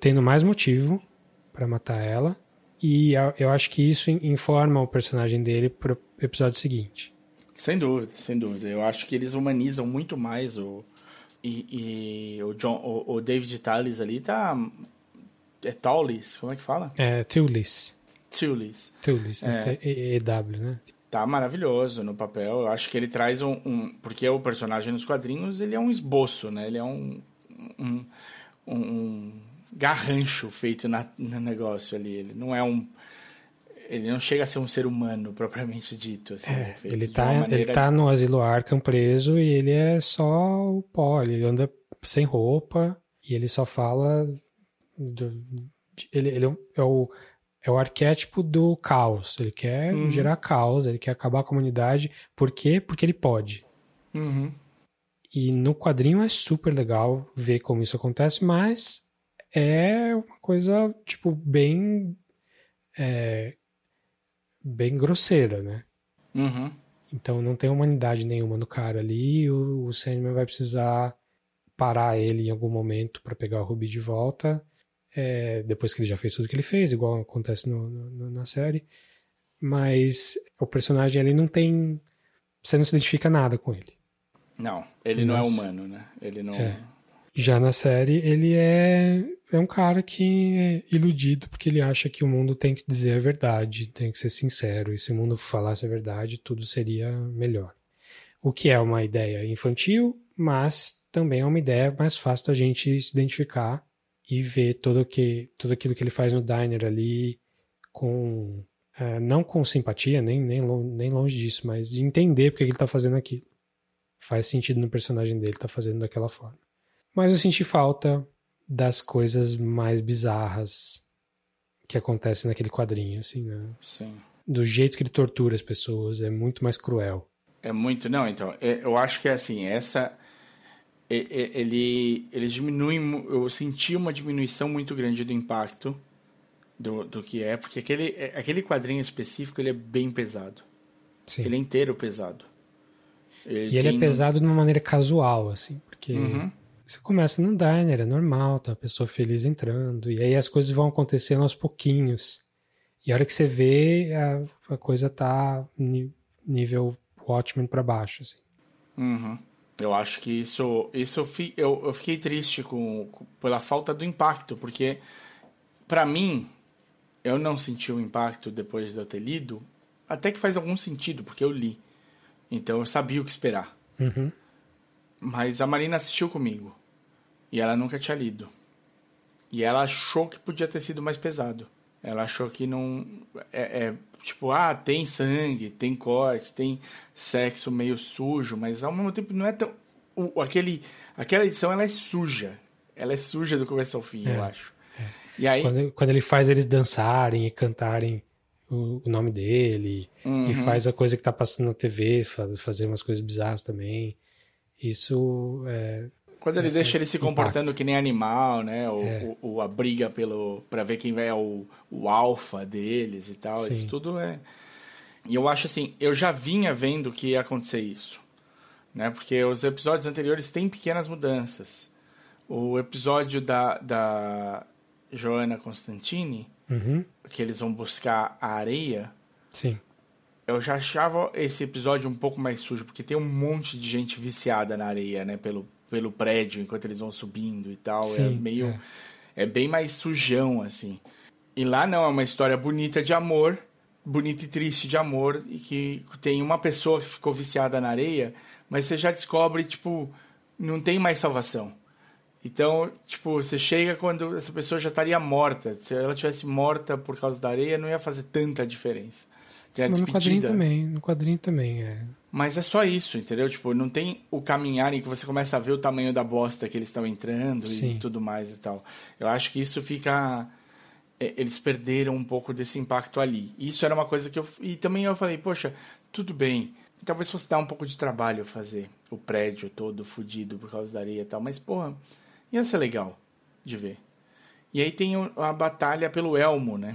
tendo mais motivo pra matar ela. E eu acho que isso informa o personagem dele pro episódio seguinte. Sem dúvida, sem dúvida. Eu acho que eles humanizam muito mais o... E, e o, John, o, o David Tallis ali tá... É Tallis? Como é que fala? É, Tullis. Tullis. Tullis, é. E W, né? Tá maravilhoso no papel. Eu acho que ele traz um... um porque o personagem nos quadrinhos, ele é um esboço, né? Ele é um... um um, um garrancho feito na, no negócio ali. Ele não é um... Ele não chega a ser um ser humano, propriamente dito. Assim, é, ele, tá, maneira... ele tá no asilo Arkham preso e ele é só o pó. Ele anda sem roupa e ele só fala... Do, ele ele é, o, é o arquétipo do caos. Ele quer uhum. gerar caos, ele quer acabar com a comunidade. Por quê? Porque ele pode. Uhum. E no quadrinho é super legal ver como isso acontece, mas é uma coisa, tipo, bem... É, bem grosseira, né? Uhum. Então não tem humanidade nenhuma no cara ali, o, o Sandman vai precisar parar ele em algum momento pra pegar o Ruby de volta, é, depois que ele já fez tudo que ele fez, igual acontece no, no, na série, mas o personagem ali não tem... Você não se identifica nada com ele. Não, ele Mas, não é humano, né? Ele não... É. Já na série, ele é... É um cara que é iludido porque ele acha que o mundo tem que dizer a verdade, tem que ser sincero. E se o mundo falasse a verdade, tudo seria melhor. O que é uma ideia infantil, mas também é uma ideia mais fácil da gente se identificar e ver tudo, que, tudo aquilo que ele faz no diner ali, com, uh, não com simpatia, nem, nem, nem longe disso, mas de entender porque ele está fazendo aquilo. Faz sentido no personagem dele estar tá fazendo daquela forma. Mas eu senti falta... das coisas mais bizarras que acontecem naquele quadrinho, assim, né? Sim. Do jeito que ele tortura as pessoas, é muito mais cruel. É muito... Não, então, eu acho que é assim, essa... Ele, ele diminui... Eu senti uma diminuição muito grande do impacto do, do que é, porque aquele, aquele quadrinho específico, ele é bem pesado. Sim. Ele é inteiro pesado. Ele e tem... ele é pesado de uma maneira casual, assim, porque... Uhum. Você começa no diner, é normal, tá uma pessoa feliz entrando, e aí as coisas vão acontecendo aos pouquinhos. E a hora que você vê, a, a coisa tá ni, nível Watchmen pra baixo, assim. Uhum. Eu acho que isso... isso eu, fi, eu, eu fiquei triste com, com, pela falta do impacto, porque, pra mim, eu não senti o impacto depois de eu ter lido, até que faz algum sentido, porque eu li. Então eu sabia o que esperar. Uhum. Mas a Marina assistiu comigo. E ela nunca tinha lido. E ela achou que podia ter sido mais pesado. Ela achou que não... É, é, tipo, ah, tem sangue, tem corte, tem sexo meio sujo. Mas ao mesmo tempo não é tão... O, aquele, aquela edição, ela é suja. Ela é suja do começo ao fim, é, eu acho. É. E aí... Quando, quando ele faz eles dançarem e cantarem o, o nome dele. Uhum. E faz a coisa que tá passando na T V, faz, fazer umas coisas bizarras também. Isso é... Quando ele é, deixa ele se impacto. Comportando que nem animal, né? Ou, é. ou, ou a briga pelo, pra ver quem é o, o alfa deles e tal. Sim. Isso tudo é... E eu acho assim, eu já vinha vendo que ia acontecer isso. Né? Porque os episódios anteriores têm pequenas mudanças. O episódio da, da Joanna Constantine, uhum. que eles vão buscar a areia... Sim. Eu já achava esse episódio um pouco mais sujo, porque tem um monte de gente viciada na areia, né? Pelo, pelo prédio, enquanto eles vão subindo e tal. Sim, é meio... É. é bem mais sujão, assim. E lá não, é uma história bonita de amor, bonita e triste de amor, e que tem uma pessoa que ficou viciada na areia, mas você já descobre, tipo, não tem mais salvação. Então, tipo, você chega quando essa pessoa já estaria morta. Se ela tivesse morta por causa da areia, não ia fazer tanta diferença. Tem a despedida. No quadrinho também, no quadrinho também, é. Mas é só isso, entendeu? Tipo, não tem o caminhar em que você começa a ver o tamanho da bosta que eles estão entrando. Sim. E tudo mais e tal. Eu acho que isso fica... Eles perderam um pouco desse impacto ali. Isso era uma coisa que eu... E também eu falei, poxa, tudo bem. Talvez fosse dar um pouco de trabalho fazer o prédio todo fodido por causa da areia e tal. Mas, porra, ia ser legal de ver. E aí tem a batalha pelo Elmo, né?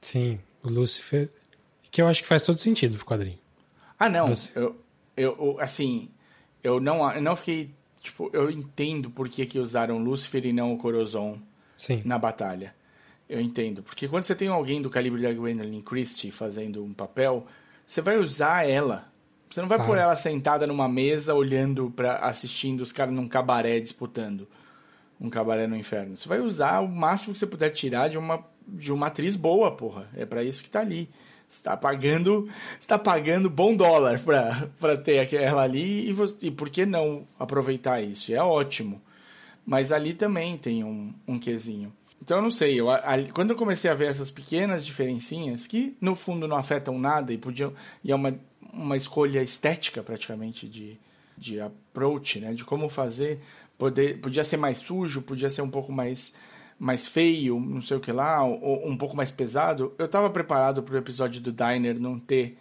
Sim, o Lúcifer... Que eu acho que faz todo sentido pro quadrinho. Ah, não. Eu, eu, assim, eu não, eu não fiquei... Tipo, eu entendo por que, que usaram Lúcifer e não o Corozon. Sim. Na batalha. Eu entendo. Porque quando você tem alguém do calibre da Gwendoline Christie fazendo um papel, você vai usar ela. Você não vai ah. pôr ela sentada numa mesa, olhando, pra, assistindo os caras num cabaré disputando. Um cabaré no inferno. Você vai usar o máximo que você puder tirar de uma, de uma atriz boa, porra. É pra isso que tá ali. Você tá pagando, você tá pagando bom dólar pra, pra ter aquela ali e, você, e por que não aproveitar isso? E é ótimo. Mas ali também tem um, um quezinho. Então, eu não sei, eu, a, quando eu comecei a ver essas pequenas diferencinhas, que no fundo não afetam nada e, podiam, e é uma, uma escolha estética praticamente de, de approach, né? De como fazer, poder, podia ser mais sujo, podia ser um pouco mais, mais feio, não sei o que lá, ou um pouco mais pesado. Eu estava preparado para o episódio do Diner não ter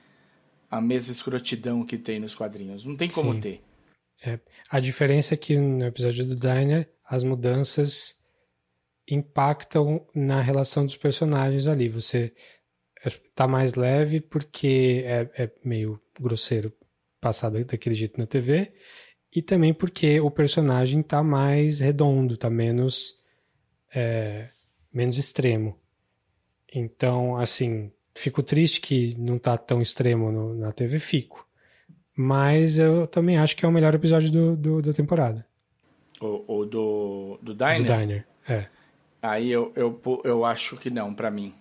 a mesma escrotidão que tem nos quadrinhos. Não tem como Sim. ter. É, a diferença é que no episódio do Diner, as mudanças impactam na relação dos personagens ali. Você tá mais leve porque é, é meio grosseiro passar daquele jeito na T V, e também porque o personagem tá mais redondo, tá menos, é, menos extremo. Então, assim, fico triste que não tá tão extremo no, na T V, fico. Mas eu também acho que é o melhor episódio do, do, da temporada. Ou, ou do, do Diner? Do Diner, é. Aí eu, eu, eu acho que não, pra mim.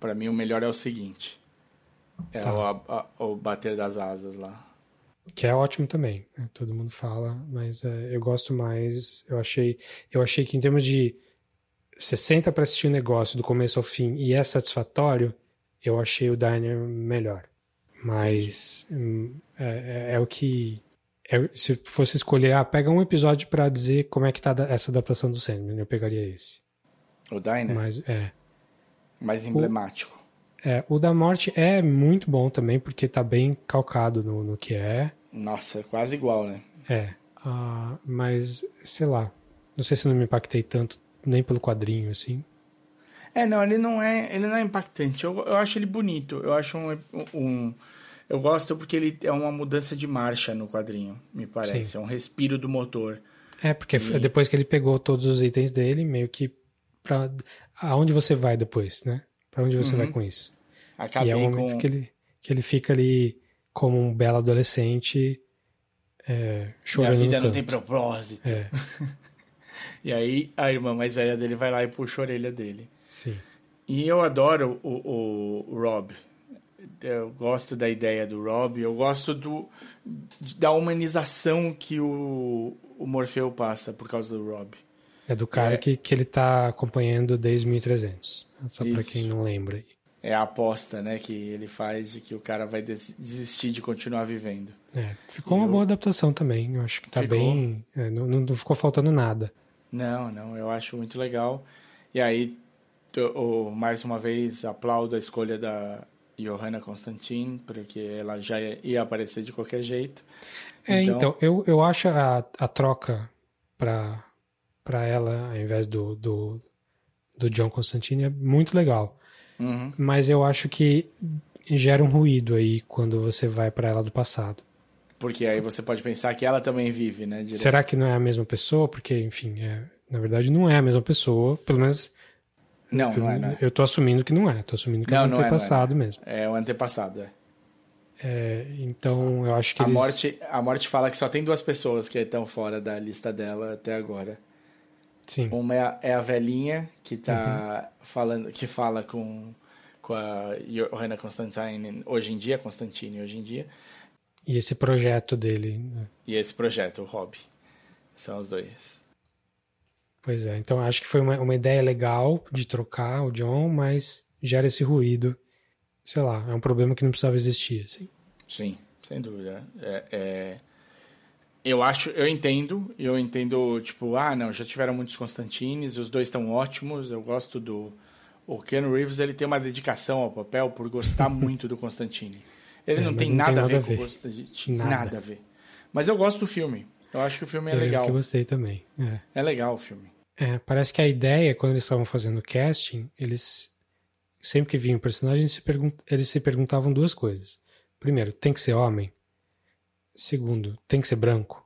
Pra mim o melhor é o seguinte. É tá. o, a, o bater das asas lá. Que é ótimo também. Né? Todo mundo fala, mas é, eu gosto mais. Eu achei, eu achei que em termos de... Você senta pra assistir o negócio do começo ao fim e é satisfatório, eu achei o Diner melhor. Mas é, é, é o que... É, se fosse escolher, ah, pega um episódio pra dizer como é que tá essa adaptação do Sandman, eu pegaria esse. O Diner? Mas, é. Mais emblemático. O, é, o da morte é muito bom também, porque tá bem calcado no, no que é. Nossa, quase igual, né? É. Ah, mas, sei lá, não sei se eu não me impactei tanto, nem pelo quadrinho, assim. É, não, ele não é, ele não é impactante. Eu, eu acho ele bonito. Eu acho um, um... Eu gosto porque ele é uma mudança de marcha no quadrinho, me parece. Sim. É um respiro do motor. É, porque e... depois que ele pegou todos os itens dele, meio que pra... aonde você vai depois, né? Pra onde você uhum. vai com isso. Acabei e é o momento com... que, ele, que ele fica ali como um belo adolescente é, chorando. E a vida não tem propósito. É. E aí a irmã mais velha dele vai lá e puxa a orelha dele. Sim. E eu adoro o, o, o Rob. Eu gosto da ideia do Rob. Eu gosto do, da humanização que o, o Morfeu passa por causa do Rob. É do cara é, que, que ele tá acompanhando desde mil e trezentos. Só para quem não lembra. É a aposta, né, que ele faz de que o cara vai des- desistir de continuar vivendo. É, ficou e uma eu... boa adaptação também. Eu acho que tá ficou. bem... É, não, não ficou faltando nada. Não, não. Eu acho muito legal. E aí... Eu, mais uma vez, aplaudo a escolha da Johanna Constantine, porque ela já ia, ia aparecer de qualquer jeito. É, então, então eu, eu acho a, a troca para para ela, ao invés do, do, do John Constantine, é muito legal. Uhum. Mas eu acho que gera um ruído aí quando você vai para ela do passado. Porque aí você pode pensar que ela também vive, né? Direito. Será que não é a mesma pessoa? Porque, enfim, é, na verdade não é a mesma pessoa, pelo menos... Não, não é, não é. Eu tô assumindo que não é. Tô assumindo que não, é o antepassado não é, não é. mesmo. É o antepassado, é. é então, eu acho que a eles... Morte, a morte fala que só tem duas pessoas que estão fora da lista dela até agora. Sim. Uma é a, é a velhinha que, tá uhum. falando, que fala com, com a Johanna Constantine hoje em dia, Constantine hoje em dia. E esse projeto dele. Né? E esse projeto, o Rob. São os dois. Pois é, então acho que foi uma, uma ideia legal de trocar o John, mas gera esse ruído, sei lá, é um problema que não precisava existir, assim. Sim, sem dúvida. É, é... Eu acho, eu entendo, eu entendo, tipo, ah, não, já tiveram muitos Constantines, os dois estão ótimos, eu gosto do... O Keanu Reeves, ele tem uma dedicação ao papel por gostar muito do Constantine. Ele é, não, tem, não nada tem nada a ver, a ver. com o Constantine, nada. nada a ver. Mas eu gosto do filme, eu acho que o filme é eu legal. Eu gostei também. É, é legal o filme. É, parece que a ideia, quando eles estavam fazendo o casting, eles sempre que vinham personagens, se pergun- eles se perguntavam duas coisas. Primeiro, tem que ser homem? Segundo, tem que ser branco?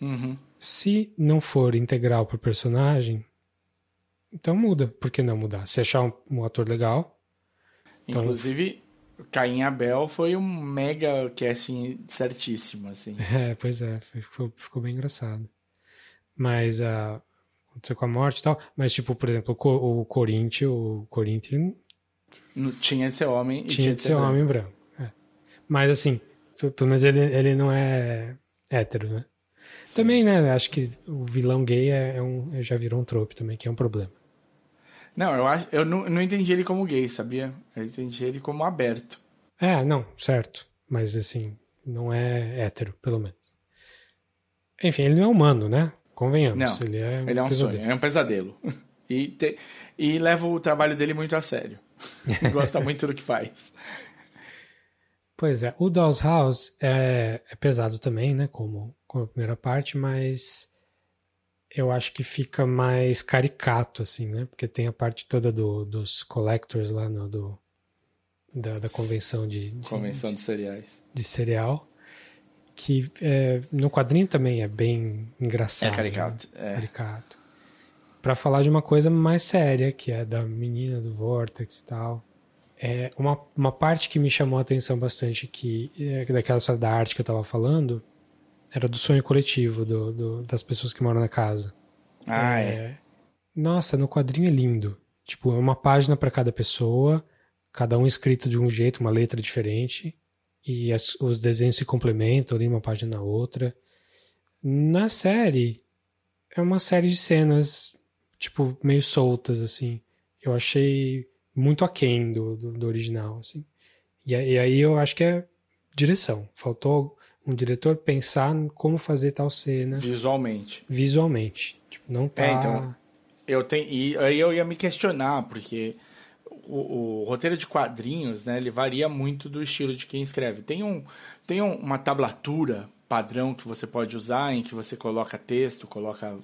Uhum. Se não for integral pro personagem, então muda. Por que não mudar? Se achar um, um ator legal... Então... Inclusive, Caim Abel foi um mega casting certíssimo, assim. É, pois é. Ficou, ficou bem engraçado. Mas a... Uh... aconteceu com a morte e tal, mas tipo, por exemplo, o Corinthians, o Corinthians tinha de ser homem e tinha, tinha de ser, ser homem branco. branco. É. Mas assim, pelo menos ele, ele não é hétero, né? também, né? Acho que o vilão gay é, é um, já virou um trope também, que é um problema. Não, eu, acho, eu não, não entendi ele como gay, sabia? Eu entendi ele como aberto. É, não, certo. Mas assim, não é hétero, pelo menos. Enfim, ele não é humano, né? Convenhamos. Não, ele é um, ele é um pesadelo. Sonho, é um pesadelo. E, te, e leva o trabalho dele muito a sério. Gosta muito do que faz. Pois é, o Doll's House é, é pesado também, né? Como, como a primeira parte, mas eu acho que fica mais caricato, assim, né? Porque tem a parte toda do, dos collectors lá no, do, da, da convenção de... de convenção de, de cereais. De cereal. Que é, no quadrinho também é bem engraçado. É caricato. Né? É. Caricato. Pra falar de uma coisa mais séria, que é da menina do Vortex e tal. É uma, uma parte que me chamou a atenção bastante, que é, daquela história da arte que eu tava falando, era do sonho coletivo do, do, das pessoas que moram na casa. Ah, é, é. Nossa, no quadrinho é lindo. Tipo, é uma página pra cada pessoa, cada um escrito de um jeito, uma letra diferente, e as, os desenhos se complementam ali, uma página na outra. Na série, é uma série de cenas, tipo, meio soltas, assim. Eu achei muito aquém do, do, do original, assim. E, e aí eu acho que é direção. Faltou um diretor pensar como fazer tal cena. Visualmente. Visualmente. Tipo, não tá... É, então, eu tenho... E aí eu ia me questionar, porque o, o roteiro de quadrinhos, né, ele varia muito do estilo de quem escreve. Tem, um, tem um, uma tablatura padrão que você pode usar, em que você coloca texto, coloca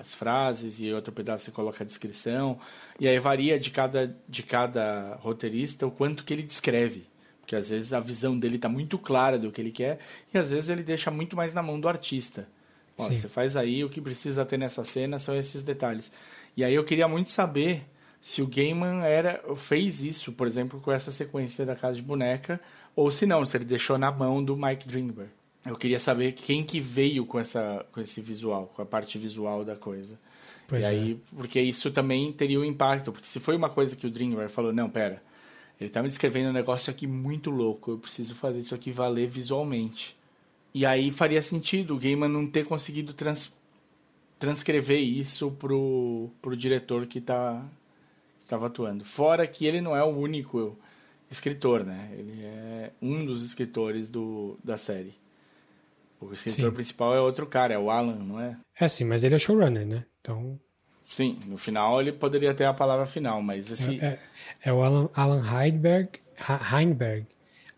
as frases e outro pedaço você coloca a descrição, e aí varia de cada, de cada roteirista o quanto que ele descreve, porque às vezes a visão dele está muito clara do que ele quer, e às vezes ele deixa muito mais na mão do artista. Ó, você faz aí, o que precisa ter nessa cena são esses detalhes. E aí eu queria muito saber se o Gaiman era, fez isso, por exemplo, com essa sequência da Casa de Boneca, ou se não, se ele deixou na mão do Mike Dringberg. Eu queria saber quem que veio com, essa, com esse visual, com a parte visual da coisa. Pois e é. Aí, porque isso também teria um impacto, porque se foi uma coisa que o Dreamwear falou, não, pera, ele tá me descrevendo um negócio aqui muito louco, eu preciso fazer isso aqui valer visualmente. E aí faria sentido o Gaiman não ter conseguido trans, transcrever isso pro, pro diretor que tá, tava atuando. Fora que ele não é o único escritor, né? Ele é um dos escritores do, da série. O escritor sim. principal é outro cara, é o Alan, não é? É, sim, mas ele é showrunner, né? Então... Sim, no final ele poderia ter a palavra final, mas assim... É, é, é o Alan, Alan Heinberg, Heinberg.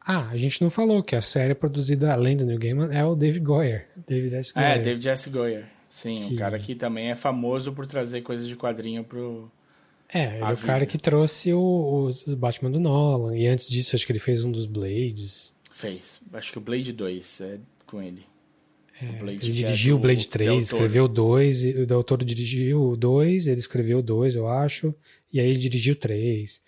Ah, a gente não falou que a série produzida, além do Neil Gaiman, é o David Goyer. David S. Goyer. É, David S. Goyer. Sim, que... um cara que também é famoso por trazer coisas de quadrinho pro... É, ele é o cara que trouxe o, o Batman do Nolan. E antes disso, acho que ele fez um dos Blades. Fez. Acho que o Blade dois é com ele. É, Blade ele dirigiu o Blade três, escreveu dois, o Del Toro dirigiu o dois, ele escreveu dois, eu acho, e aí ele dirigiu três.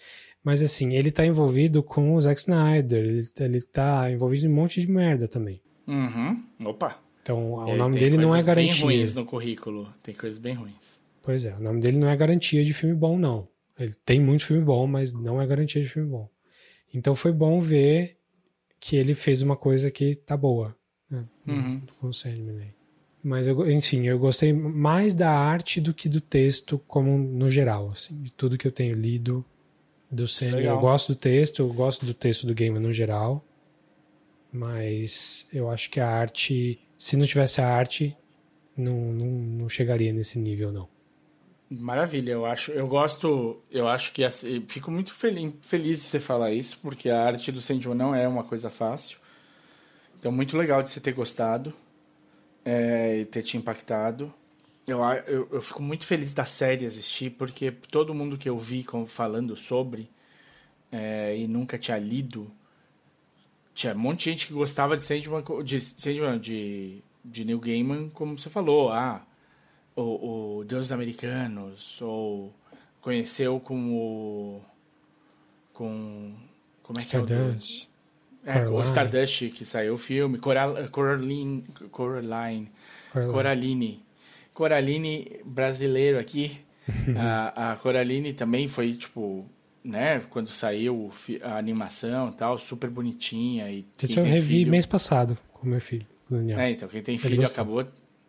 Mas assim, ele tá envolvido com o Zack Snyder, ele, ele tá envolvido em um monte de merda também. Uhum. Opa! Então, o nome dele não é garantia. Tem coisas bem ruins no currículo, tem coisas bem ruins. Pois é, o nome dele não é garantia de filme bom, não. Ele tem muito filme bom, mas não é garantia de filme bom. Então foi bom ver que ele fez uma coisa que tá boa. Uhum. Com o Sandman. Mas eu, enfim, eu gostei mais da arte do que do texto como no geral, assim, de tudo que eu tenho lido do Sandman. Eu gosto do texto, eu gosto do texto do Gaiman no geral, mas eu acho que a arte, se não tivesse a arte, não, não, não chegaria nesse nível, não. Maravilha, eu acho, eu gosto, eu acho que, eu fico muito feliz, feliz de você falar isso, porque a arte do Sandman não é uma coisa fácil. Então, muito legal de você ter gostado é, e ter te impactado. Eu, eu, eu fico muito feliz da série assistir, porque todo mundo que eu vi com, falando sobre é, e nunca tinha lido, tinha um monte de gente que gostava de Sandman, de, Sandman, de, de Neil Gaiman, como você falou, ah, o, o Deus dos Americanos, ou conheceu como... com como é que é o Deus? É, Coraline. O Stardust, que saiu o filme, Coral, Coraline, Coraline, Coraline, Coraline, Coraline brasileiro aqui, a, a Coraline também foi, tipo, né, quando saiu a animação e tal, super bonitinha. E eu revi filho... mês passado com meu filho, Daniel. É, então, quem tem filho acabou,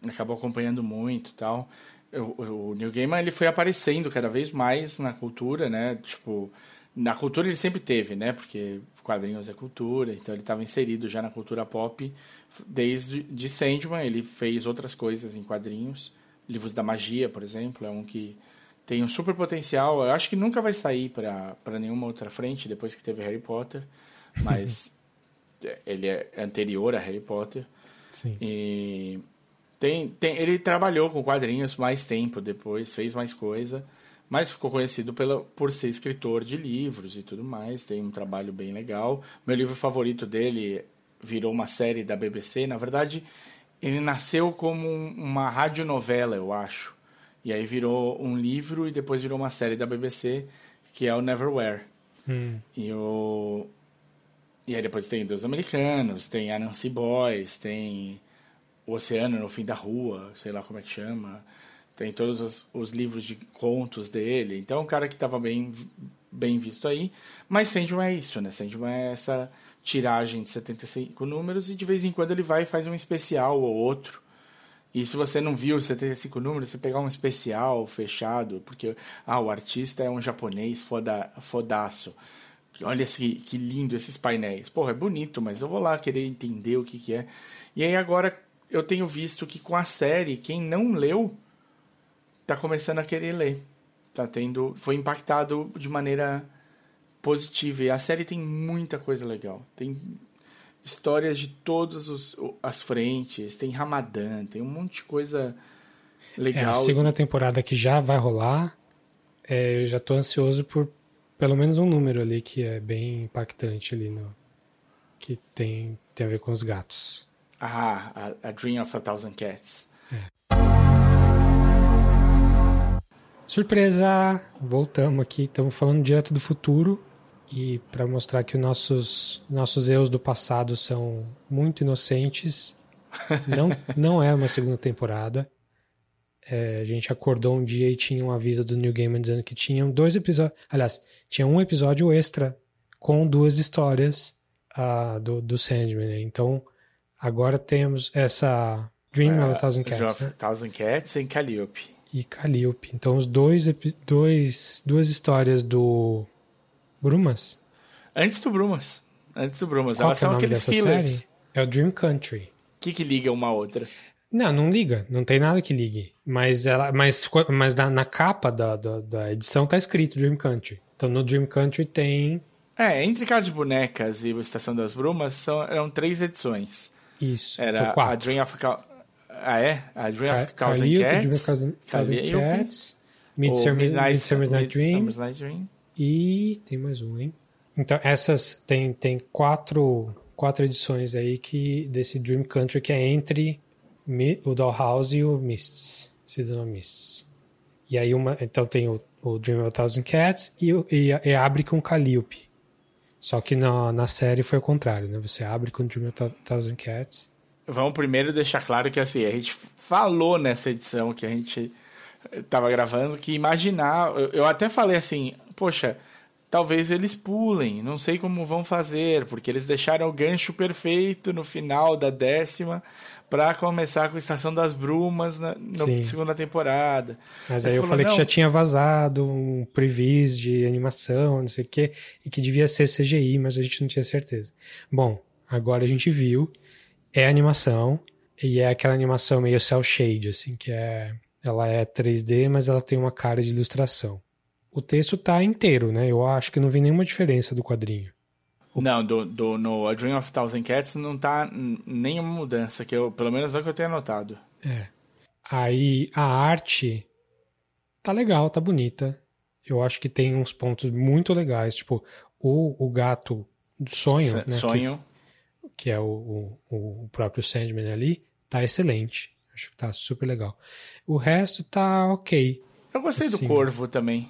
acabou acompanhando muito e tal. O, o Neil Gaiman, ele foi aparecendo cada vez mais na cultura, né? Tipo, na cultura ele sempre teve, né? Porque quadrinhos é cultura, então ele estava inserido já na cultura pop. Desde de Sandman, ele fez outras coisas em quadrinhos. Livros da Magia, por exemplo, é um que tem um super potencial. Eu acho que nunca vai sair para nenhuma outra frente depois que teve Harry Potter, mas ele é anterior a Harry Potter. Sim. E tem, tem, ele trabalhou com quadrinhos mais tempo depois, fez mais coisa, mas ficou conhecido pela, por ser escritor de livros e tudo mais. Tem um trabalho bem legal. Meu livro favorito dele virou uma série da B B C. Na verdade, ele nasceu como uma radionovela, eu acho. E aí virou um livro e depois virou uma série da B B C, que é o Neverwhere. Hum. E, o... e aí depois tem Dois Americanos, tem a Nancy Boys, tem O Oceano no Fim da Rua, sei lá como é que chama. Tem todos os, os livros de contos dele. Então é um cara que estava bem, bem visto aí. Mas Sandman é isso, né? Sandman é essa tiragem de setenta e cinco números e de vez em quando ele vai e faz um especial ou outro. E se você não viu setenta e cinco números, você pegar um especial fechado, porque ah, o artista é um japonês foda, fodaço. Olha que, que lindo esses painéis. Porra, é bonito, mas eu vou lá querer entender o que, que é. E aí agora eu tenho visto que com a série, quem não leu, tá começando a querer ler. Tá tendo, foi impactado de maneira positiva. E a série tem muita coisa legal. Tem histórias de todas as frentes, tem Ramadã, tem um monte de coisa legal. É, a segunda temporada que já vai rolar, é, eu já tô ansioso por pelo menos um número ali que é bem impactante ali, no, que tem, tem a ver com os gatos. Ah, a, a Dream of a Thousand Cats. É. Surpresa! Voltamos aqui, estamos falando direto do futuro. E para mostrar que os nossos, nossos erros do passado são muito inocentes, não, não é uma segunda temporada. É, a gente acordou um dia e tinha um aviso do Neil Gaiman dizendo que tinham dois episódios... Aliás, tinha um episódio extra com duas histórias uh, do, do Sandman. Né? Então, agora temos essa Dream uh, of a Thousand Cats. Né? Thousand Cats e Calliope. E Calliope. Então, os dois, dois, duas histórias do... Brumas? Antes do Brumas. Antes do Brumas. Qual Elas são é aqueles fillers. Série? É o Dream Country. O que, que liga uma a outra? Não, não liga. Não tem nada que ligue. Mas, ela, mas, mas na, na capa da, da, da edição tá escrito Dream Country. Então no Dream Country tem... É, entre Casa de Bonecas e Estação das Brumas são, eram três edições. Isso. Era quatro. A Dream of... Ah, é? A Dream of Thousand Cats. Calliope. Midsummer's Night Dream. Night Dream. E tem mais um, hein? Então, essas tem, tem quatro, quatro edições aí que, desse Dream Country, que é entre o Dollhouse e o Mists, Season of Mists. E aí, uma, então tem o, o Dream of a Thousand Cats e, e, e abre com Calliope. Só que na, na série foi o contrário, né? Você abre com Dream of a Thousand Cats. Vamos primeiro deixar claro que assim, a gente falou nessa edição que a gente tava gravando que imaginar... Eu, eu até falei assim... Poxa, talvez eles pulem, não sei como vão fazer, porque eles deixaram o gancho perfeito no final da décima para começar com a Estação das Brumas na, na segunda temporada. Mas, Mas aí eu falou, falei não. que já tinha vazado um previs de animação, não sei o quê, e que devia ser C G I, mas a gente não tinha certeza. Bom, agora a gente viu, é animação, e é aquela animação meio cel shade, assim, que é, ela é três D, mas ela tem uma cara de ilustração. O texto tá inteiro, né? Eu acho que não vi nenhuma diferença do quadrinho. O... Não, do, do, no A Dream of Thousand Cats não tá nenhuma mudança, que eu, pelo menos é o que eu tenho anotado. É. Aí a arte tá legal, tá bonita. Eu acho que tem uns pontos muito legais, tipo o, o gato do sonho, S- né? Sonho. Que, que é o, o, o próprio Sandman ali, tá excelente. Acho que tá super legal. O resto tá ok. Eu gostei assim, do Corvo também.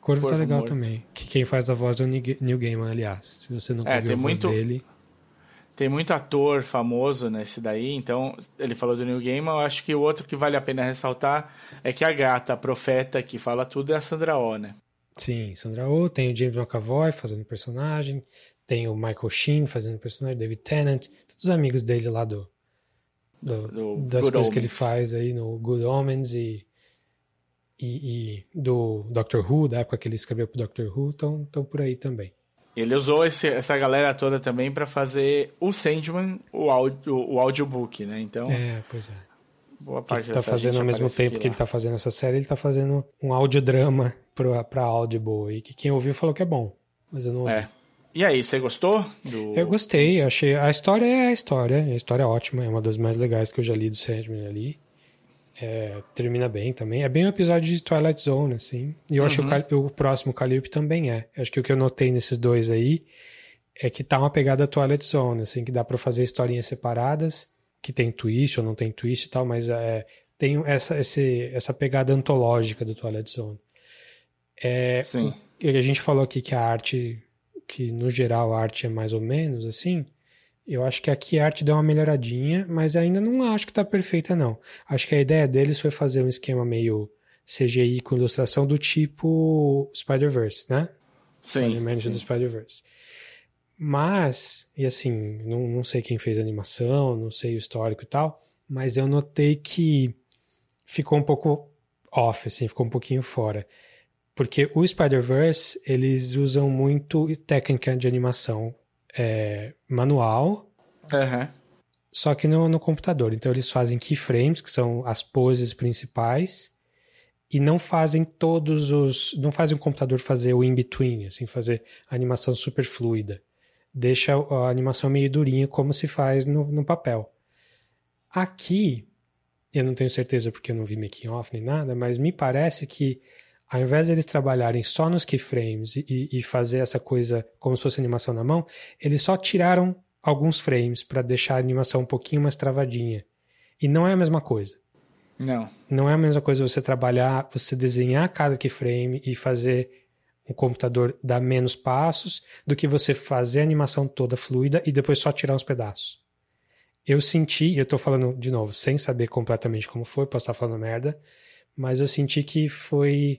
Corvo, Corvo tá legal morto. Também. Que quem faz a voz é o Neil Gaiman, aliás. Se você não é, viu a voz muito, dele... Tem muito ator famoso nesse daí. Então, ele falou do Neil Gaiman. Eu acho que o outro que vale a pena ressaltar é que a gata, a profeta que fala tudo, é a Sandra Oh, né? Sim, Sandra Oh. Tem o James McAvoy fazendo personagem. Tem o Michael Sheen fazendo personagem. David Tennant. Todos os amigos dele lá do, do, do das Good coisas Omens. Que ele faz aí no Good Omens e, e, e do Doctor Who, da época que ele escreveu pro Doctor Who, estão por aí também. Ele usou esse, essa galera toda também para fazer o Sandman, o, audio, o audiobook, né? Então, é, pois é. Boa parte ele tá fazendo ao mesmo tempo que ele tá fazendo essa série, ele tá fazendo um audiodrama pra, pra Audible, e que quem ouviu falou que é bom, mas eu não ouvi. É. E aí, você gostou? Do... Eu gostei, achei... A história é a história, a história é ótima, é uma das mais legais que eu já li do Sandman ali. É, termina bem também. É bem um episódio de Twilight Zone, assim. E eu uhum. acho que o, Cal... o próximo Calliope também é. Acho que o que eu notei nesses dois aí é que tá uma pegada Twilight Zone, assim, que dá pra fazer historinhas separadas, que tem twist ou não tem twist e tal, mas é, tem essa, esse, essa pegada antológica do Twilight Zone. É, Sim. O, a gente falou aqui que a arte, que no geral a arte é mais ou menos, assim... Eu acho que aqui a arte deu uma melhoradinha, mas ainda não acho que tá perfeita, não. Acho que a ideia deles foi fazer um esquema meio C G I com ilustração do tipo Spider-Verse, né? Sim. Spider-Man do Spider-Verse. Mas, e assim, não, não sei quem fez a animação, não sei o histórico e tal, mas eu notei que ficou um pouco off, assim, ficou um pouquinho fora. Porque o Spider-Verse, eles usam muito técnica de animação, É, manual, uhum. só que no, no computador. Então eles fazem keyframes, que são as poses principais, e não fazem todos os... Não fazem o computador fazer o in-between, assim, fazer a animação super fluida. Deixa a animação meio durinha, como se faz no, no papel. Aqui, eu não tenho certeza porque eu não vi making-off nem nada, mas me parece que ao invés de eles trabalharem só nos keyframes e, e fazer essa coisa como se fosse animação na mão, eles só tiraram alguns frames para deixar a animação um pouquinho mais travadinha. E não é a mesma coisa. Não. Não é a mesma coisa você trabalhar, você desenhar cada keyframe e fazer o computador dar menos passos do que você fazer a animação toda fluida e depois só tirar uns pedaços. Eu senti, eu tô falando de novo, sem saber completamente como foi, posso estar falando merda, mas eu senti que foi...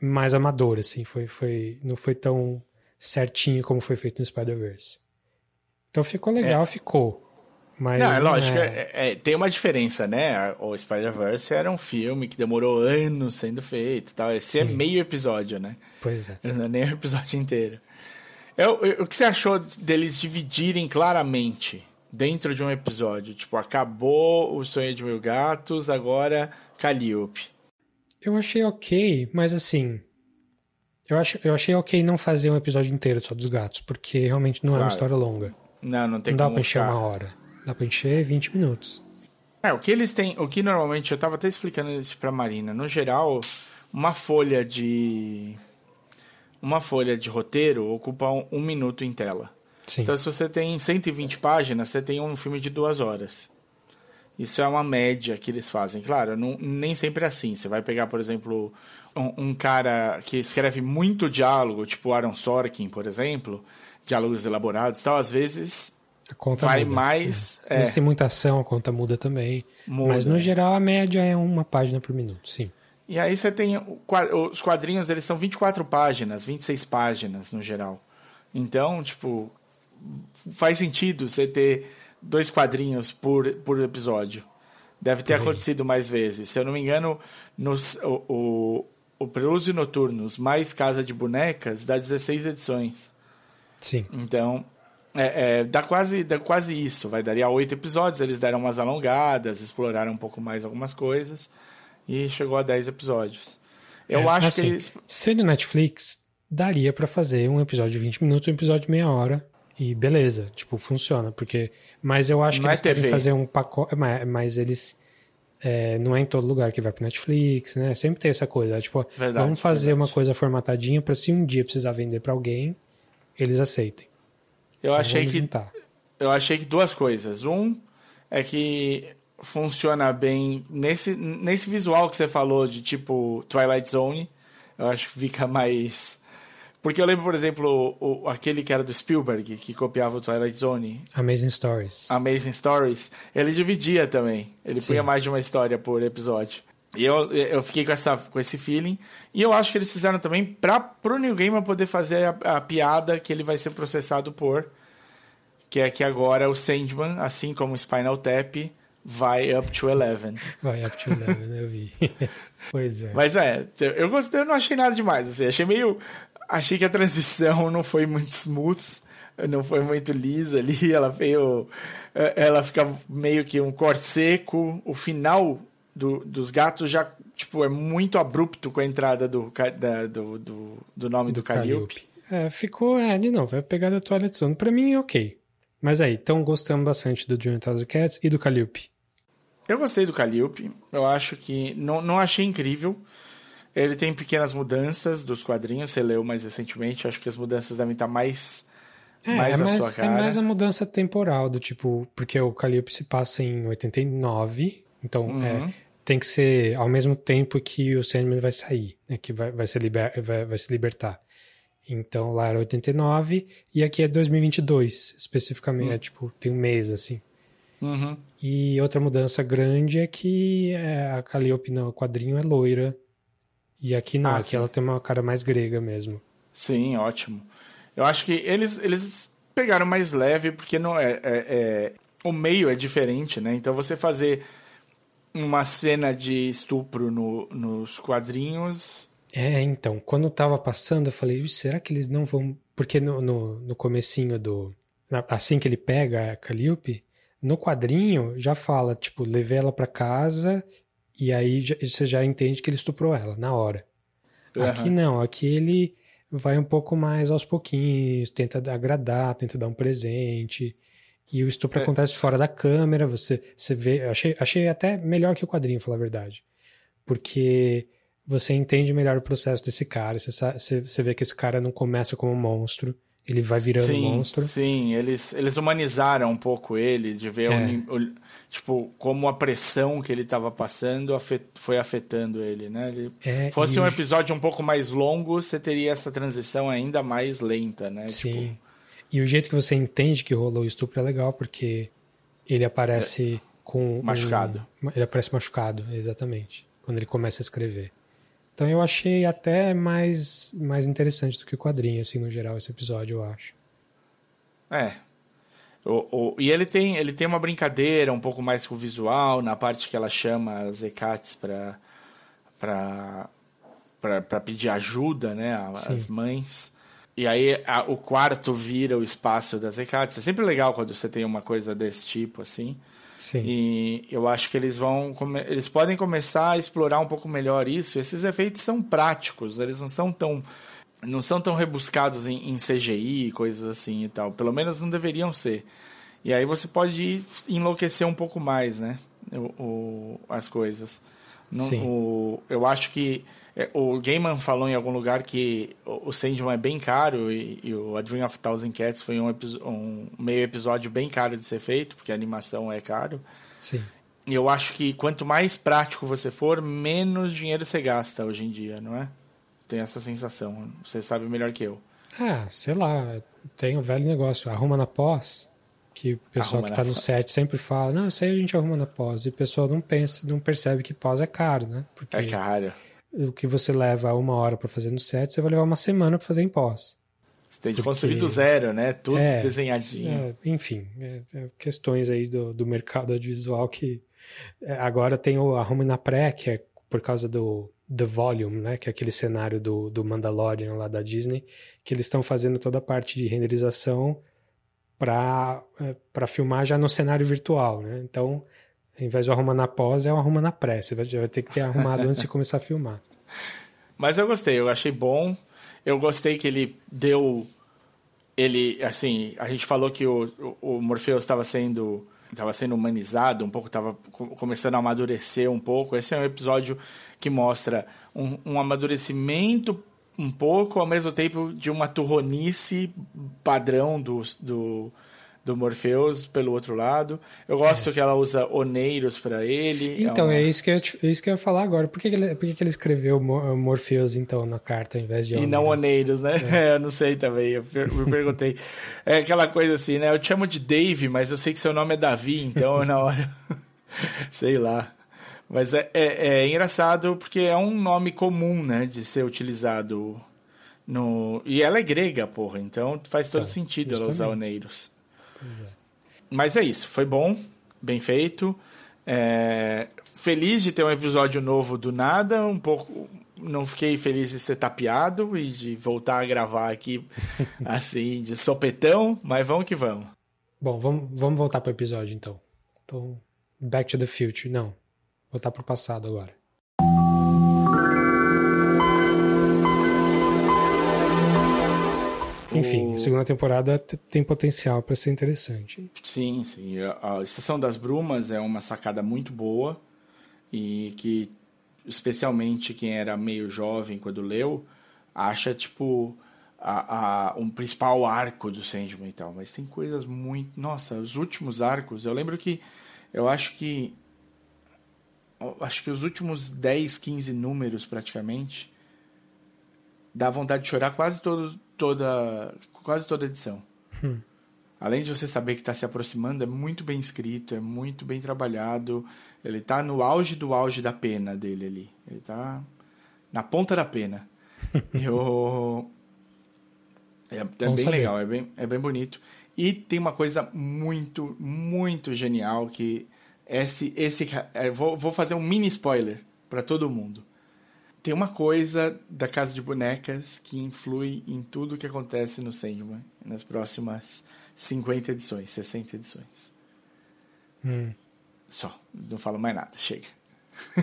mais amador, assim, foi, foi, não foi tão certinho como foi feito no Spider-Verse. Então ficou legal, é. ficou. Mas não, é lógico, é... É, é, tem uma diferença, né? O Spider-Verse era um filme que demorou anos sendo feito e tal. Esse Sim. é meio episódio, né? Pois é. Não é nem o episódio inteiro. Eu, eu, o que você achou deles dividirem claramente dentro de um episódio? Tipo, acabou O Sonho de Mil Gatos, agora Calliope. Eu achei ok, mas assim, eu, acho, eu achei ok não fazer um episódio inteiro só dos gatos, porque realmente não claro. é uma história longa. Não, não tem não como dá pra encher ficar. uma hora. Dá pra encher vinte minutos. É, o que eles têm, o que normalmente, eu tava até explicando isso pra Marina, no geral, uma folha de uma folha de roteiro ocupa um, um minuto em tela. Sim. Então se você tem cento e vinte páginas, você tem um filme de duas horas. Isso é uma média que eles fazem. Claro, não, nem sempre é assim. Você vai pegar, por exemplo, um, um cara que escreve muito diálogo, tipo Aaron Sorkin, por exemplo, diálogos elaborados e tal, às vezes a conta vai muda, mais... É. É. Mas tem muita ação, a conta muda também. Muda. Mas, no geral, a média é uma página por minuto, sim. E aí você tem... Os quadrinhos, eles são vinte e quatro páginas, vinte e seis páginas, no geral. Então, tipo, faz sentido você ter... Dois quadrinhos por, por episódio. Deve ter Sim. acontecido mais vezes. Se eu não me engano, nos, o, o, o Prelúdio Noturnos mais Casa de Bonecas dá dezesseis edições. Sim. Então, é, é, dá, quase, dá quase isso. Vai daria oito episódios, eles deram umas alongadas, exploraram um pouco mais algumas coisas e chegou a dez episódios. Eu é, acho assim, que eles... Sendo Netflix, daria pra fazer um episódio de vinte minutos, um episódio de meia hora. E beleza, tipo, funciona, porque... Mas eu acho que eles querem fazer um pacote... Mas, mas eles... É, não é em todo lugar que vai pro Netflix, né? Sempre tem essa coisa, tipo, verdade, vamos fazer verdade. uma coisa formatadinha pra se um dia precisar vender pra alguém, eles aceitem. Eu então, achei que... Juntar. Eu achei que duas coisas. Um, é que funciona bem nesse, nesse visual que você falou de, tipo, Twilight Zone. Eu acho que fica mais... Porque eu lembro, por exemplo, o, o, aquele que era do Spielberg, que copiava o Twilight Zone. Amazing Stories. Amazing Stories. Ele dividia também. Ele Sim. punha mais de uma história por episódio. E eu, eu fiquei com, essa, com esse feeling. E eu acho que eles fizeram também pra, pro Neil Gaiman poder fazer a, a piada que ele vai ser processado por. Que é que agora o Sandman, assim como o Spinal Tap, Vai Up to Eleven. Vai Up to Eleven, eu vi. Pois é. Mas é, eu gostei, eu não achei nada demais, assim, achei meio... Achei que a transição não foi muito smooth, não foi muito lisa ali, ela veio... Ela fica meio que um corte seco, o final do, dos gatos já, tipo, é muito abrupto com a entrada do, da, do, do, do nome do, do Calliope. É, ficou, é, ali não, vai pegar da Twilight Zone. Pra mim, ok. Mas aí, então gostamos bastante do Dream Thousand Cats e do Calliope. Eu gostei do Calliope. Eu acho que... Não, não achei incrível. Ele tem pequenas mudanças dos quadrinhos. Você leu mais recentemente. Eu acho que as mudanças devem estar mais... É, mais é na mais, sua cara. É mais a mudança temporal do tipo... Porque o Calliope se passa em oitenta e nove. Então, uhum. é, tem que ser ao mesmo tempo que o Sandman vai sair. Né, que vai, vai, se liber, vai, vai se libertar. Então, lá era oitenta e nove, e aqui é dois mil e vinte e dois, especificamente, uhum. é, tipo, tem um mês, assim. Uhum. E outra mudança grande é que a Calliope, não, o quadrinho é loira, e aqui não, ah, aqui sim. Ela tem uma cara mais grega mesmo. Sim, ótimo. Eu acho que eles, eles pegaram mais leve, porque não é, é, é, o meio é diferente, né? Então, você fazer uma cena de estupro no, nos quadrinhos... É, então, quando eu tava passando, eu falei, será que eles não vão... Porque no, no, no comecinho do... Assim que ele pega a Calliope, no quadrinho já fala, tipo, levei ela pra casa e aí já, você já entende que ele estuprou ela na hora. Uhum. Aqui não, aqui ele vai um pouco mais aos pouquinhos, tenta agradar, tenta dar um presente... E o estupro é. acontece fora da câmera, você, você vê... Achei, achei até melhor que o quadrinho, falar a verdade. Porque... Você entende melhor o processo desse cara. Você, você vê que esse cara não começa como um monstro. Ele vai virando sim, monstro. Sim, eles, eles humanizaram um pouco ele. De ver é. o, o, tipo, como a pressão que ele estava passando afet, foi afetando ele. Né? Ele, é, fosse e... um episódio um pouco mais longo, você teria essa transição ainda mais lenta. Né? Sim. Tipo... E o jeito que você entende que rolou o estupro é legal. Porque ele aparece é. com... Machucado. Um, ele aparece machucado, exatamente. Quando ele começa a escrever. Então eu achei até mais, mais interessante do que o quadrinho, assim, no geral, esse episódio, eu acho. É. O, o, e ele tem, ele tem uma brincadeira um pouco mais com o visual, na parte que ela chama as Hecates pra, pra, pra, pra pedir ajuda, né? A, as mães. E aí a, o quarto vira o espaço das Hecates. É sempre legal quando você tem uma coisa desse tipo, assim. Sim. E eu acho que eles vão eles podem começar a explorar um pouco melhor isso. Esses efeitos são práticos, eles não são tão não são tão rebuscados em, em C G I, coisas assim e tal, pelo menos não deveriam ser. E aí você pode enlouquecer um pouco mais, né, o, o, as coisas não, o, eu acho que o Gaiman falou em algum lugar que o Sandman é bem caro e, e o A Dream of Thousand Cats foi um, um meio episódio bem caro de ser feito, porque a animação é caro. Sim. E eu acho que quanto mais prático você for, menos dinheiro você gasta hoje em dia, não é? Tem essa sensação. Você sabe melhor que eu. Ah, sei lá. Tem um velho negócio. Arruma na pós, que o pessoal arruma que tá no pós. Set sempre fala, não, isso aí a gente arruma na pós. E o pessoal não pensa, não percebe que pós é caro, né? Porque... É caro. O que você leva uma hora pra fazer no set, você vai levar uma semana pra fazer em pós. Você tem de Porque... construir do zero, né? Tudo é, desenhadinho. É, enfim, é, é, questões aí do, do mercado audiovisual que... É, agora tem o Arrume na Pré, que é por causa do The Volume, né? Que é aquele cenário do, do Mandalorian lá da Disney, que eles estão fazendo toda a parte de renderização pra, é, pra filmar já no cenário virtual, né? Então... Ao invés de arrumar na pós, é um arruma na pré. Você vai ter que ter arrumado antes de começar a filmar. Mas eu gostei, eu achei bom. Eu gostei que ele deu... Ele, assim, a gente falou que o, o Morpheus estava sendo, estava sendo humanizado um pouco, estava começando a amadurecer um pouco. Esse é um episódio que mostra um, um amadurecimento um pouco, ao mesmo tempo de uma turronice padrão do... do do Morpheus, pelo outro lado. Eu gosto é. que ela usa oneiros pra ele. Então, é, uma... é, isso que eu, é isso que eu ia falar agora. Por que, que, ele, por que, que ele escreveu Morpheus, então, na carta, ao invés de oneiros? E não oneiros, né? É. É, eu não sei também, eu me perguntei. É aquela coisa assim, né? Eu te chamo de Dave, mas eu sei que seu nome é Davi, então na hora... sei lá. Mas é, é, é engraçado, porque é um nome comum, né? De ser utilizado no... E ela é grega, porra, então faz todo então, sentido justamente. Ela usar oneiros. Mas é isso, foi bom, bem feito. É, feliz de ter um episódio novo do nada, um pouco... Não fiquei feliz de ser tapeado e de voltar a gravar aqui, assim, de sopetão, mas vamos que vamos. Bom, vamos, vamos voltar pro episódio, então. Então, back to the future. Não, voltar pro passado agora. Enfim, a segunda temporada tem potencial para ser interessante. Sim, sim. A Estação das Brumas é uma sacada muito boa e que, especialmente quem era meio jovem quando leu, acha, tipo, a, a, um principal arco do Sandman e tal. Mas tem coisas muito... Nossa, os últimos arcos... Eu lembro que... Eu acho que... Acho que os últimos dez, quinze números, praticamente, dá vontade de chorar quase todo... Toda, quase toda edição. Hum. Além de você saber que está se aproximando, é muito bem escrito, é muito bem trabalhado. Ele está no auge do auge da pena dele ali. Ele está na ponta da pena. Eu... É, é bem saber. Legal, é bem, é bem bonito. E tem uma coisa muito, muito genial que... Esse, esse, é, vou, vou fazer um mini spoiler para todo mundo. Tem uma coisa da Casa de Bonecas que influi em tudo que acontece no Sandman nas próximas cinquenta edições, sessenta edições. Hum. Só. Não falo mais nada. Chega.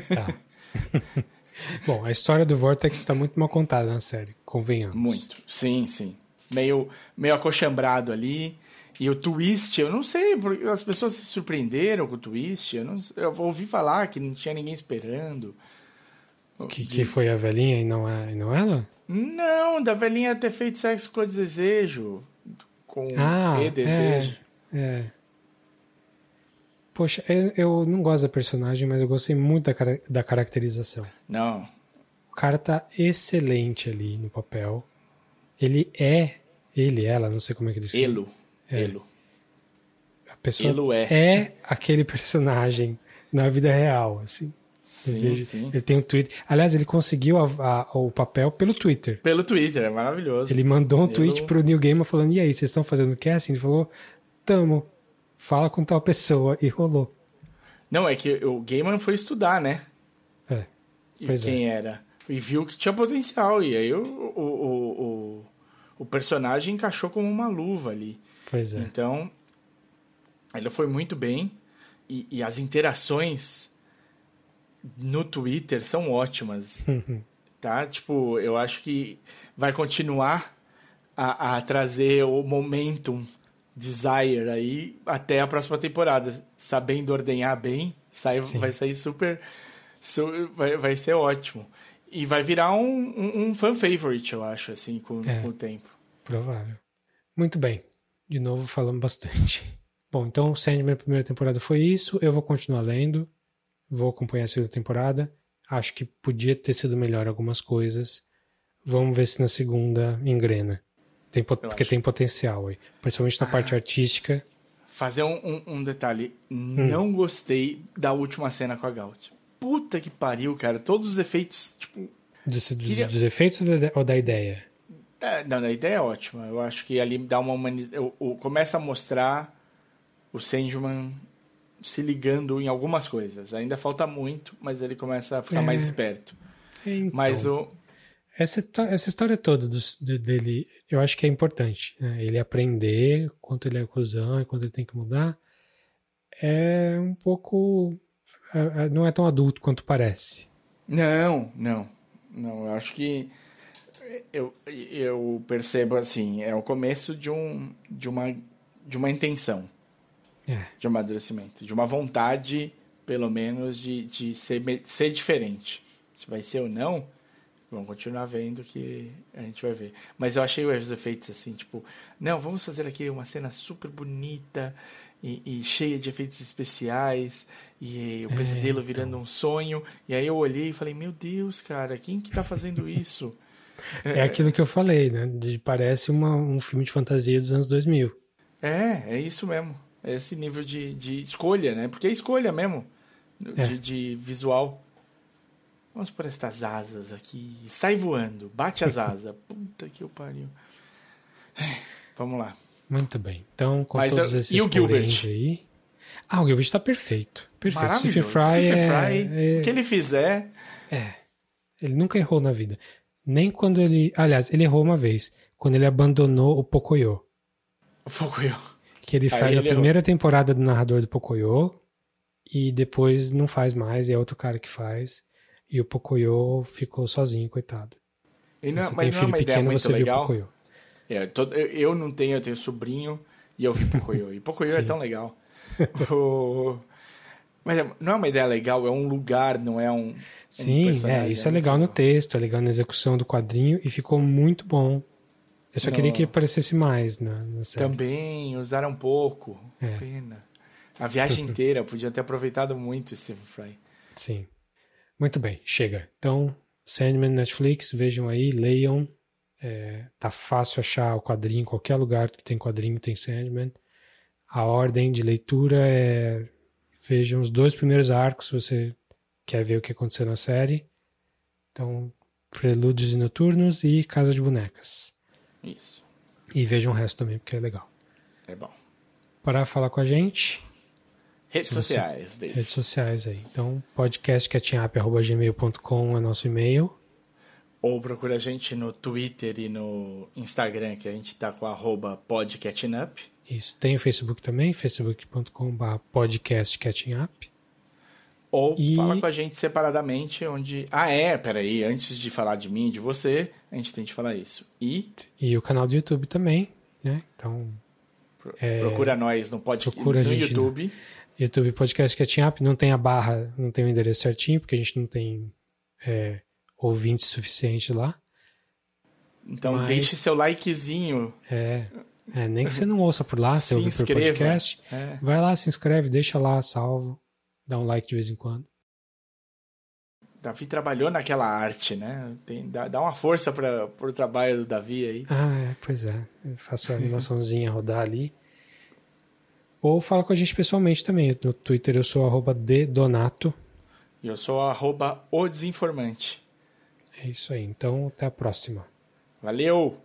Tá. Bom, a história do Vortex está muito mal contada na série, convenhamos. Muito. Sim, sim. Meio, meio acochambrado ali. E o twist, eu não sei, porque as pessoas se surpreenderam com o twist. Eu, não, eu ouvi falar que não tinha ninguém esperando. Que, que foi a velhinha e não, a, e não ela? Não, da velhinha ter feito sexo com desejo. Com ah, e desejo. É, é. Poxa, eu, eu não gosto da personagem, mas eu gostei muito da, da caracterização. Não. O cara tá excelente ali no papel. Ele é... Ele, ela, não sei como é que ele se chama. Elo. É. Elo. A pessoa Elo é. é aquele personagem na vida real, assim. Sim, vejo, sim. Ele tem um Twitter. Aliás, ele conseguiu a, a, o papel pelo Twitter. Pelo Twitter, é maravilhoso. Ele mandou um eu... tweet pro Neil Gaiman falando: e aí, vocês estão fazendo o casting? Ele falou: tamo, fala com tal pessoa. E rolou. Não, é que o Gaiman foi estudar, né? É. Pois e quem é. era. E viu que tinha potencial. E aí o, o, o, o, o personagem encaixou como uma luva ali. Pois é. Então, ele foi muito bem. E, e as interações no Twitter são ótimas, uhum. Tá? Tipo, eu acho que vai continuar a, a trazer o momentum desire aí até a próxima temporada. Sabendo ordenhar bem, sai, vai sair super... Su, vai, vai ser ótimo. E vai virar um, um, um fan favorite, eu acho, assim, com, é, com o tempo. Provável. Muito bem. De novo, falamos bastante. Bom, então, Sandman, a primeira temporada foi isso. Eu vou continuar lendo. Vou acompanhar a segunda temporada. Acho que podia ter sido melhor algumas coisas. Vamos ver se na segunda engrena. Tem pot... Porque acho. Tem potencial aí. Principalmente na ah, parte artística. Fazer um, um, um detalhe. Hum. Não gostei da última cena com a Gaut. Puta que pariu, cara. Todos os efeitos, tipo... Dos, dos, queria... dos efeitos ou da ideia? Da, não, da ideia é ótima. Eu acho que ali dá uma humanidade... Começa a mostrar o Sandman... se ligando em algumas coisas. Ainda falta muito, mas ele começa a ficar é. mais esperto. Então, mas o... essa, essa história toda do, do, dele, eu acho que é importante. Né? Ele aprender quanto ele é cuzão e quanto ele tem que mudar é um pouco... É, não é tão adulto quanto parece. Não, não. não. Eu acho que eu, eu percebo assim, é o começo de, um, de, uma, de uma intenção. É. De amadurecimento, de uma vontade, pelo menos, de, de ser, ser diferente. Se vai ser ou não, vamos continuar vendo que a gente vai ver. Mas eu achei os efeitos assim, tipo, não, vamos fazer aqui uma cena super bonita e, e cheia de efeitos especiais e o pesadelo é, então. virando um sonho. E aí eu olhei e falei, meu Deus, cara, quem que tá fazendo isso? É, é aquilo que eu falei, né? De, parece uma, um filme de fantasia dos anos dois mil. É, é isso mesmo. Esse nível de, de escolha, né? Porque é escolha mesmo, é. De, de visual. Vamos por estas asas aqui. Sai voando, bate as asas. Puta que eu pariu. Vamos lá. Muito bem. Então, com Mas, todos esses e o Gilbert aí... Ah, o Gilbert tá perfeito. Perfeito. Maravilhoso. Stephen Fry, Stephen Fry é, é... o que ele fizer... É, ele nunca errou na vida. Nem quando ele... Aliás, ele errou uma vez. Quando ele abandonou o Pocoyo. O Pocoyo. Que ele faz ele a errou. primeira temporada do narrador do Pocoyo. E depois não faz mais. E é outro cara que faz. E o Pocoyo ficou sozinho, coitado. E não, você mas tem não filho é uma pequeno, ideia muito você legal. Viu Pocoyo. É, todo, eu não tenho, eu tenho sobrinho. E eu vi Pocoyo. E Pocoyo é tão legal. O... Mas não é uma ideia legal, é um lugar, não é um... Sim, um é, isso é legal no texto, é legal na execução do quadrinho e ficou muito bom. Eu só no... queria que aparecesse mais na, na série. Também, usaram um pouco. É. Pena. A viagem inteira, podia ter aproveitado muito Stephen Fry. Sim. Muito bem, chega. Então, Sandman, Netflix, vejam aí, leiam. É, tá fácil achar o quadrinho em qualquer lugar que tem quadrinho, tem Sandman. A ordem de leitura é... Vejam os dois primeiros arcos, se você quer ver o que aconteceu na série. Então, Prelúdios e Noturnos e Casa de Bonecas. Isso. E vejam o resto também, porque é legal. É bom. Para falar com a gente... Redes você... sociais, Dave. Redes sociais aí. Então, podcast cat app arroba gmail ponto com é nosso e-mail. Ou procura a gente no Twitter e no Instagram, que a gente tá com arroba podcatchingup. Isso, tem o Facebook também, facebook ponto com barra podcast catching up. Ou e... fala com a gente separadamente, onde... Ah, é, peraí, antes de falar de mim e de você, a gente tem que falar isso. E... E o canal do YouTube também, né? Então... Pro... É... Procura nós no, pod... Procura no YouTube. No... YouTube Podcast Catching Up, não tem a barra, não tem o endereço certinho, porque a gente não tem é, ouvinte suficiente lá. Então, mas... deixe seu likezinho. É... É, nem que você não ouça por lá, você ouve por podcast. É. Vai lá, se inscreve, deixa lá, salvo. Dá um like de vez em quando. Davi trabalhou naquela arte, né? Tem, dá, dá uma força para o trabalho do Davi aí. Ah, é, pois é. Eu faço a animaçãozinha rodar ali. Ou fala com a gente pessoalmente também. No Twitter eu sou arroba ddonato. E eu sou arroba o desinformante. É isso aí. Então, até a próxima. Valeu!